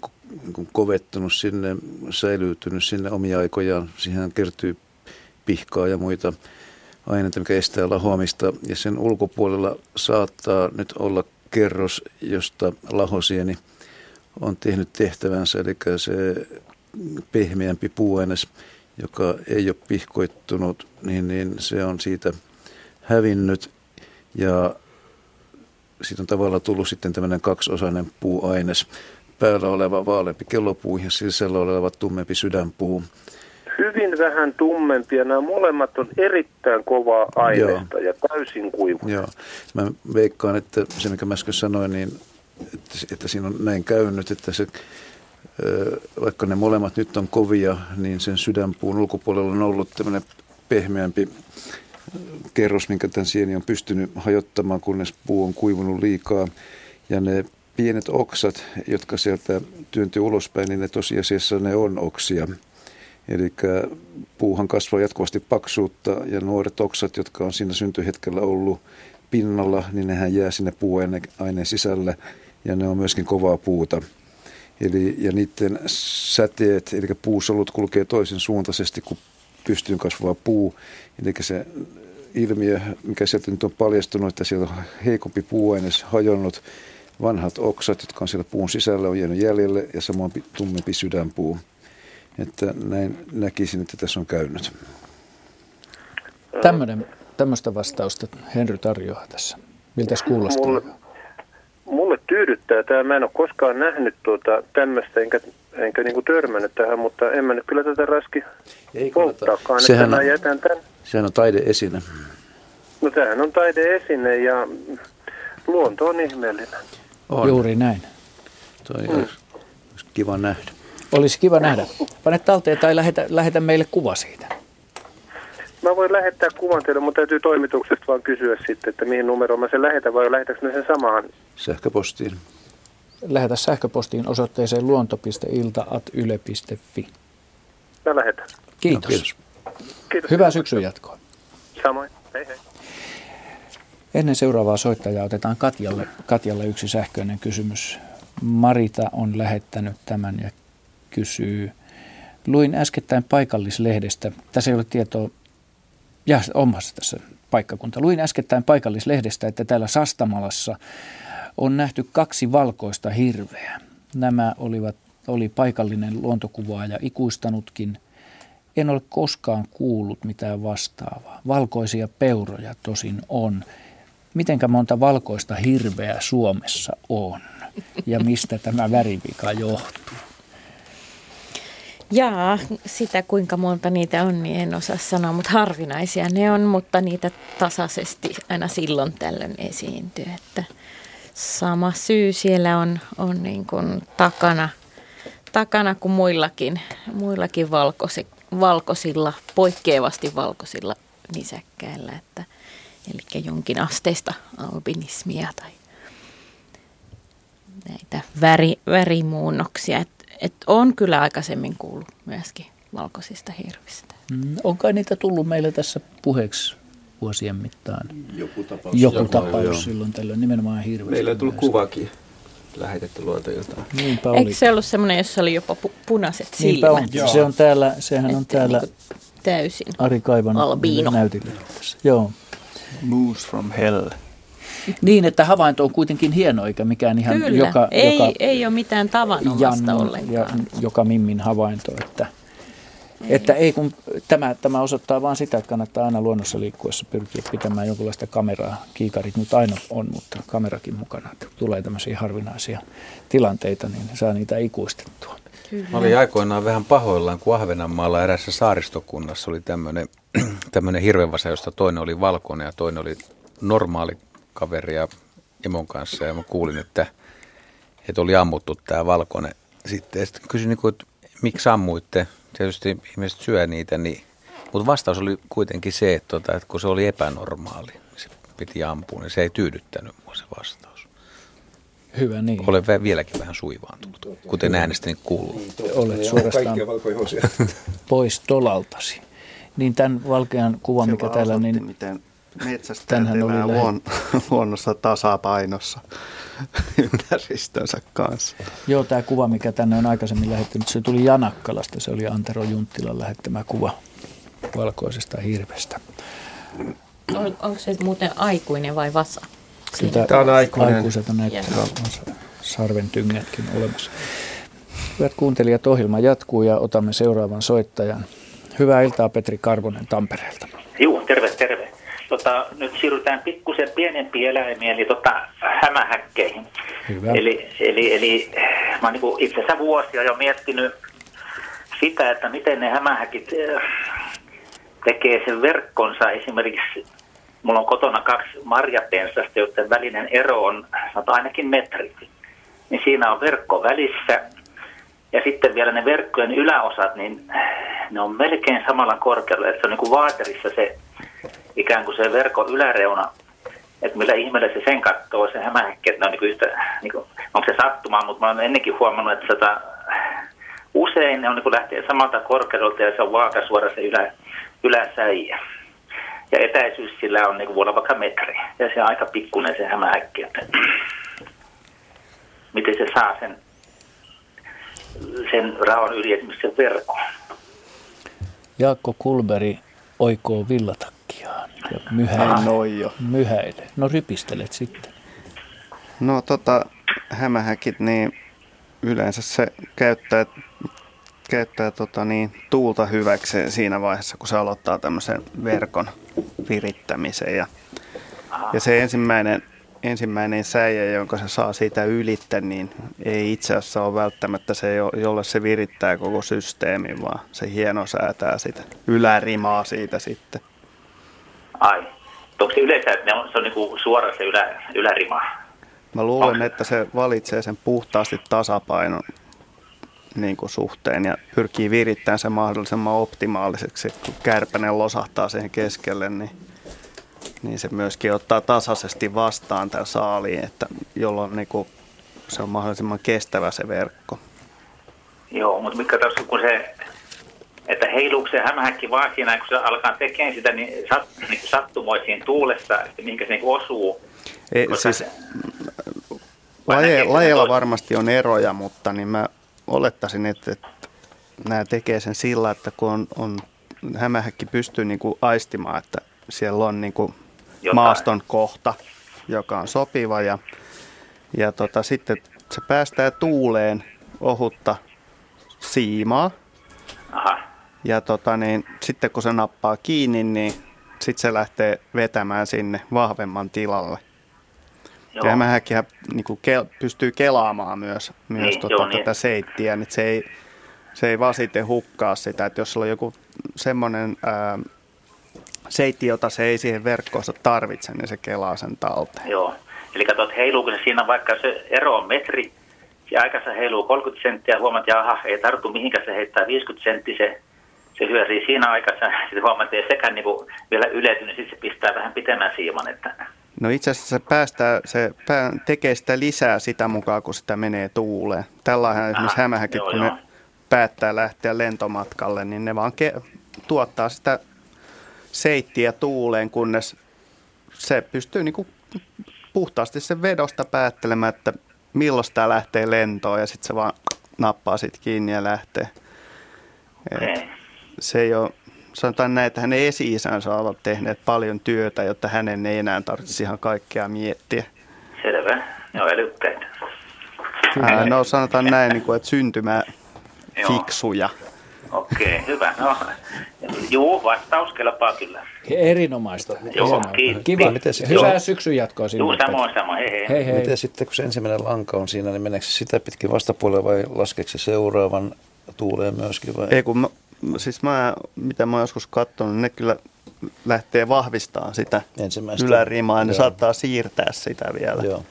kovettunut sinne, säilyytynyt sinne omia aikojaan. Siihen kertyy pihkaa ja muita aineita, mikä estää lahoamista. Ja sen ulkopuolella saattaa nyt olla kerros, josta lahosieni on tehnyt tehtävänsä, eli se pehmeämpi puuaines, joka ei ole pihkoittunut, niin se on siitä hävinnyt ja siitä on tavallaan tullut sitten tämmöinen kaksiosainen puuaines. Päällä oleva vaaleampi kellopuu ja sisällä oleva tummempi sydänpuu. Hyvin vähän tummempi ja nämä molemmat on erittäin kovaa aineesta ja täysin kuivaa. Joo. Mä veikkaan, että se mikä mä äsken sanoin, niin että siinä on näin käynyt, että se, vaikka ne molemmat nyt on kovia, niin sen sydänpuun ulkopuolella on ollut tämmöinen pehmeämpi kerros, minkä tämän sieni on pystynyt hajottamaan, kunnes puu on kuivunut liikaa. Ja ne pienet oksat, jotka sieltä työntyy ulospäin, niin ne tosiasiassa ne on oksia. Eli puuhan kasvaa jatkuvasti paksuutta ja nuoret oksat, jotka on siinä syntyhetkellä ollut pinnalla, niin nehän jää sinne puuaineen sisällä ja ne on myöskin kovaa puuta. Eli, ja niiden säteet, eli puusolut kulkee toisen suuntaisesti kuin pystyyn kasvava puu. Eli se ilmiö, mikä sieltä nyt on paljastunut, että siellä on heikompi puuaines hajonnut, vanhat oksat, jotka on siellä puun sisällä, on jäänyt jäljelle ja samoin tummempi sydänpuu. Että näin näkisin, että tässä on käynyt. Tämmöistä vastausta Henry tarjoaa tässä. Miltäs kuulostaa? Mulle tyydyttää tämä. Mä en ole koskaan nähnyt tämmöistä, enkä niinku törmännyt tähän, mutta en mä nyt kyllä tätä raski polttaakaan. Sehän on taideesine. No tämähän on taideesine ja luonto on ihmeellinen. On. Juuri näin. Toi olisi kiva nähdä. Olisi kiva nähdä. Pane talteen tai lähetä meille kuva siitä. Mä voin lähettää kuvan teille, mutta täytyy toimituksesta vaan kysyä sitten, että mihin numeroon mä sen lähetän vai lähetäks mä sen samaan? Sähköpostiin. Lähetä sähköpostiin osoitteeseen luonto.ilta@yle.fi. Mä lähetän. Kiitos. No, kiitos. Hyvää syksyn jatkoa. Samoin. Hei hei. Ennen seuraavaa soittajaa otetaan Katjalle yksi sähköinen kysymys. Marita on lähettänyt tämän ja kysyy. Luin äskettäin paikallislehdestä. Tässä ei ole tietoa. Ja omassa tässä paikkakunta. Luin äskettäin paikallislehdestä, että täällä Sastamalassa on nähty 2 valkoista hirveä. Nämä oli paikallinen luontokuvaaja ikuistanutkin. En ole koskaan kuullut mitään vastaavaa. Valkoisia peuroja tosin on. Mitenkä monta valkoista hirveä Suomessa on? Ja mistä tämä värivika johtuu? Jaa, sitä kuinka monta niitä on, niin en osaa sanoa, mutta harvinaisia ne on, mutta niitä tasaisesti aina silloin tällöin esiintyy. Että sama syy siellä on niin kuin takana kuin muillakin valkoisilla, poikkeavasti valkoisilla nisäkkäillä, että, eli jonkin asteista albinismia tai näitä värimuunnoksia, että on kyllä aikaisemmin kuullut myöskin valkoisista hirvistä. Onko niitä tullut meillä tässä puheeksi vuosien mittaan? Joku tapaus silloin tällöin, nimenomaan hirveistä. Meillä on tullut kuvakin lähetetty Luontoiltaan. Eikö se ollut semmoinen, jossa oli jopa punaiset silmät? Niinpä on. Se on täällä, sehän on täällä niin täysin Ari Kaivan näytille. Joo. Moose from hell. Niin, että havainto on kuitenkin hieno, eikä mikään ihan kyllä, ei ole mitään tavanomasta ollenkaan. Ja joka mimmin havainto, että ei kun tämä osoittaa vaan sitä, että kannattaa aina luonnossa liikkuessa pyrkiä pitämään jonkinlaista kameraa. Kiikarit nyt aina on, mutta kamerakin mukana. Tulee tämmöisiä harvinaisia tilanteita, niin saa niitä ikuistettua. Kyllä. Mä olin aikoinaan vähän pahoillaan, kun Ahvenanmaalla erässä saaristokunnassa oli tämmöinen hirvenvasa, josta toinen oli valkoinen ja toinen oli normaali kaveria emon kanssa, ja mä kuulin, että oli ammuttu tämä valkoinen. Sitten kysyin, että miksi ammuitte? Tietysti ihmiset syö niitä, niin. Mutta vastaus oli kuitenkin se, että kun se oli epänormaali, se piti ampua, niin se ei tyydyttänyt mua se vastaus. Hyvä niin. Olen vieläkin vähän suivaantunut, kuten äänestäni kuuluu. Olet suorastaan pois tolaltasi. Niin tämän valkean kuvan, mikä täällä niin. Metsästäjät elää luonnossa tasapainossa ympäristönsä kanssa. Joo, tämä kuva, mikä tänne on aikaisemmin lähettänyt, se tuli Janakkalasta. Se oli Antero Junttilan lähettämä kuva valkoisesta hirvestä. Onko se muuten aikuinen vai vasa? Tämä on aikuinen. Aikuiset on näitä sarventyngätkin olemassa. Hyvät kuuntelijat, ohjelma jatkuu ja otamme seuraavan soittajan. Hyvää iltaa, Petri Karvonen Tampereelta. Juu, terve. Nyt siirrytään pikkusen pienempiin eläimiin, eli hämähäkkeihin. Hyvä. Eli mä oon niin itse asiassa vuosia jo miettinyt sitä, että miten ne hämähäkit tekee sen verkkonsa. Esimerkiksi mulla on kotona 2 marjapensasta, joiden välinen ero on ainakin metri. Niin siinä on verkko välissä. Ja sitten vielä ne verkkojen yläosat, niin ne on melkein samalla korkeudella. Että se on niin kuin vaaterissa se ikään kuin se verkon yläreuna, että millä ihmeellä se sen kattoo, se hämähäkki, että on niin yhtä, niin kuin, onko se sattumaa, mutta mä olen ennenkin huomannut, että usein ne on niin lähtee samalta korkeudelta ja se on vaakasuora se yläsäijä. Ja etäisyys sillä on niin voi olla vaikka metri ja se on aika pikkuinen se hämähäkki, että miten se saa sen raon yli esimerkiksi sen verkon. Jaakko Kullberg oikoo villatakkiaan ja myhäilee. No rypistelet sitten. No hämähäkit niin yleensä se käyttää tuulta hyväkseen siinä vaiheessa, kun se aloittaa tämmöisen verkon virittämisen ja se ensimmäinen säijä, jonka se saa siitä ylittä, niin ei itse asiassa ole välttämättä se, jolle se virittää koko systeemin, vaan se hienosäätää sitä ylärimaa siitä sitten. Ai, onko se yleensä, että se on niinku suora se ylärimaa? Mä luulen, että se valitsee sen puhtaasti tasapainon niin kuin suhteen ja pyrkii virittämään sen mahdollisimman optimaaliseksi. Kun kärpänen losahtaa siihen keskelle, niin se myöskin ottaa tasaisesti vastaan tämän saaliin, että jolloin niinku se on mahdollisimman kestävä se verkko. Joo, mutta mikä tässä kun se, että heiluuko se hämähäkki vaan siinä, kun se alkaa tekemään sitä, niin sattumoisiin tuulesta, että mihinkä se niinku osuu? Ei, siis, se, lajeilla varmasti on eroja, mutta niin mä olettaisin, että nämä tekee sen sillä, että kun hämähäkki pystyy niinku aistimaan, että siellä on niinku maaston kohta, joka on sopiva ja sitten se päästää tuuleen ohutta siimaa. Aha. Ja sitten kun se nappaa kiinni, niin sitten se lähtee vetämään sinne vahvemman tilalle. Joo. Ja hämähäkkihän niinku pystyy kelaamaan myös tätä seittiä, niin se ei vaan sitten hukkaa sitä, että jos sulla on joku semmoinen seitti, jota se ei siihen verkkoonsa tarvitse, niin se kelaa sen talteen. Joo, eli katsotaan, heiluuko se siinä, vaikka se ero on metri, se aikassa heiluu 30 senttiä, huomaat, että aha, ei tartu mihinkään, se heittää 50 senttiä, se hyörii siinä aikassa, sitten huomaat, että sekään niinku vielä yletynyt, niin sitten se pistää vähän pitemmän siiman. Että no itse asiassa se tekee sitä lisää sitä mukaan, kun sitä menee tuuleen. Tällainen esimerkiksi hämähäkit, kun ne päättää lähteä lentomatkalle, niin ne vaan tuottaa sitä seittiä tuuleen, kunnes se pystyy niinku puhtaasti sen vedosta päättelemään, että milloin tämä lähtee lentoon ja sitten se vaan nappaa sit kiinni ja lähtee. Se ei ole, sanotaan näin, että hänen esi-isänsä ovat tehneet paljon työtä, jotta hänen ei enää tarvitsisi ihan kaikkea miettiä. Selvä, ne on älykkäitä. No sanotaan näin, että syntymä fiksuja. Okei, hyvä. No, juu, vastaus kelpaa kyllä. Erinomaista. Joo, kiva. Hyvää syksyn jatkoa sinne. Juu, samoin. Hei. Miten sitten, kun se ensimmäinen lanka on siinä, niin meneekö se sitä pitkin vastapuolelle vai laskeeko se seuraavan tuuleen myöskin? Vai? Ei, kun mitä mä oon joskus katsonut, ne kyllä lähtee vahvistamaan sitä ylärimaa ja ne saattaa siirtää sitä vielä. Joo.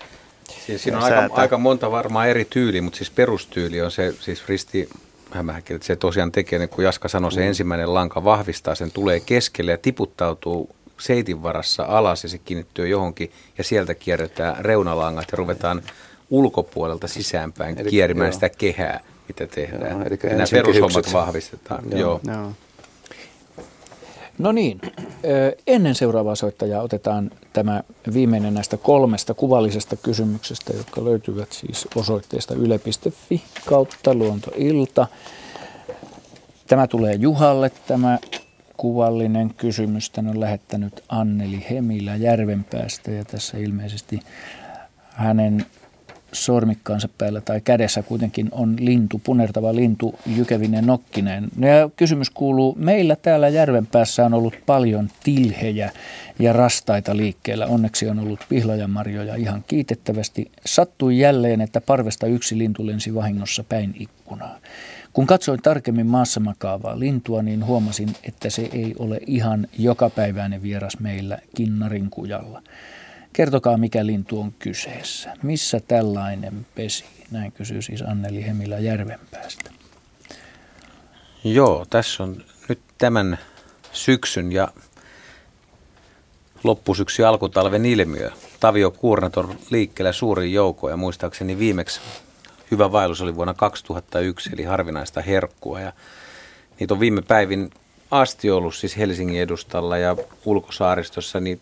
Siis siinä on aika monta varmaan eri tyyliä, mutta siis perustyyli on se siis ristihämähäkki, että se tosiaan tekee, niin kuin Jaska sanoi, se ensimmäinen lanka vahvistaa, sen tulee keskelle ja tiputtautuu seitin varassa alas ja se kiinnittyy johonkin ja sieltä kierretään reunalangat ja ruvetaan ulkopuolelta sisäänpäin kierimään sitä kehää, mitä tehdään. Eli nämä perushommat vahvistetaan. Joo. No niin, ennen seuraavaa soittajaa otetaan tämä viimeinen näistä 3 kuvallisesta kysymyksestä, jotka löytyvät siis osoitteesta yle.fi / luontoilta. Tämä tulee Juhalle, tämä kuvallinen kysymys. Tän on lähettänyt Anneli Hemilä Järvenpäästä ja tässä ilmeisesti hänen sormikkaansa päällä tai kädessä kuitenkin on lintu, punertava lintu, jykevinen nokkineen. Ja kysymys kuuluu, meillä täällä Järvenpäässä on ollut paljon tilhejä ja rastaita liikkeellä. Onneksi on ollut pihlajanmarjoja ihan kiitettävästi. Sattui jälleen, että parvesta yksi lintu lensi vahingossa päin ikkunaa. Kun katsoin tarkemmin maassa makaavaa lintua, niin huomasin, että se ei ole ihan jokapäiväinen vieras meillä Kinnarin kujalla. Kertokaa, mikä lintu on kyseessä. Missä tällainen pesi? Näin kysyy siis Anneli Hemilä Järvenpäästä. Joo, tässä on nyt tämän syksyn ja loppusyksyn alkutalven ilmiö. Taviokuurnat on liikkeellä suurin joukoin ja muistaakseni viimeksi hyvä vaellus oli vuonna 2001, eli harvinaista herkkua. Ja niitä on viime päivin asti ollut siis Helsingin edustalla ja ulkosaaristossa, niin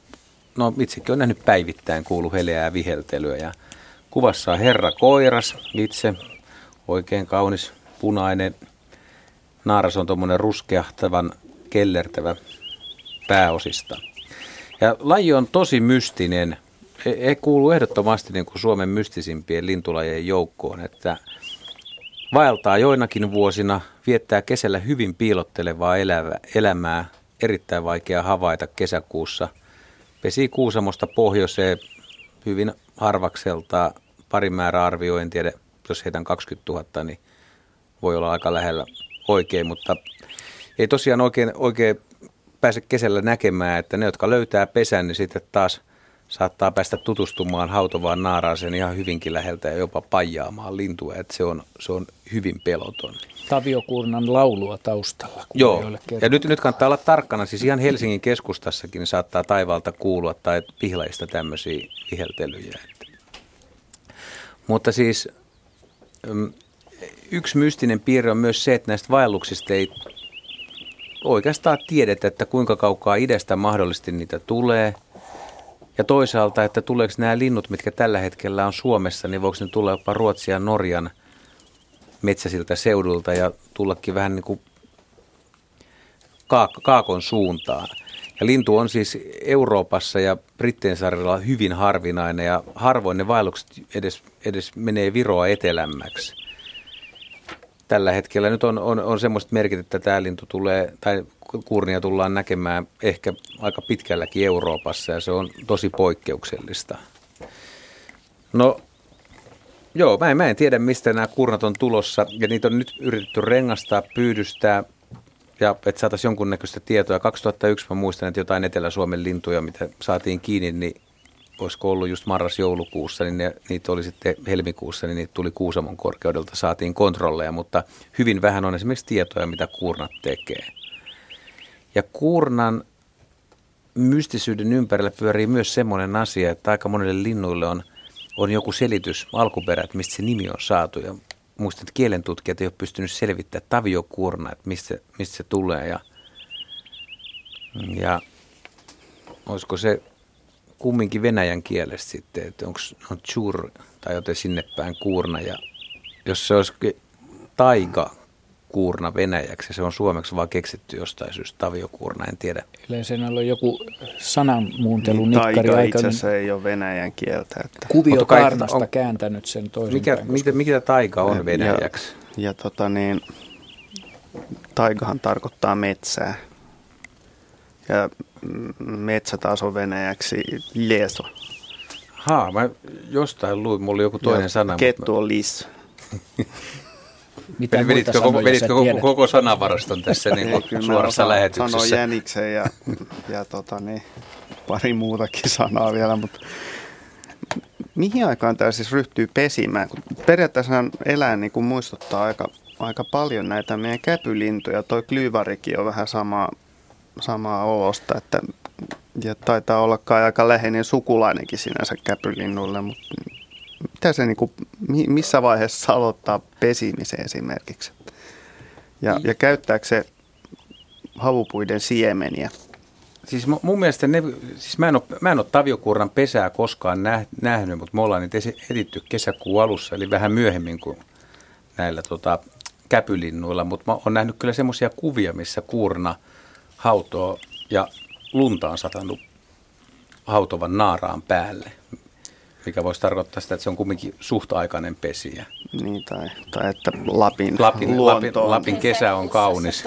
no itsekin on nähnyt päivittäin, kuulu heleää viheltelyä ja kuvassa on herra koiras itse, oikein kaunis punainen. Naaras on tuommoinen ruskeahtavan kellertävä pääosista. Ja laji on tosi mystinen, ei kuulu ehdottomasti niin kuin Suomen mystisimpien lintulajien joukkoon, että vaeltaa joinakin vuosina, viettää kesällä hyvin piilottelevaa elämää, erittäin vaikea havaita kesäkuussa. Pesii Kuusamosta pohjoiseen hyvin harvakselta, pari määrä arvio, en tiedä, jos heitän 20 000, niin voi olla aika lähellä oikein, mutta ei tosiaan oikein pääse kesällä näkemään, että ne, jotka löytää pesän, niin sitten taas saattaa päästä tutustumaan hautovaan naaraaseen ihan hyvinkin läheltä ja jopa pajaamaan lintua, että se on hyvin peloton. Taviokuurnan laulua taustalla. Joo, ja nyt kannattaa olla tarkkana, siis ihan Helsingin keskustassakin saattaa taivaalta kuulua tai pihlaista tämmöisiä viheltelyjä. Mutta siis yksi mystinen piirre on myös se, että näistä vaelluksista ei oikeastaan tiedetä, että kuinka kaukaa idästä mahdollisesti niitä tulee. Ja toisaalta, että tuleeko nämä linnut, mitkä tällä hetkellä on Suomessa, niin voiko ne tulla jopa Ruotsia ja Norjan metsäisiltä seudulta ja tullakin vähän niin kuin kaakon suuntaan. Ja lintu on siis Euroopassa ja Britteinsaarilla hyvin harvinainen ja harvoin ne vaellukset edes menee Viroa etelämmäksi. Tällä hetkellä nyt on semmoiset merkit, että tämä lintu tulee, tai kuurnia tullaan näkemään ehkä aika pitkälläkin Euroopassa ja se on tosi poikkeuksellista. No joo, mä en tiedä mistä nämä kuurnat on tulossa ja niitä on nyt yritetty rengastaa, pyydystää ja että saataisiin jonkunnäköistä tietoa. 2001 mä muistan, että jotain Etelä-Suomen lintuja, mitä saatiin kiinni, niin olisiko ollut just marras-joulukuussa, niin niitä oli sitten helmikuussa, niin niitä tuli Kuusamon korkeudelta, saatiin kontrolleja, mutta hyvin vähän on esimerkiksi tietoja, mitä kuurnat tekee. Ja kuurnan mystisyyden ympärillä pyörii myös semmoinen asia, että aika monille linnuille on joku selitys alkuperä, että mistä se nimi on saatu. Ja muistan, että kielentutkijat ei ole pystynyt selvittämään taviokuurna, että mistä se tulee. Ja olisiko se kumminkin venäjän kielestä sitten, että onko on tjur tai joten sinne päin kuurna. Ja jos se olisi taiga kuurna venäjäksi, se on suomeksi vaan keksitty jostain syystä taviokuurna, en tiedä. Yleensä on joku sananmuuntelu nikkari aikana. Taiga itse asiassa ei ole venäjän kieltä. Että kuvio kaarnasta kääntänyt sen toisen päin. Mikä taiga on venäjäksi? Ja taigahan tarkoittaa metsää. Ja metsä taas on venäjäksi lieso. Mä jostain luin, mulla oli joku toinen sana. Kettu on lis. Veditkö koko sanavaraston tässä niin suorassa lähetyksessä? Sanoin jäniksen ja pari muutakin sanaa vielä, mutta mihin aikaan tämä siis ryhtyy pesimään? Kun periaatteessa eläin niin muistuttaa aika paljon näitä meidän käpylintuja. Toi klyyvarikin on vähän samaa olosta, että ja taitaa olla kai aika läheinen sukulainenkin sinänsä käpylinnulle, mutta mitä se missä vaiheessa aloittaa pesimisen esimerkiksi? Ja käyttääkö se havupuiden siemeniä? Siis mun mielestä mä en ole taviokuurnan pesää koskaan nähnyt, mutta me ollaan niitä editty kesäkuun alussa, eli vähän myöhemmin kuin näillä käpylinnuilla, mutta mä oon nähnyt kyllä semmoisia kuvia, missä kuurna hautoo ja lunta on satanut hautovan naaraan päälle, mikä voisi tarkoittaa sitä, että se on kumminkin suht-aikainen pesijä. Niin, tai että Lapin kesä on kaunis.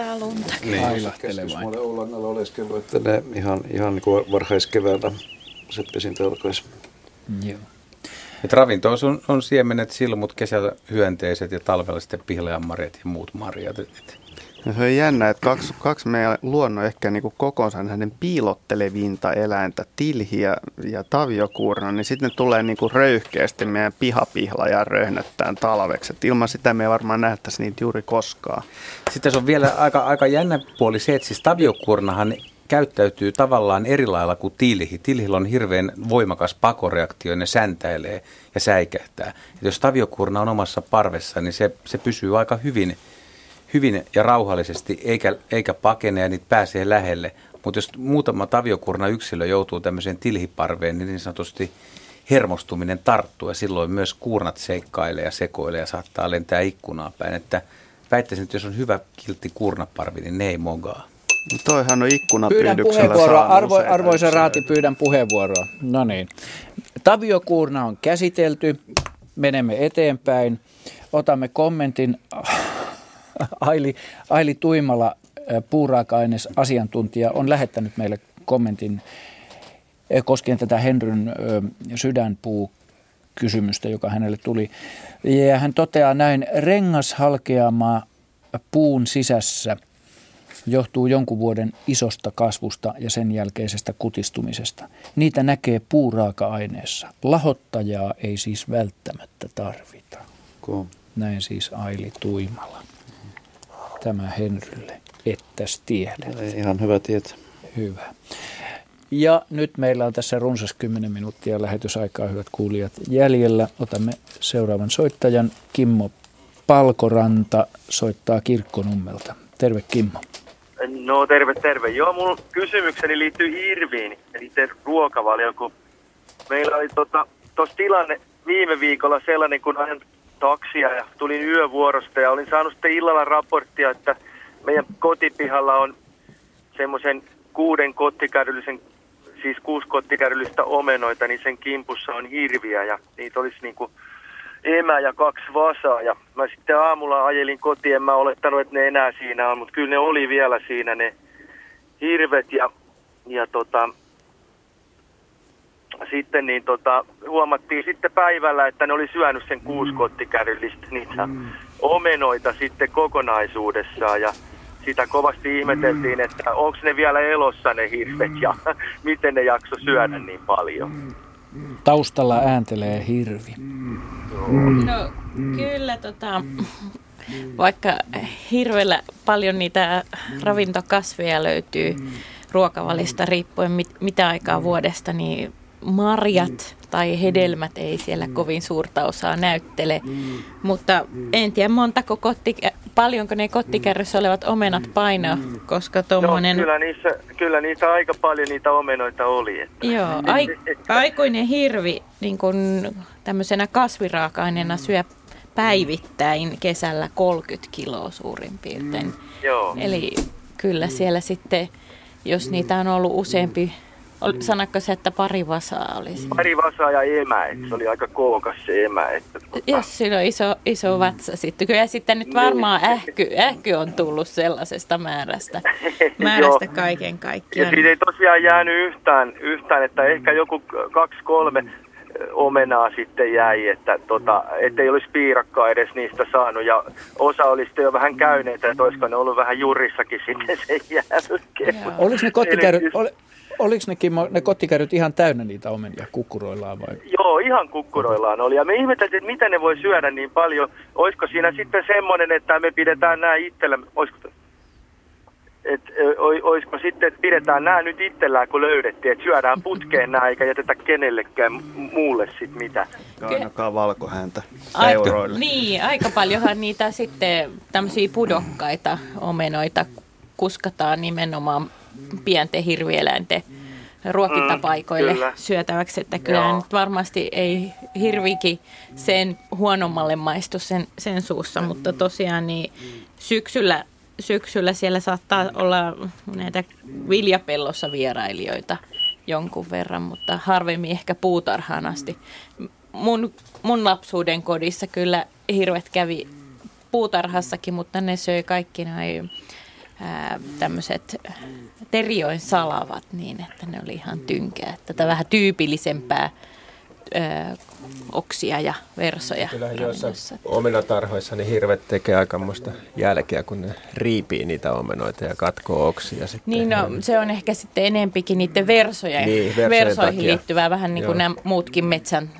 Niin. Käsitysmaille Oulangalla oleskellut, että ne ihan niin kuin varhaiskeväältä se pesintä alkaisi. Joo. Et ravinto on siemenet, silmut, kesällä hyönteiset ja talvella sitten pihlajanmarjat ja muut marjat. No se on jännä, että kaksi meidän luonnon ehkä niin kuin kokonsa näiden piilottelevinta eläintä, tilhi ja taviokuurna, niin sitten tulee niin kuin röyhkeästi meidän pihapihlajan röhnöttään talveksi. Et ilman sitä me ei varmaan nähtäisi niitä juuri koskaan. Sitten se on vielä aika jännä puoli se, että siis taviokuurnahan käyttäytyy tavallaan eri lailla kuin tilhi. Tilhillä on hirveän voimakas pakoreaktio, ne säntäilee ja säikähtää. Et jos taviokuurna on omassa parvessa, niin se pysyy aika hyvin ja rauhallisesti, eikä pakene ja niitä pääsee lähelle. Mutta jos muutama taviokurna yksilö joutuu tämmöiseen tilhiparveen, niin sanotusti hermostuminen tarttuu ja silloin myös kuurnat seikkailee ja sekoilee ja saattaa lentää ikkunaa päin. Että väittäisin, että jos on hyvä kiltti kuurnaparvi, niin ne ei mogaa. No toihan on ikkunapyydyksellä saanut. Arvoisa raati, pyydän puheenvuoroa. No niin. Taviokuurna on käsitelty. Menemme eteenpäin. Otamme kommentin. Aili Tuimala, puuraaka-aines asiantuntija, on lähettänyt meille kommentin koskien tätä Henryn sydänpuukysymystä, joka hänelle tuli. Ja hän toteaa näin: rengas halkeamaa puun sisässä johtuu jonkun vuoden isosta kasvusta ja sen jälkeisestä kutistumisesta. Niitä näkee puuraaka-aineessa. Lahottajaa ei siis välttämättä tarvita. Näin siis Aili Tuimala. Tämä Henrylle, ettäs tiedät. Ihan hyvä tietää. Hyvä. Ja nyt meillä on tässä runsas 10 minuuttia lähetysaikaa, hyvät kuulijat, jäljellä. Otamme seuraavan soittajan. Kimmo Palkoranta soittaa Kirkkonummelta. Terve, Kimmo. No terve. Joo, mun kysymykseni liittyy hirviin, eli ruokavalioon, kun meillä oli tuossa tilanne viime viikolla sellainen, kun ajan taksia ja tulin yövuorosta ja olin saanut sitten illalla raporttia, että meidän kotipihalla on semmoisen 6 kottikärryllistä omenoita, niin sen kimpussa on hirviä ja niitä olisi niinku emä ja 2 vasaa. Ja mä sitten aamulla ajelin kotiin, en mä olettanut, että ne enää siinä on, mutta kyllä ne oli vielä siinä ne hirvet ja sitten niin huomattiin sitten päivällä, että ne oli syönyt sen 6 kottikärryllistä niitä omenoita sitten kokonaisuudessaan. Ja sitä kovasti ihmeteltiin, että onko ne vielä elossa ne hirvet ja miten ne jakso syödä niin paljon. Taustalla ääntelee hirvi. No kyllä vaikka hirvellä paljon niitä ravintokasveja löytyy ruokavalista riippuen mitä aikaa vuodesta, niin marjat tai hedelmät ei siellä kovin suurta osaa näyttele, mutta en tiedä paljonko ne kottikärryssä olevat omenat painaa, koska tuommoinen... No, kyllä niitä aika paljon niitä omenoita oli. Että... Joo, aikuinen hirvi niin kun tämmöisenä kasviraaka-aineena syö päivittäin kesällä 30 kiloa suurin piirtein. Joo. Eli kyllä siellä sitten, jos niitä on ollut useampi... Sanatko se, että 2 vasaa olisi? 2 vasaa ja emä, että se oli aika kookas se emä. Että jos sillä on iso vatsa sitten. Kyllä sitten nyt varmaan ähky on tullut sellaisesta määrästä kaiken kaikkiaan. Ja siitä ei tosiaan jäänyt yhtään, että ehkä joku 2-3 omenaa sitten jäi, että ei olisi piirakkaa edes niistä saanut. Ja osa oli sitten jo vähän käyneitä, että olisiko ne ollut vähän jurissakin sitten sen jälkeen. Oliko ne kottikärryt... Oliko ne kottikärryt ihan täynnä niitä omenia kukkuroillaan vai? Joo, ihan kukkuroillaan oli. Ja me ihmeteltiin, että mitä ne voi syödä niin paljon. Olisiko siinä sitten semmoinen, että me pidetään nämä itsellämme? Olisiko sitten, että pidetään nämä nyt itsellään, kun löydettiin, että syödään putkeen nämä eikä jätetä kenellekään muulle sitten mitä. Ainakaan valkohäntä seuroille. Niin, aika paljonhan niitä sitten tämmöisiä pudokkaita omenoita kuskataan nimenomaan pienten hirvieläinten ruokintapaikoille syötäväksi, että kyllä nyt varmasti ei hirvikin sen huonommalle maistu sen suussa, mutta tosiaan niin syksyllä syksyllä siellä saattaa olla näitä viljapellossa vierailijoita jonkun verran, mutta harvemmin ehkä puutarhaan asti. Mun lapsuuden kodissa kyllä hirvet kävi puutarhassakin, mutta ne söi kaikki näin tämmöiset terjoin salavat niin, että ne oli ihan tynkää. Tätä vähän tyypillisempää oksia ja versoja. Kyllähän joissa omenatarhoissa niin hirvet tekee aikamoista jälkeä, kun ne riipii niitä omenoita ja katkoo oksia. Sitten. Niin, no, se on ehkä sitten enempikin niiden versoihin takia liittyvää, vähän niin kuin nämä muutkin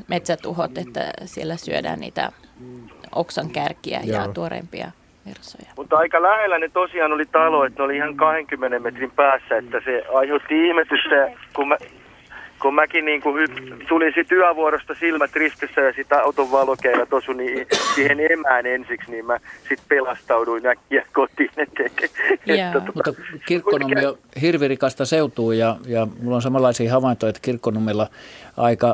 metsätuhot, että siellä syödään niitä oksan kärkiä ja tuorempia versoja. Mutta aika lähellä ne tosiaan oli talo, että ne oli ihan 20 metrin päässä, että se aiheutti ihmetystä, kun mäkin niin kuin tulin sitten yövuorosta silmät ristissä ja sitä auton valokeilät osui niin siihen emään ensiksi, niin mä sitten pelastauduin äkkiä kotiin. Mutta Kirkkonummi on hirvirikasta seutua ja mulla on samanlaisia havaintoja, että Kirkkonummilla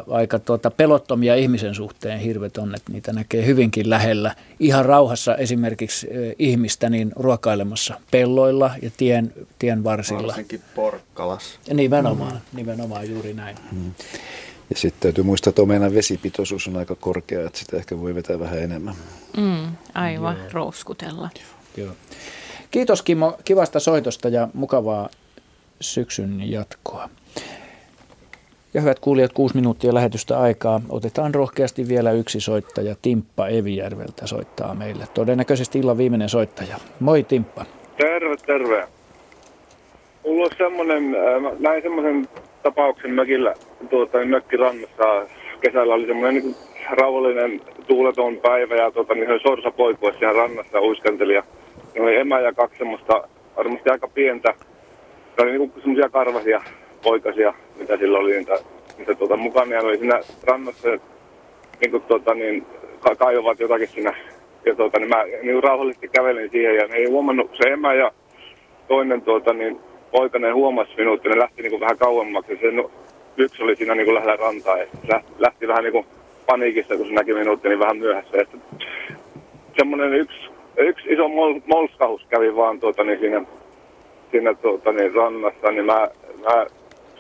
aika pelottomia ihmisen suhteen hirvet on, että niitä näkee hyvinkin lähellä. Ihan rauhassa esimerkiksi ihmistä niin ruokailemassa pelloilla ja tien varsilla. Varsinkin Porkkalas. Nimenomaan juuri näin. Ja sitten täytyy muistaa, että omenan vesipitoisuus on aika korkea, että sitä ehkä voi vetää vähän enemmän. Aivan, rouskutella. Joo. Kiitos Kimmo kivasta soitosta ja mukavaa syksyn jatkoa. Ja hyvät kuulijat, 6 minuuttia lähetystä aikaa. Otetaan rohkeasti vielä yksi soittaja. Timppa Evijärveltä soittaa meille. Todennäköisesti illan viimeinen soittaja. Moi Timppa. Terve. Mulla on semmoinen, näin semmoisen tapauksen mökillä, mökkirannassa kesällä oli semmoinen niin rauhallinen tuuleton päivä ja niin oli sorsa poikua siellä rannassa uiskenteli. Ja oli emä ja 2 semmoista, varmasti aika pientä, niin semmoisia karvasia poikasia, mitä sillä oli niitä mukana. Ja oli siinä rannassa niin kaivavat jotakin siinä. Ja mä niin rauhallisesti kävelin siihen ja ne ei huomannut se emä ja toinen poika, ne huomasi minut ja ne lähti niin kuin vähän kauemmaksi. Se, yksi oli siinä niin kuin lähellä rantaa ja lähti vähän niin kuin paniikista, kun se näki minut, niin vähän myöhässä. Ja semmoinen yksi iso molskahus kävi vaan siinä rannassa, niin mä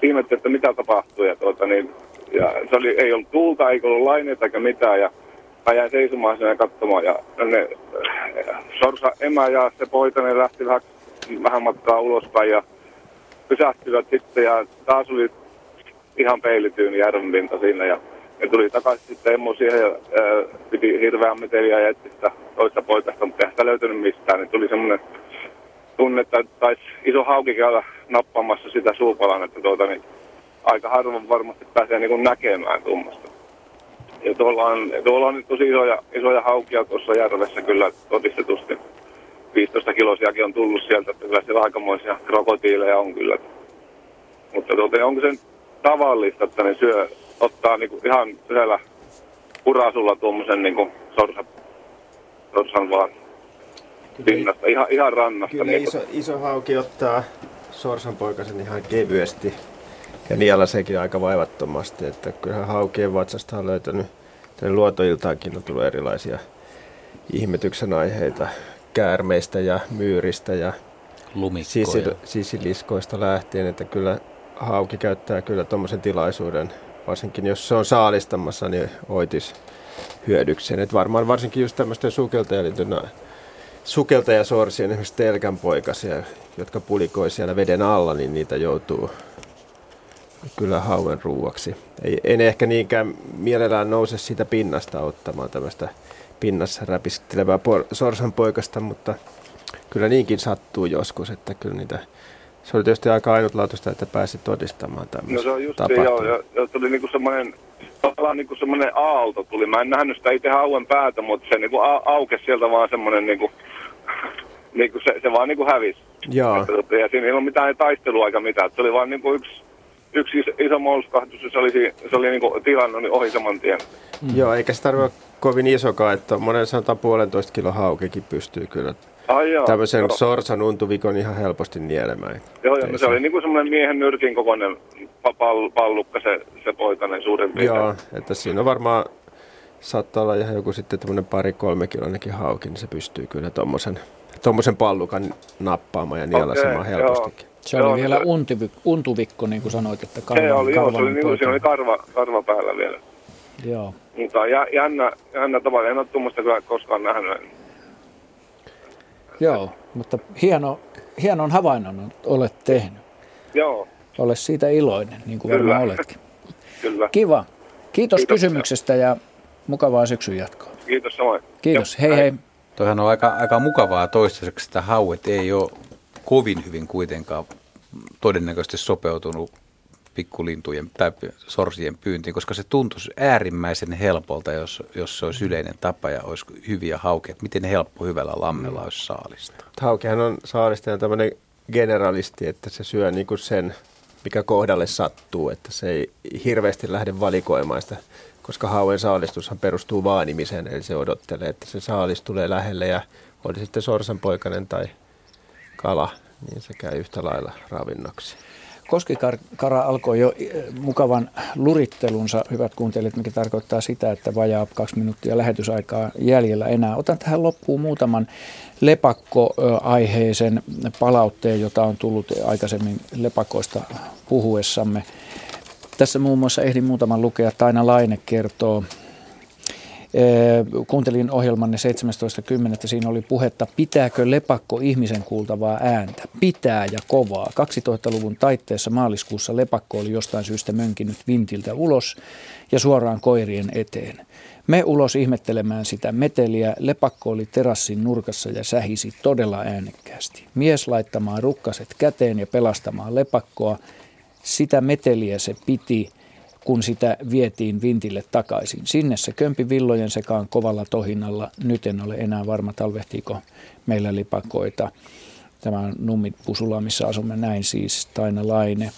ihmettelin, että mitä tapahtui. Ja, se oli, ei ollut tuulta, ei ollut laineita eikä mitään. Ja mä jäin seisomaan sinne katsomaan. Ja ne sorsa emä ja se poika, ne lähti vähän matkaa ulospäin ja pysähtyivät sitten. Ja taas oli ihan peilityyni järvenpinta siinä. Ja ne tuli takaisin sitten emmo siihen ja piti hirveän meteliä ja etsi sitä toista poikasta, mutta ei sitä löytynyt mistään. Niin tuli semmoinen tunne, että taisi iso hauki käydä nappaamassa sitä suupalan, että niin aika harvoin varmasti pääsee niin kuin näkemään tuommoista. Ja tuolla on nyt tosi isoja haukia tuossa järvessä kyllä todistetusti. 15 kilosiakin on tullut sieltä, että kyllä siellä aikamoisia krokotiileja on kyllä. Mutta onko se tavallista, että ne ottaa niin kuin ihan yhdellä purasulla tuommoisen niin kuin sorsan vaan? Pinnasta, ihan rannasta. Kyllä iso hauki ottaa sorsanpoikasen ihan kevyesti ja nielaseekin aika vaivattomasti. Että kyllähän haukien vatsasta on löytänyt, tänne Luontoiltaakin on tullut erilaisia ihmetyksen aiheita käärmeistä ja myyristä ja sisiliskoista lähtien. Että kyllä hauki käyttää kyllä tuommoisen tilaisuuden, varsinkin jos se on saalistamassa, niin oitis hyödykseen. Että varmaan varsinkin just tämmöisten sukeltajasorsien, esimerkiksi telkänpoikasia, jotka pulikoi siellä veden alla, niin niitä joutuu kyllä hauen ruuaksi. En ehkä niinkään mielellään nouse siitä pinnasta ottamaan tämmöistä pinnassa räpistelevää sorsanpoikasta, mutta kyllä niinkin sattuu joskus, että kyllä niitä. Se oli tietysti aika ainutlaatuista, että pääsi todistamaan tämmöistä tapahtumaa. No se on just se, joo. Tuli niinku semmoinen aalto tuli. Mä en nähnyt sitä itse hauen päätä, mutta se niinku aukesi sieltä vaan semmoinen niinku se vaan niinku hävisi. Joo. Ja siinä ei ollut mitään taistelua eikä mitään. Se oli vaan niinku yksi iso molskahtus, se oli niinku tilannut niin ohi saman tien. Joo, eikä se tarvitse kovin isokaan, että monen sanotaan 1,5 kilon haukikin pystyy kyllä. Tämmöisen sorsan untuvikon ihan helposti nielemään. Joo, no se oli niin kuin semmoinen miehen nyrkin kokoinen pallukka se poikainen suurin piirtein. Joo, että siinä on varmaan saattaa olla ihan joku sitten tämmöinen 2-3 kiloinenkin hauki, niin se pystyy kyllä tommosen tuommoisen pallukan nappaamaan ja nielasemaan helpostikin. Se oli vielä untuvikko, niin kuin sanoit, että se oli karva päällä vielä. Joo. Mutta jännä tavalla, en ole tuommoista koskaan nähnyt. Joo, mutta hienon havainnon olet tehnyt. Joo. Ole siitä iloinen, niin kuin varmaan oletkin. Kyllä. Kiva. Kiitos kysymyksestä ja mukavaa syksyn jatkoa. Kiitos samoin. Kiitos, hei. Toihan on aika mukavaa toistaiseksi, että hauet ei ole kovin hyvin kuitenkaan todennäköisesti sopeutunut pikkulintujen tai sorsien pyyntiin, koska se tuntuisi äärimmäisen helpolta, jos se olisi yleinen tapa ja olisi hyviä haukia. Miten helppo hyvällä lammella olisi saalista? Haukihan on saalistajana tämmöinen generalisti, että se syö niin kuin sen, mikä kohdalle sattuu, että se ei hirveästi lähde valikoimaan sitä, koska hauen saalistushan perustuu vaanimiseen, eli se odottelee, että se saalis tulee lähelle ja oli sitten sorsanpoikainen tai kala, niin se käy yhtä lailla ravinnoksi. Koskikara alkoi jo mukavan lurittelunsa, hyvät kuuntelijat, mikä tarkoittaa sitä, että vajaa 2 minuuttia lähetysaikaa jäljellä enää. Otan tähän loppuun muutaman lepakkoaiheisen palautteen, jota on tullut aikaisemmin lepakoista puhuessamme. Tässä muun muassa ehdin muutaman lukea. Taina Laine kertoo. Kuuntelin ohjelmanne 17.10. Siinä oli puhetta, pitääkö lepakko ihmisen kuultavaa ääntä. Pitää ja kovaa. 2000-luvun taitteessa maaliskuussa lepakko oli jostain syystä mönkinyt vintiltä ulos ja suoraan koirien eteen. Me ulos ihmettelemään sitä meteliä. Lepakko oli terassin nurkassa ja sähisi todella äänekkäästi. Mies laittamaan rukkaset käteen ja pelastamaan lepakkoa. Sitä meteliä se piti, kun sitä vietiin vintille takaisin. Sinne se kömpi villojen sekaan kovalla tohinalla. Nyt en ole enää varma, talvehtiiko meillä lipakoita. Tämä on Nummit Pusula, missä asumme, näin siis Taina Laine.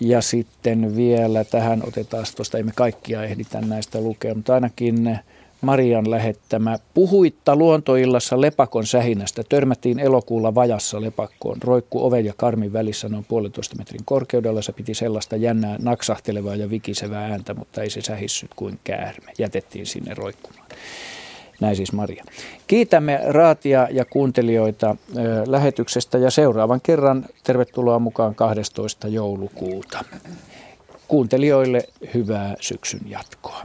Ja sitten vielä tähän otetaan tuosta, ei me kaikkia ehditä näistä lukea, mutta ainakin Marian lähettämä. Puhuitta luontoillassa lepakon sähinästä. Törmättiin elokuulla vajassa lepakkoon. Roikku oven ja karmin välissä noin 1,5 metrin korkeudella. Se piti sellaista jännää, naksahtelevaa ja vikisevää ääntä, mutta ei se sähissyt kuin käärme. Jätettiin sinne roikkumaan. Näin siis Maria. Kiitämme raatia ja kuuntelijoita lähetyksestä ja seuraavan kerran tervetuloa mukaan 12. joulukuuta. Kuuntelijoille hyvää syksyn jatkoa.